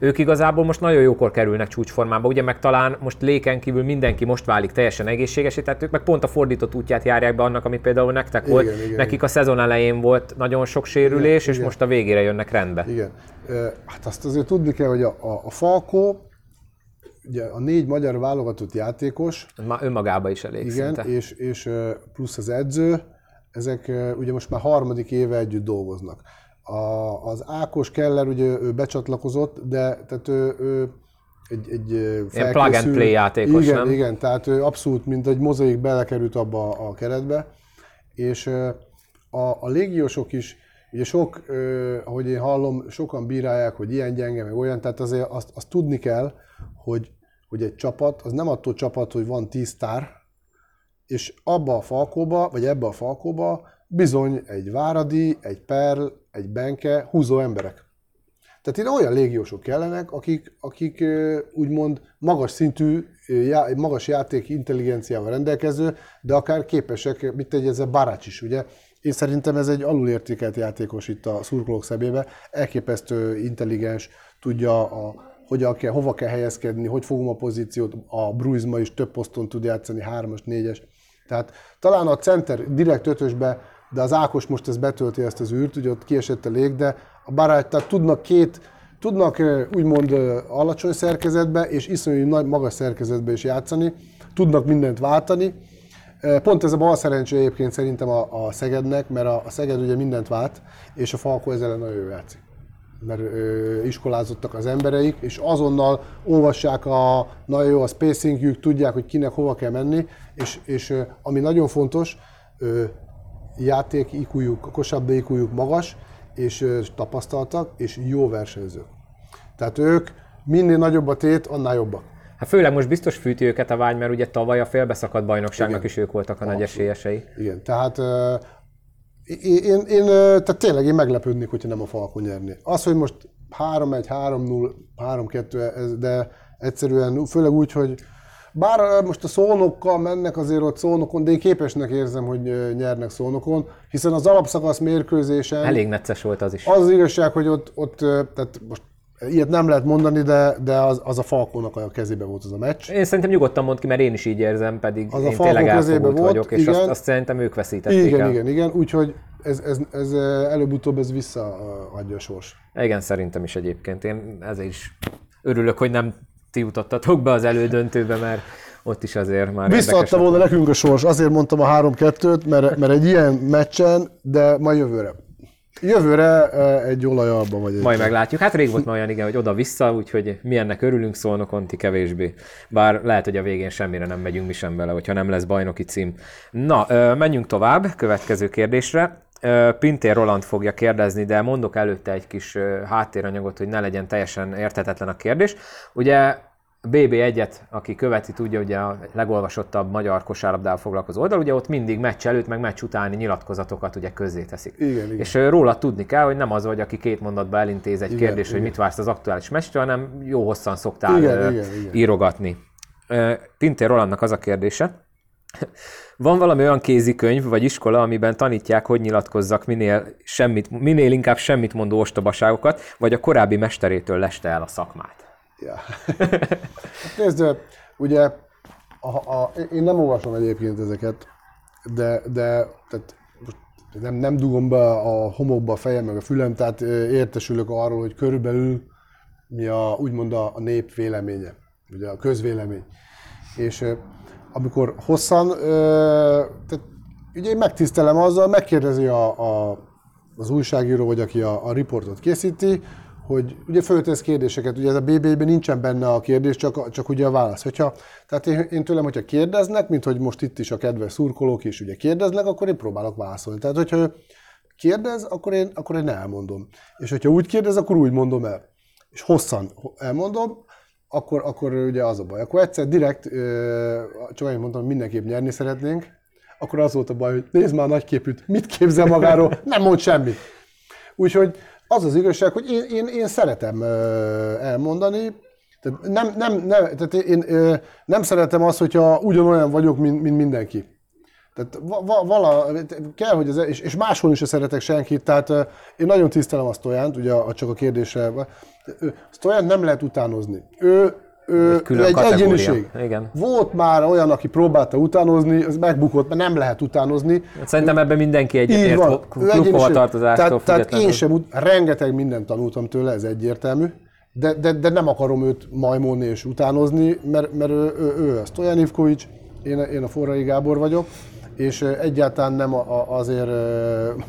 Ők igazából most nagyon jókor kerülnek csúcsformába, ugye meg talán most Léken kívül mindenki most válik teljesen egészségesé, tehát ők meg pont a fordított útját járják be annak, ami például nektek volt. Igen, nekik igen. A szezon elején volt nagyon sok sérülés, igen, és igen. Most a végére jönnek rendbe. Igen. Hát azt azért tudni kell, hogy a Falkó, ugye a 4 magyar válogatott játékos. Már önmagában is elég igen, szinte. És plusz az edző, ezek ugye most már 3. éve együtt dolgoznak. Az Ákos Keller, ugye ő becsatlakozott, de tehát ő egy plug and play játékos, igen, nem? Igen, tehát ő abszolút, mint egy mozaik belekerült abba a keretbe, és a légiósok is, ugye sok, ahogy én hallom, sokan bírálják, hogy ilyen gyenge, meg olyan, tehát azért azt tudni kell, hogy egy csapat, az nem attól csapat, hogy van 10 sztár, és abba a Falkóba, vagy ebbe a Falkóba bizony egy Váradi, egy Perl, egy Benke, húzó emberek. Tehát itt olyan légiósok kellenek, akik úgymond magas szintű, magas játéki intelligenciával rendelkező, de akár képesek, mit tegye ezzel Barács is, ugye? Én szerintem ez egy alulértékelt játékos itt a szurkolók szemébe, elképesztő intelligens, tudja hova kell helyezkedni, hogy fogom a pozíciót, a Bruizma is több poszton tud játszani, 3-as, 4-es. Tehát talán a center direkt 5-ösbe, de az Ákos most ezt betölti ezt az űrt, ugye ott kiesett a lég, de a Barács, tehát tudnak úgymond alacsony szerkezetbe és iszonyú nagy magas szerkezetbe is játszani, tudnak mindent váltani. Pont ez a bal szerencsé egyébként szerintem a Szegednek, mert a Szeged ugye mindent vált, és a Falko ezzel nagyon jól játszik. Mert iskolázottak az embereik, és azonnal olvassák nagyon jó a spacingjük, tudják, hogy kinek hova kell menni, és ami nagyon fontos, játék IQ-juk, kosabda IQ-juk magas, és tapasztaltak, és jó versenyzők. Tehát ők minél nagyobb a tét, annál jobbak. Hát főleg most biztos fűti őket a vágy, mert ugye tavaly a félbeszakadt bajnokságnak is ők voltak a nagy esélyesei. Igen, tehát tehát tényleg én meglepődnék, hogyha nem a Falko nyerné. Az, hogy most 3-1, 3-0, 3-2, de egyszerűen főleg úgy, hogy bár most a Szolnokkal mennek azért ott Szolnokon, de én képesnek érzem, hogy nyernek Szolnokon, hiszen az alapszakasz mérkőzésen... Elég necces volt az is. Az igazság, hogy ott tehát most ilyet nem lehet mondani, de az a Falkónak a kezében volt az a meccs. Én szerintem nyugodtan mondd ki, mert én is így érzem, pedig az én tényleg elfogult vagyok, és igen, azt szerintem ők veszítették el. Igen, úgyhogy ez előbb-utóbb ez visszaadja a sors. Igen, szerintem is egyébként. Én ezért is örülök, hogy nem ti jutottatok be az elődöntőbe, mert ott is azért már visszaadta volna nekünk a sors, azért mondtam a 3-2-t, mert egy ilyen meccsen, de majd jövőre. Jövőre egy olajalba vagy egy... Majd meglátjuk. Hát rég volt már olyan, igen, hogy oda-vissza, úgyhogy mi ennek örülünk, Szolnokon, ti kevésbé. Bár lehet, hogy a végén semmire nem megyünk mi sem vele, hogyha nem lesz bajnoki cím. Na, menjünk tovább, következő kérdésre. Pintér Roland fogja kérdezni, de mondok előtte egy kis háttéranyagot, hogy ne legyen teljesen érthetetlen a kérdés. Ugye BB1-et, aki követi, tudja, ugye a legolvasottabb magyar kosárlabdával foglalkozó oldal, ugye ott mindig meccs előtt, meg meccs utáni nyilatkozatokat ugye közzéteszik. Igen. És róla tudni kell, hogy nem az vagy, aki két mondatban elintéz egy kérdést, hogy mit vársz az aktuális meccsről, hanem jó hosszan szoktál írogatni. Pintér Rolandnak az a kérdése. Van valami olyan kézikönyv vagy iskola, amiben tanítják, hogy nyilatkozzak minél inkább semmit mondó ostobaságokat, vagy a korábbi mesterétől leste el a szakmát? Ja. Nézd, ugye én nem olvasom egyébként ezeket, de tehát nem dugom be a homokba a fejem meg a fülem, tehát értesülök arról, hogy körülbelül mi úgymond a nép véleménye, ugye a közvélemény. És amikor hosszan, tehát ugye én megtisztelem azzal, megkérdezi az újságíró, vagy aki a riportot készíti, hogy ugye föltesz kérdéseket, ugye ez a BB-ben nincsen benne a kérdés, csak ugye a válasz. Tehát én tőlem, hogyha kérdeznek, mint hogy most itt is a kedves szurkolók is ugye kérdeznek, akkor én próbálok válaszolni. Tehát, hogyha ő kérdez, akkor én elmondom. És hogyha úgy kérdez, akkor úgy mondom el. És hosszan elmondom, akkor ugye az a baj. Akkor egyszer direkt, csak én mondtam, hogy mindenképp nyerni szeretnénk, akkor az volt a baj, hogy nézd már a nagyképűt, mit képzel magáról, nem mond semmit. Úgyhogy az az igazság, hogy én szeretem elmondani, tehát tehát én nem szeretem azt, hogyha ugyanolyan vagyok, mint mindenki. Tehát kell, hogy és máshol is szeretek senkit, tehát én nagyon tisztelem a Sztojánt, ugye csak a kérdésre. Sztojánt nem lehet utánozni. Ő egy egyéniség. Igen. Volt már olyan, aki próbálta utánozni, az megbukott, mert nem lehet utánozni. Szerintem ebben mindenki egyetért klubhovatartozástól függetlenül. Tehát én sem, rengeteg mindent tanultam tőle, ez egyértelmű, de nem akarom őt majmolni és utánozni, mert ő a Sztojan Ivkovics, én a Forrai Gábor vagyok, és egyáltalán nem azért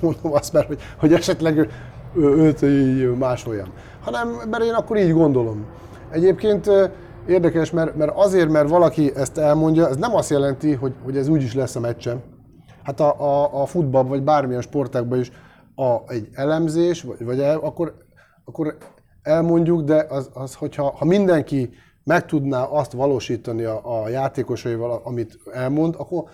mondom azt, mert hogy esetleg őt így másoljon, hanem mert én akkor így gondolom. Egyébként érdekes, mert azért, mert valaki ezt elmondja, ez nem azt jelenti, hogy ez úgy is lesz a meccsem. Hát a futball vagy bármilyen sportágban is egy elemzés, vagy akkor elmondjuk, de hogyha mindenki meg tudná azt valósítani a játékosaival, amit elmond, akkor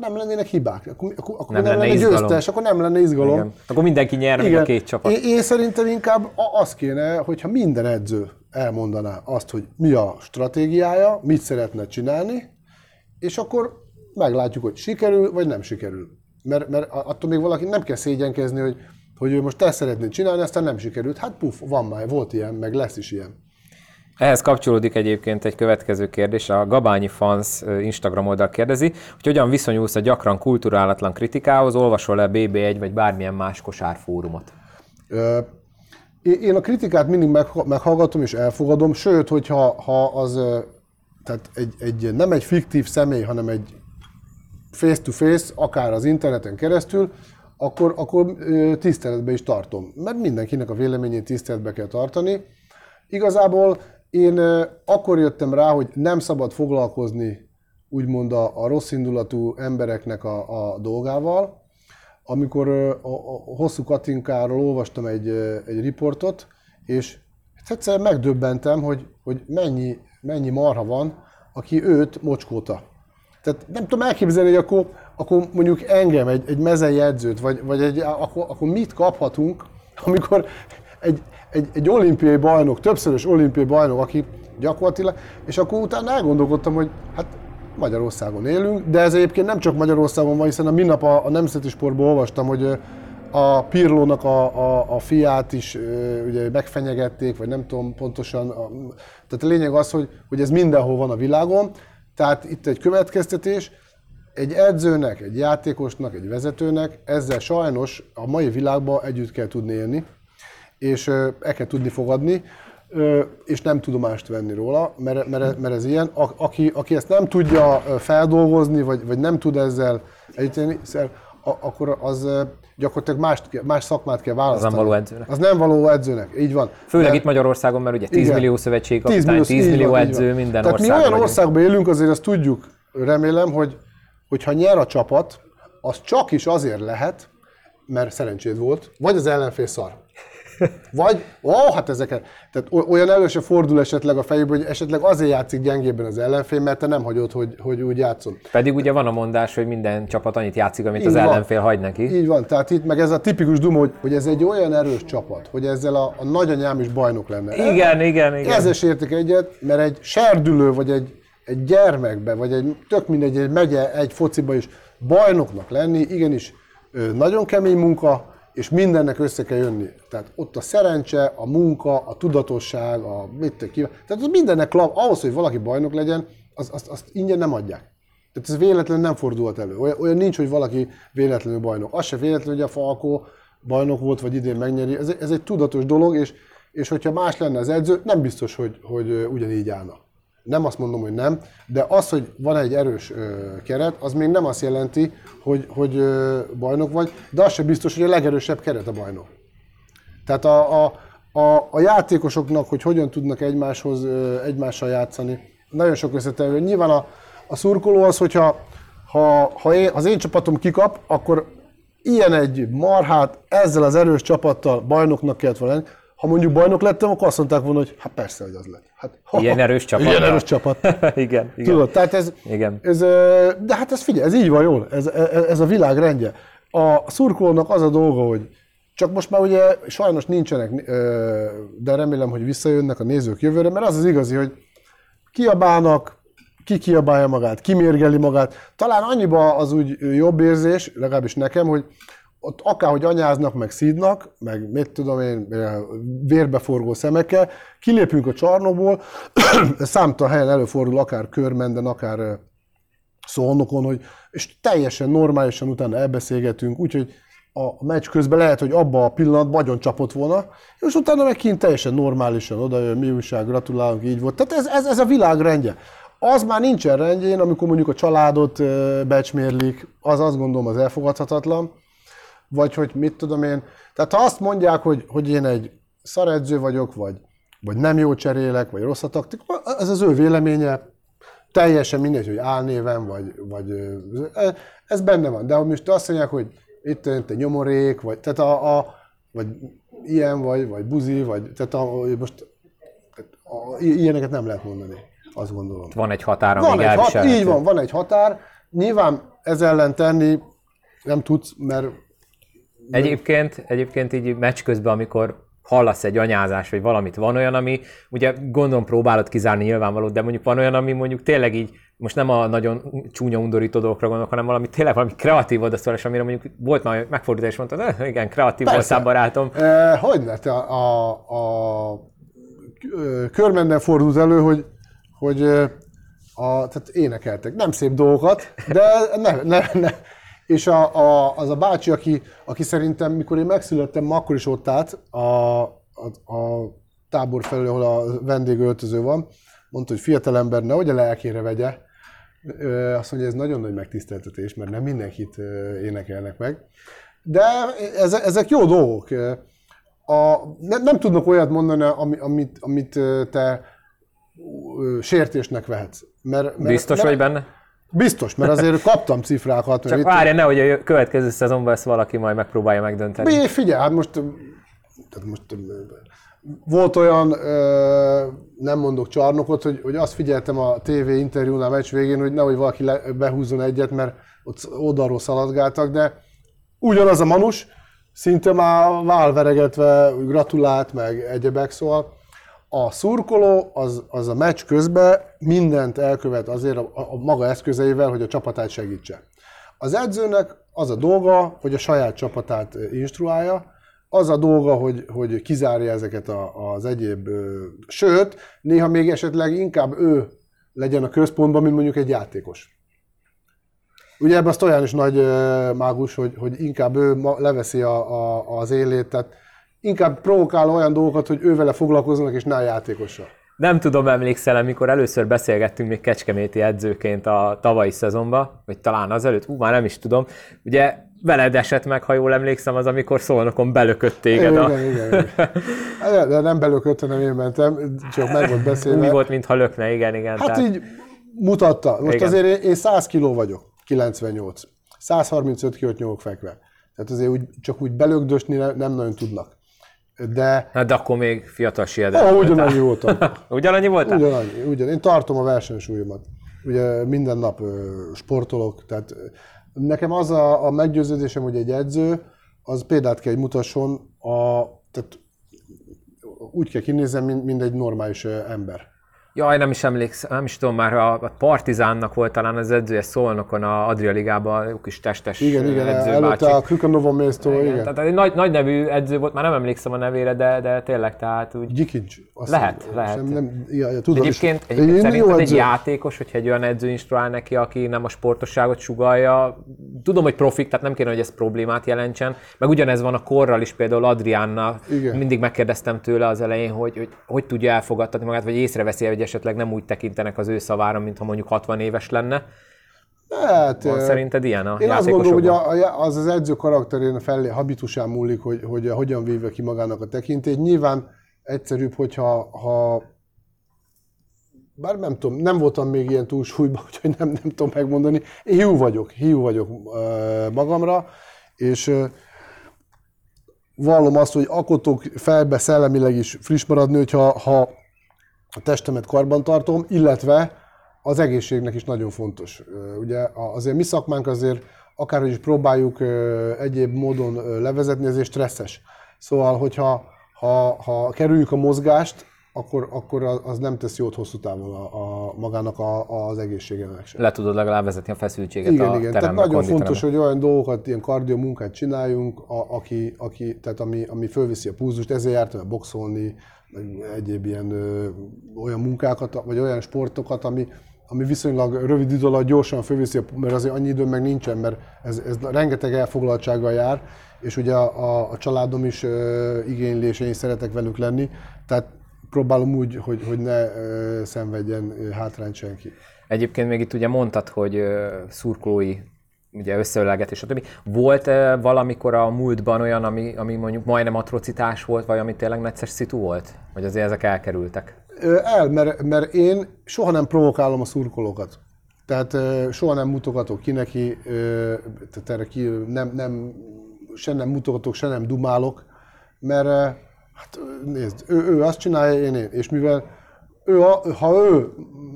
nem lennének hibák, akkor nem lenne győztes, akkor nem lenne izgalom. Igen. Akkor mindenki nyer, igen, meg a két csapat. Én szerintem inkább az kéne, hogyha minden edző elmondaná azt, hogy mi a stratégiája, mit szeretne csinálni, és akkor meglátjuk, hogy sikerül vagy nem sikerül. Mert attól még valaki nem kell szégyenkezni, hogy ő most ezt szeretné csinálni, aztán nem sikerült. Hát puf, van már, volt ilyen, meg lesz is ilyen. Ehhez kapcsolódik egyébként egy következő kérdés, a Gabányi Fans Instagram oldal kérdezi, hogy hogyan viszonyulsz a gyakran kulturálatlan kritikához, olvasol le BB1 vagy bármilyen más kosárfórumot? Én a kritikát mindig meghallgatom és elfogadom, sőt, hogyha az tehát nem egy fiktív személy, hanem egy face-to-face, akár az interneten keresztül, akkor tiszteletbe is tartom. Mert mindenkinek a véleményét tiszteletbe kell tartani. Igazából én akkor jöttem rá, hogy nem szabad foglalkozni úgymond a rossz indulatú embereknek a dolgával. Amikor a Hosszú Katinkáról olvastam egy riportot, és egyszerűen megdöbbentem, hogy mennyi marha van, aki őt mocskóta. Tehát nem tudom elképzelni, hogy akkor mondjuk engem, egy mezei edzőt, vagy akkor mit kaphatunk, amikor egy olimpiai bajnok, többszörös olimpiai bajnok, aki gyakorlatilag, és akkor utána elgondolkodtam, hogy hát Magyarországon élünk, de ez egyébként nem csak Magyarországon van, hiszen mindnap a Nemzeti Sportból olvastam, hogy a Pirlónak a fiát is ugye megfenyegették, vagy nem tudom pontosan, tehát a lényeg az, hogy ez mindenhol van a világon, tehát itt egy következtetés, egy edzőnek, egy játékosnak, egy vezetőnek ezzel sajnos a mai világban együtt kell tudni élni, és el kell tudni fogadni, és nem tudomást venni róla, mert ez ilyen. Aki ezt nem tudja feldolgozni, vagy nem tud ezzel együttélni, akkor az gyakorlatilag más szakmát kell választani. Az nem való edzőnek. Az nem való edzőnek, így van. Főleg itt Magyarországon, mert ugye 10 igen, millió szövetség, 10 millió edző, minden országban. Tehát mi olyan országban élünk, azért azt tudjuk, remélem, hogyha nyer a csapat, az csak is azért lehet, mert szerencséd volt, vagy az ellenfél szar. Vagy, hát ezeket. Tehát olyan elő se fordul esetleg a fejében, hogy esetleg azért játszik gyengébben az ellenfél, mert te nem hagyod, hogy úgy játszon. Pedig ugye van a mondás, hogy minden csapat annyit játszik, amit így az van, ellenfél hagy neki. Így van, tehát itt meg ez a tipikus duma, hogy ez egy olyan erős csapat, hogy ezzel a nagyanyám is bajnok lenne. Igen. Ezzel se értek egyet, mert egy serdülő, vagy egy gyermekbe, vagy egy tök mindegy, egy megye, egy fociba is bajnoknak lenni, igenis nagyon kemény munka, és mindennek össze kell jönni. Tehát ott a szerencse, a munka, a tudatosság, a tehát az mindennek ahhoz, hogy valaki bajnok legyen, azt ingyen nem adják. Tehát ez véletlen nem fordulhat elő. Olyan nincs, hogy valaki véletlenül bajnok. Az se véletlen, hogy a Falco bajnok volt, vagy idén megnyeri. Ez egy tudatos dolog, és hogyha más lenne az edző, nem biztos, hogy ugyanígy állna. Nem azt mondom, hogy nem, de az, hogy van egy erős keret, az még nem azt jelenti, hogy bajnok vagy, de az sem biztos, hogy a legerősebb keret a bajnok. Tehát a játékosoknak, hogy hogyan tudnak egymással játszani, nagyon sok összetevő. Nyilván a szurkoló az, hogyha az én csapatom kikap, akkor ilyen egy marhát ezzel az erős csapattal bajnoknak kellett volna lenni. Ha mondjuk bajnok lettem, akkor azt mondták volna, hogy hát persze, hogy az lett. Hát, ilyen erős csapat. Ilyen erős csapat. igen. Tudod, tehát ez, de hát ez figyelj, ez így van jól, ez a világ rendje. A szurkolónak az a dolga, hogy csak most már ugye sajnos nincsenek, de remélem, hogy visszajönnek a nézők jövőre, mert az igazi, hogy kiabálnak, ki kiabálja magát, ki mérgeli magát. Talán annyiban az úgy jobb érzés, legalábbis nekem, hogy ott akárhogy anyáznak, meg szídnak, meg mit tudom én, vérbeforgó szemekkel, kilépünk a csarnokból, számtalan helyen előfordul, akár Körmenden, akár Szolnokon, és teljesen normálisan utána elbeszélgetünk, úgyhogy a meccs közben lehet, hogy abban a pillanatban agyon csapott volna, és utána meg kint teljesen normálisan odajön, mi újság, gratulálunk, így volt. Tehát ez a világ rendje. Az már nincsen rendjén, amikor mondjuk a családot becsmérlik, az azt gondolom az elfogadhatatlan, vagy hogy mit tudom én. Tehát ha azt mondják, hogy én egy szaredző vagyok, vagy nem jó cserélek, vagy rossz a taktika, ez az ő véleménye, teljesen mindegy, hogy álnéven, vagy ez benne van. De ha most azt mondják, hogy itt te nyomorék, vagy, tehát vagy ilyen, vagy buzi, vagy tehát ilyeneket nem lehet mondani. azt gondolom. Van egy határ, amíg elviselhető. Így van, van egy határ. Nyilván ez ellen tenni nem tudsz, mert... Egyébként így meccs közben, amikor hallasz egy anyázás, vagy valamit, van olyan, ami, ugye gondolom próbálod kizárni nyilvánvalót, de mondjuk van olyan, ami mondjuk tényleg így, most nem a nagyon csúnya undorító dolgokra gondolok, hanem valami tényleg valami kreatív odaszólás, amire mondjuk volt már megfordítás, és mondtad, igen, kreatív voltál, barátom. Hogyne, te a körmenden fordult elő, hogy tehát énekeltek, nem szép dolgokat, de nem. És az a bácsi, aki szerintem, mikor én megszülettem, ma akkor is ott állt a tábor felül, ahol a vendégöltöző van, mondta, hogy fiatalember, nehogy a lelkére vegye. Azt mondja, ez nagyon nagy megtiszteltetés, mert nem mindenkit énekelnek meg. De ezek jó dolgok. Nem tudnak olyat mondani, amit te sértésnek vehetsz. Mert biztos vagy benne? Biztos, mert azért kaptam cifrákat. Csak várja, nehogy a következő szezonban ezt valaki majd megpróbálja megdönteni. Figyelj, hát most volt olyan, nem mondok csarnokot, hogy azt figyeltem a TV interjúnál meccs végén, hogy nehogy valaki behúzzon egyet, mert ott oldalról szaladgáltak, de ugyanaz a manus, szinte már válveregetve gratulált, meg egyebek, szóval a szurkoló az a meccs közben mindent elkövet azért a maga eszközeivel, hogy a csapatát segítse. Az edzőnek az a dolga, hogy a saját csapatát instruálja, az a dolga, hogy kizárja ezeket az egyéb, sőt, néha még esetleg inkább ő legyen a központban, mint mondjuk egy játékos. Ugye ebben az olyan is nagy mágus, hogy inkább ő leveszi az élét, tehát inkább provokál olyan dolgokat, hogy ővele foglalkoznak, és ne a játékossal. Nem tudom, emlékszel, amikor először beszélgettünk még kecskeméti edzőként a tavalyi szezonban, vagy talán azelőtt, már nem is tudom, ugye veled esett meg, ha jól emlékszem, az, amikor Szolnokon belökött téged. Igen. De nem belökött, hanem én mentem, csak meg volt beszélve. Úgy volt, mintha lökne, igen. Hát tehát... így mutatta. Most igen. Azért én 100 kiló vagyok, 98. 135 kilót nyomok fekve. Tehát azért csak úgy belökdösni nem nagyon tudnak. De... Na, de akkor még fiatal siedett. Ugyanannyi voltam. Ugyanannyi voltál? Ugyanannyi. Én tartom a versenysúlyomat. Ugye minden nap sportolok, tehát nekem az a meggyőződésem, hogy egy edző, az példát kell, hogy mutasson, tehát úgy kell kinézzen, mint egy normális ember. Jaj, nem is emlékszem, nem is tudom, már a Partizánnak volt talán az edzője Szolnokon, a Adria Ligában, jó kis testes edzőbácsik. Igen, előtte a Krukanova Mésztó, igen. Tehát egy nagy nevű edző volt, már nem emlékszem a nevére, de tényleg, tehát úgy... Gyikincs. Lehet. Egyébként szerinted egy játékos, hogyha egy olyan edző instruál neki, aki nem a sportosságot sugallja, tudom, hogy profik, tehát nem kéne, hogy ez problémát jelentsen, meg ugyanez van a korral is, például Adriánnal. Mindig megkérdeztem tőle az elején, hogy tudja elfogadtatni magát, vagy észreveszi, hogy esetleg nem úgy tekintenek az ő szavára, mintha mondjuk 60 éves lenne. Hát, szerinted ilyen a játékosokban? Én azt gondolom, hogy az edző karakterén felé habitusán múlik, hogy hogyan vívja ki magának a tekintélyt. Nyilván egyszerűbb, hogyha bár nem tudom, nem voltam még ilyen túlsúlyban, úgyhogy nem tudom megmondani. Én hiú vagyok magamra, és vallom azt, hogy akkor tudok fejbe szellemileg is friss maradni, hogyha a testemet karbantartom, illetve az egészségnek is nagyon fontos. Ugye azért mi szakmánk azért, akárhogy is próbáljuk egyéb módon levezetni, ezért stresszes. Szóval, hogyha kerüljük a mozgást, akkor az nem tesz jót hosszú távon magának az egészségének sem. Le tudod legalább vezetni a feszültséget, igen. Tehát nagyon fontos, hogy olyan dolgokat, ilyen kardio munkát csináljunk, tehát ami fölviszi a pulzust, ezért jártam el boxolni, egyéb ilyen olyan munkákat, vagy olyan sportokat, ami viszonylag rövid idő alatt gyorsan fölviszi, mert azért annyi időm meg nincsen, mert ez rengeteg elfoglaltsággal jár, és ugye a családom is igényli, és én szeretek velük lenni, tehát próbálom úgy, hogy ne szenvedjen hátrányt senki. Egyébként még itt ugye mondtad, hogy szurkolói ugye összeölelgetés, stb. Volt valamikor a múltban olyan, ami mondjuk majdnem atrocitás volt, vagy ami tényleg necces szitu volt? Vagy azért ezek elkerültek? Mert én soha nem provokálom a szurkolókat. Tehát soha nem mutogatok ki neki, tehát erre ki nem, se nem mutogatok, se nem dumálok, mert hát nézd, ő azt csinálja, én. És mivel ha ő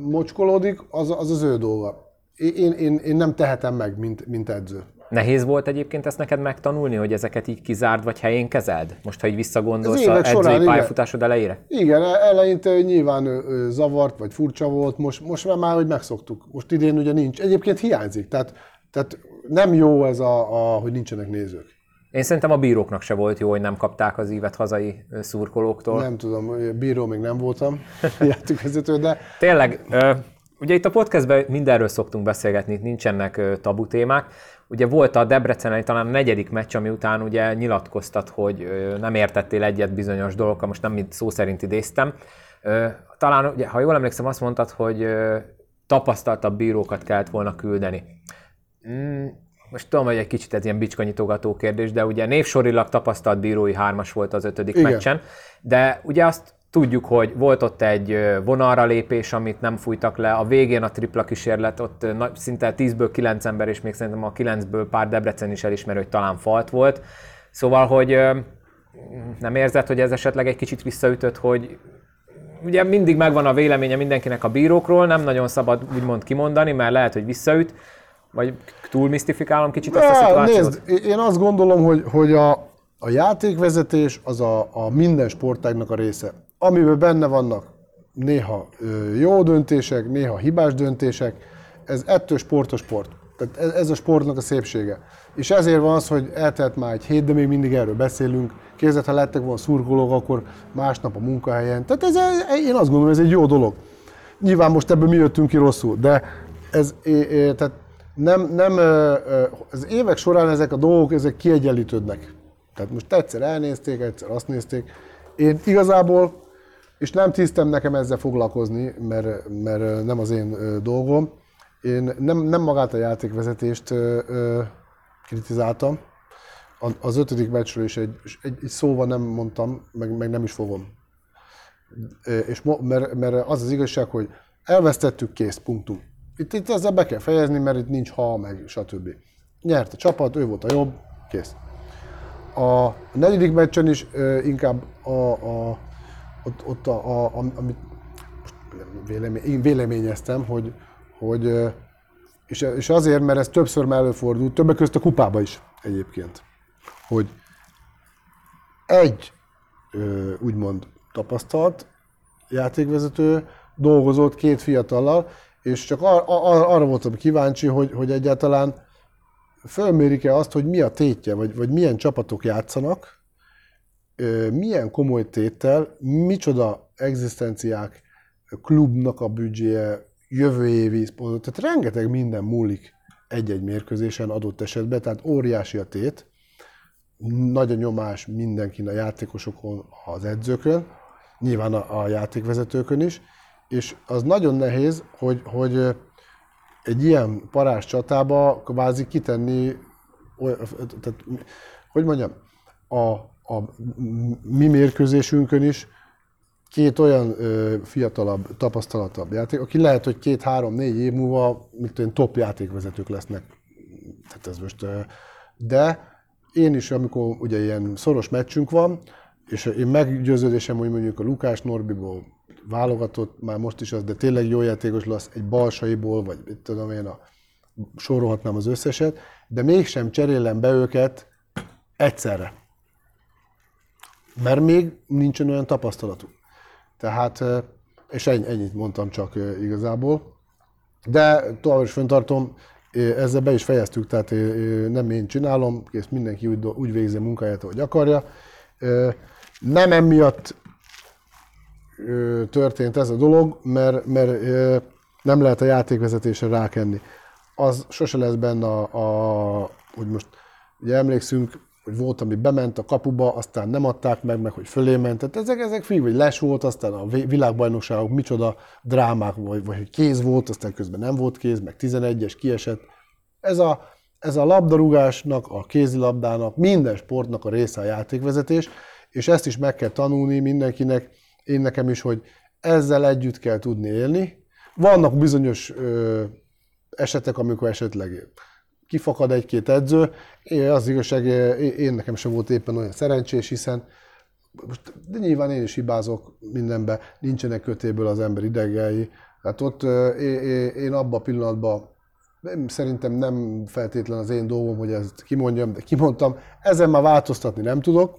mocskolódik, az az ő dolga. Én nem tehetem meg, mint edző. Nehéz volt egyébként ezt neked megtanulni, hogy ezeket így kizárd vagy helyén kezeld? Most, ha így visszagondolsz az edzői pályafutásod elejére? Igen, eleinte nyilván zavart vagy furcsa volt, most már hogy megszoktuk. Most idén ugye nincs. Egyébként hiányzik, tehát nem jó ez, hogy nincsenek nézők. Én szerintem a bíróknak se volt jó, hogy nem kapták az ívet hazai szurkolóktól. Nem tudom, bíró még nem voltam, játékvezető, de... Tényleg, ugye itt a podcastben mindenről szoktunk beszélgetni, itt nincsenek tabu témák. Ugye volt a debreceni talán negyedik meccs, ami után ugye nyilatkoztat, hogy nem értettél egyet bizonyos dolgokkal, most nem szó szerint idéztem. Talán, ugye, ha jól emlékszem, azt mondtad, hogy tapasztaltabb bírókat kellett volna küldeni. Most tudom, hogy egy kicsit ez ilyen bicskanyitogató kérdés, de ugye névsorilag tapasztalt bírói hármas volt az ötödik Igen. meccsen, de ugye azt tudjuk, hogy volt ott egy vonalra lépés, amit nem fújtak le, a végén a tripla kísérlet, ott szinte 10-ből 9 ember, és még szerintem a 9-ből pár Debrecen is elismerő, hogy talán falt volt. Szóval, hogy nem érzed, hogy ez esetleg egy kicsit visszaütött, hogy ugye mindig megvan a véleménye mindenkinek a bírókról, nem nagyon szabad úgymond kimondani, mert lehet, hogy visszaüt, vagy túl misztifikálom kicsit azt a szituációt? Nézd, én azt gondolom, hogy a játékvezetés az a minden sportágnak a része, amiben benne vannak néha jó döntések, néha hibás döntések, ez ettől sport a sport. Tehát ez a sportnak a szépsége. És ezért van az, hogy eltelt már egy hét, de még mindig erről beszélünk. Képzeld, ha lettek volna szurkolók, akkor másnap a munkahelyen. Tehát ez, én azt gondolom, ez egy jó dolog. Nyilván most ebből mi jöttünk ki rosszul, de ez... Tehát nem, az évek során ezek a dolgok kiegyenlítődnek. Tehát most egyszer elnézték, egyszer azt nézték. Én igazából, és nem tisztem nekem ezzel foglalkozni, mert nem az én dolgom, én nem magát a játékvezetést kritizáltam. Az ötödik meccsről is egy szóval nem mondtam, meg nem is fogom. És mert az az igazság, hogy elvesztettük, kész, punktum. Itt ezzel be kell fejezni, mert itt nincs ha, meg stb. Nyert a csapat, ő volt a jobb, kész. A negyedik meccsen is inkább amit én véleményeztem, hogy és azért, mert ez többször már előfordult, többek között a kupába is egyébként, hogy egy úgymond tapasztalt játékvezető dolgozott két fiatallal, és csak arra voltam kíváncsi, hogy egyáltalán fölmérik-e azt, hogy mi a tétje, vagy milyen csapatok játszanak, milyen komoly téttel, micsoda egzisztenciák, klubnak a büdzséje, jövő évi szponzor, tehát rengeteg minden múlik egy-egy mérkőzésen adott esetben, tehát óriási a tét, nagy a nyomás mindenkin, a játékosokon, az edzőkön, nyilván a játékvezetőkön is, és az nagyon nehéz, hogy egy ilyen parás csatába kvázi kitenni, tehát, hogy mondjam, a mi mérkőzésünkön is két olyan fiatalabb, tapasztalatabb játék, aki lehet, hogy 2-3-4 év múlva top játékvezetők lesznek. Tehát ez most, de én is, amikor ugye ilyen szoros meccsünk van, és én meggyőződésem, hogy mondjuk a Lukás Norbiból válogatott, már most is az, de tényleg jó játékos lesz egy Balsaiból, vagy mit tudom én, sorolhatnám az összeset, de mégsem cserélem be őket egyszerre. Mert még nincsen olyan tapasztalatuk. Tehát, és ennyit mondtam csak igazából, de tovább is fenntartom, ezzel be is fejeztük, tehát nem én csinálom, és mindenki úgy végzi a munkáját, ahogy akarja. Nem emiatt történt ez a dolog, mert nem lehet a játékvezetésre rákenni. Az sose lesz benne hogy most ugye emlékszünk, hogy volt, ami bement a kapuba, aztán nem adták meg hogy fölé ment. Tehát ezek függ, vagy les volt, aztán a világbajnokságok micsoda drámák, vagy hogy kéz volt, aztán közben nem volt kéz, meg 11-es kiesett. Ez a labdarúgásnak, a kézilabdának, minden sportnak a része a játékvezetés, és ezt is meg kell tanulni mindenkinek, én nekem is, hogy ezzel együtt kell tudni élni. Vannak bizonyos esetek, amikor esetleg kifakad egy-két edző. Az igazság, én nekem sem volt éppen olyan szerencsés, hiszen most, de nyilván én is hibázok mindenben, nincsenek kötéből az ember idegei, Hát ott én abban a pillanatban szerintem nem feltétlen az én dolgom, hogy ezt kimondjam, de kimondtam. Ezen már változtatni nem tudok,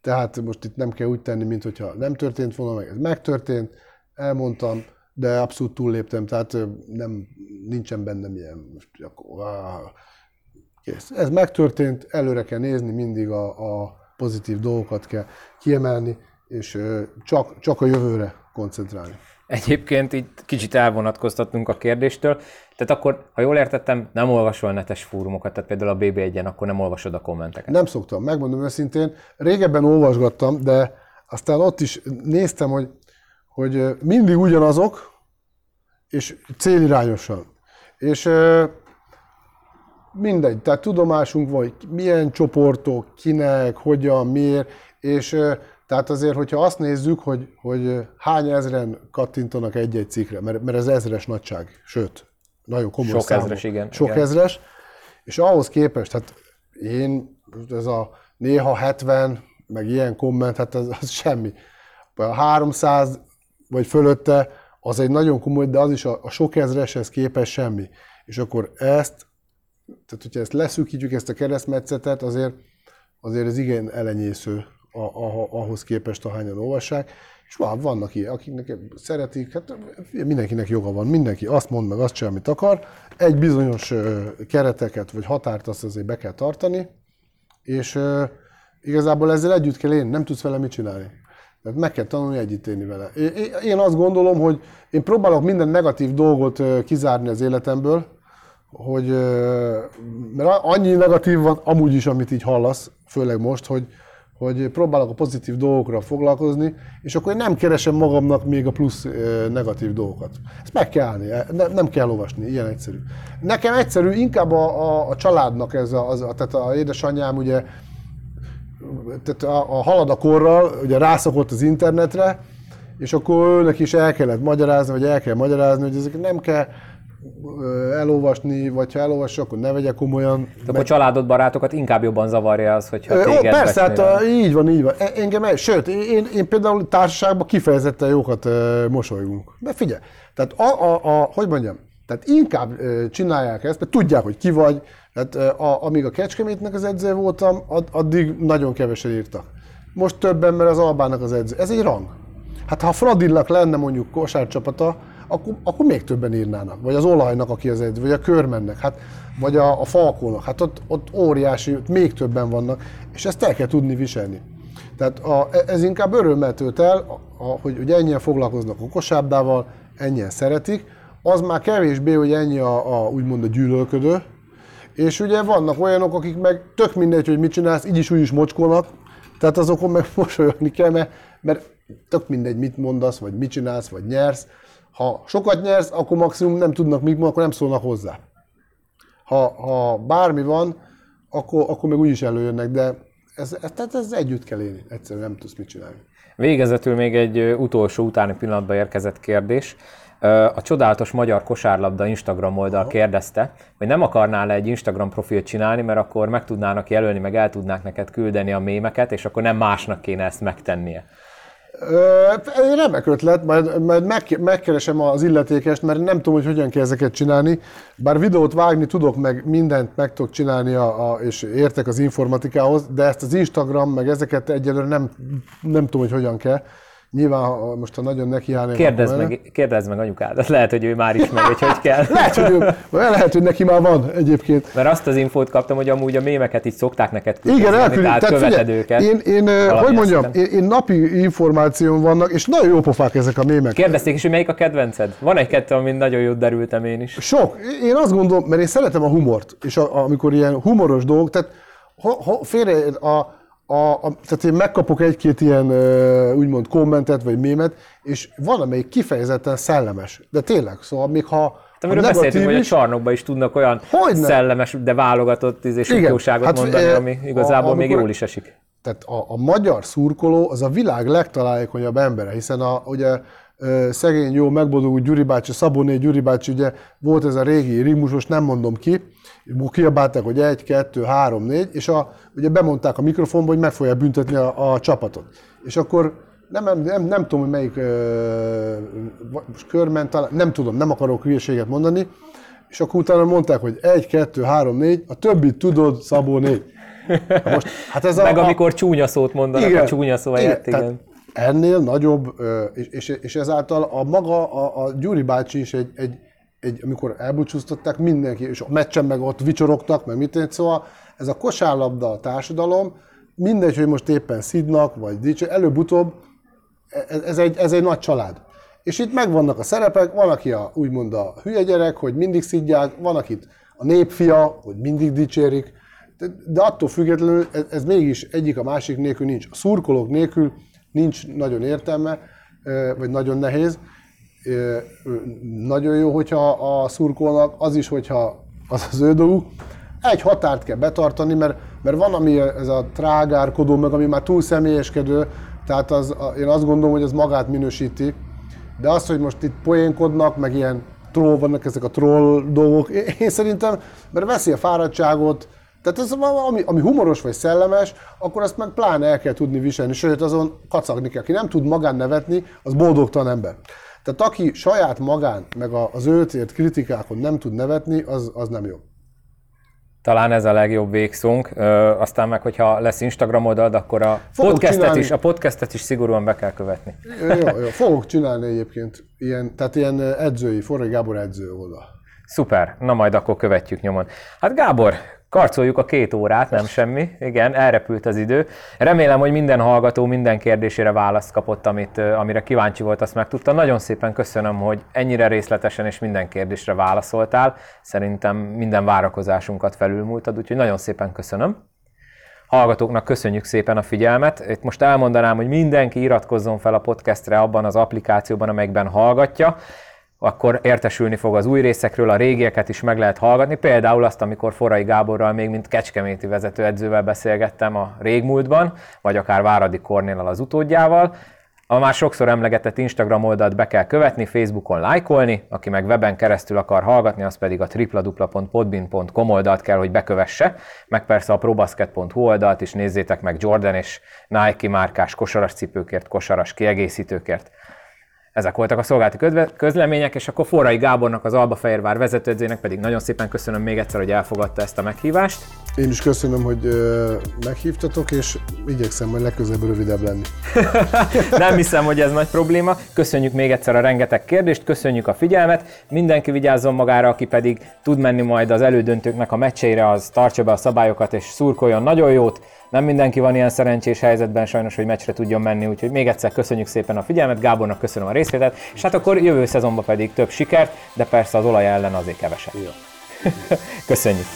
tehát most itt nem kell úgy tenni, mint hogyha nem történt volna, meg ez megtörtént, elmondtam, de abszolút túlléptem, tehát nem, nincsen bennem ilyen, most akkor, kész. Ez megtörtént, előre kell nézni, mindig a pozitív dolgokat kell kiemelni, és csak a jövőre koncentrálni. Egyébként itt kicsit elvonatkoztatunk a kérdéstől, tehát akkor, ha jól értettem, nem olvasol netes fórumokat, tehát például a BB1-en akkor nem olvasod a kommenteket. Nem szoktam, megmondom őszintén, régebben olvasgattam, de aztán ott is néztem, hogy mindig ugyanazok, és célirányosan. És mindegy, tehát tudomásunk van, hogy milyen csoportok, kinek, hogyan, miért, és tehát azért, hogyha azt nézzük, hogy hány ezren kattintanak egy-egy cikkre, mert ez ezres nagyság, sőt, nagyon komoly számú. Sok ezres, és ahhoz képest, hát én, ez a néha 70, meg ilyen komment, hát az semmi. A 300 vagy fölötte, az egy nagyon komoly, de az is a sok ezreshez képest semmi. És akkor hogyha ezt leszűkítjük, ezt a keresztmetszetet, azért ez igen elenyésző ahhoz képest, ahányan olvassák. És vannak ilyen, akiknek szeretik, hát mindenkinek joga van, mindenki azt mond meg, azt csinál, amit akar. Egy bizonyos kereteket vagy határt azt azért be kell tartani, és igazából ezzel együtt kell élni, nem tudsz vele mit csinálni. Tehát meg kell tanulni együtt élni vele. Én azt gondolom, hogy én próbálok minden negatív dolgot kizárni az életemből, hogy, mert annyi negatív van amúgy is, amit így hallasz, főleg most, hogy próbálok a pozitív dolgokra foglalkozni, és akkor én nem keresem magamnak még a plusz negatív dolgokat. Ezt meg kell állni, nem kell olvasni, ilyen egyszerű. Nekem egyszerű, inkább a családnak ez, tehát az édesanyám ugye, tehát a halad a korral, ugye rászokott az internetre, és akkor őnek is el kell magyarázni, hogy ezeket nem kell elolvasni, vagy ha elolvassa, akkor ne vegye komolyan. Tehát a családod, barátokat inkább jobban zavarja az, hogyha téged persze, hát így van. Sőt, én például társaságban kifejezetten jókat mosolygunk. De figyelj, tehát tehát inkább csinálják ezt, mert tudják, hogy ki vagy. Tehát amíg a Kecskemétnek az edzője voltam, addig nagyon kevesen írtak. Most többen, mert az Albának az edzője. Ez egy rang. Hát ha Fradilnak lenne mondjuk kosárcsapata, akkor még többen írnának. Vagy az Olajnak, aki az edző, vagy a Körmennek, hát, vagy a Falkónak. Hát ott óriási, ott még többen vannak, és ezt el kell tudni viselni. Tehát ez inkább örömmel tölt el, hogy ennyien foglalkoznak a kosárlabdával, ennyien szeretik. Az már kevésbé, hogy ennyi úgymond a gyűlölködő. És ugye vannak olyanok, akik meg tök mindegy, hogy mit csinálsz, így is úgy is mocskolnak, tehát azokon meg mosolyogni kell, mert tök mindegy, mit mondasz, vagy mit csinálsz, vagy nyersz. Ha sokat nyersz, akkor maximum nem tudnak mit mondani, akkor nem szólnak hozzá. Ha bármi van, akkor meg úgy is előjönnek, de ez együtt kell élni, egyszerűen nem tudsz mit csinálni. Végezetül még egy utolsó utáni pillanatban érkezett kérdés. A Csodálatos Magyar Kosárlabda Instagram oldal kérdezte, hogy nem akarnál egy Instagram profilt csinálni, mert akkor meg tudnának jelölni, meg el tudnák neked küldeni a mémeket, és akkor nem másnak kéne ezt megtennie. Remek ötlet, majd megkeresem az illetékest, mert nem tudom, hogy hogyan kell ezeket csinálni. Bár videót vágni tudok, meg mindent meg tudok csinálni, és értek az informatikához, de ezt az Instagram, meg ezeket egyelőre nem tudom, hogy hogyan kell. Nyilván most nagyon nekiállnék. Kérdezd meg anyukádat, lehet, hogy ő már ismeri, hogy kell. lehet, hogy neki már van egyébként. Mert azt az infót kaptam, hogy amúgy a mémeket itt szokták neked küldeni, tehát követed őket. Én napi információm vannak, és nagyon jó pofák ezek a mémek. Kérdezték is, hogy melyik a kedvenced? Van egy-kettő, amin nagyon jót derültem én is. Sok. Én azt gondolom, mert én szeretem a humort, és amikor ilyen humoros dolgok, tehát tehát én megkapok egy-két ilyen úgymond kommentet vagy mémet, és van, amelyik kifejezetten szellemes. De tényleg, szóval még ha beszéltünk, hogy a csarnokban is tudnak olyan szellemes, de válogatott szurkolóságot mondani, ami igazából még jól is esik. Tehát a magyar szurkoló az a világ legtalálékonyabb embere, hiszen ugye szegény, jó, megboldogult Gyuri bácsi, Szabóné Gyuri bácsi, ugye volt ez a régi rigmusos, nem mondom ki, kiabálták, hogy 1, 2, 3, 4, és ugye bemondták a mikrofonba, hogy meg fogják büntetni a csapatot. És akkor Nem tudom, hogy melyik körben, talán, nem akarok hülyeséget mondani, és akkor utána mondták, hogy 1, 2, 3, 4, a többit tudod, Szabó 4. Most, hát ez meg amikor csúnya szót mondanak, igen, a csúnya szó helyett, igen. Ennél nagyobb, és ezáltal a maga, a Gyuri bácsi is amikor elbúcsúztatták mindenki, és a meccsen meg ott vicsorogtak, meg mit, szóval ez a kosárlabda a társadalom, mindegy, hogy most éppen szidnak, vagy dicső, előbb-utóbb ez egy nagy család. És itt megvannak a szerepek, van, aki úgymond a hülye gyerek, hogy mindig szidják, van, akit a népfia, hogy mindig dicsérik, de attól függetlenül ez mégis egyik a másik nélkül nincs. A szurkolók nélkül nincs nagyon értelme, vagy nagyon nehéz. Nagyon jó, hogyha a szurkolnak, az is, hogyha az az ő dolguk. Egy határt kell betartani, mert van, ami ez a trágárkodó, meg ami már túl személyeskedő, tehát én azt gondolom, hogy ez magát minősíti. De az, hogy most itt poénkodnak, meg ilyen troll vannak ezek a troll dolgok, én szerintem, mert veszi a fáradtságot. Tehát ez, ami humoros vagy szellemes, akkor azt meg pláne el kell tudni viselni, sőt azon kacagni kell. Aki nem tud magán nevetni, az boldogtalan ember. Tehát aki saját magán, meg az őt ért kritikákon nem tud nevetni, az nem jó. Talán ez a legjobb végszónk. Aztán meg, hogyha lesz Instagram oldalad, akkor a podcastet is szigorúan be kell követni. Jó. Fogok csinálni egyébként. Tehát ilyen edzői, Forrai Gábor edző oldal. Szuper. Na majd akkor követjük nyomon. Hát Gábor, karcoljuk a 2 órát, nem semmi. Igen, elrepült az idő. Remélem, hogy minden hallgató minden kérdésére választ kapott, amire kíváncsi volt, azt megtudta. Nagyon szépen köszönöm, hogy ennyire részletesen és minden kérdésre válaszoltál. Szerintem minden várakozásunkat felülmúltad, úgyhogy nagyon szépen köszönöm. Hallgatóknak köszönjük szépen a figyelmet. Itt most elmondanám, hogy mindenki iratkozzon fel a podcastre abban az applikációban, amelyikben hallgatja. Akkor értesülni fog az új részekről, a régieket is meg lehet hallgatni. Például azt, amikor Forrai Gáborral még mint kecskeméti vezetőedzővel beszélgettem a régmúltban, vagy akár Váradi Kornéllal, az utódjával. A már sokszor emlegetett Instagram oldalt be kell követni, Facebookon lájkolni, aki meg weben keresztül akar hallgatni, az pedig a www.podbean.com oldalt kell, hogy bekövesse, meg persze a probasket.hu oldalt is, nézzétek meg Jordan és Nike márkás kosaras cipőkért, kosaras kiegészítőkért. Ezek voltak a szolgálati közlemények, és akkor Forrai Gábornak, az Albafehérvár vezetőedzőjének pedig nagyon szépen köszönöm még egyszer, hogy elfogadta ezt a meghívást. Én is köszönöm, hogy meghívtatok, és igyekszem majd legközelebb rövidebb lenni. Nem hiszem, hogy ez nagy probléma. Köszönjük még egyszer a rengeteg kérdést, köszönjük a figyelmet. Mindenki vigyázzon magára, aki pedig tud menni majd az elődöntőknek a meccseire, az tartsa be a szabályokat és szurkoljon nagyon jót. Nem mindenki van ilyen szerencsés helyzetben sajnos, hogy meccsre tudjon menni, úgyhogy még egyszer köszönjük szépen a figyelmet, Gábornak köszönöm a részvételt, és hát akkor jövő szezonban pedig több sikert, de persze az olaj ellen azért kevesebb. Köszönjük!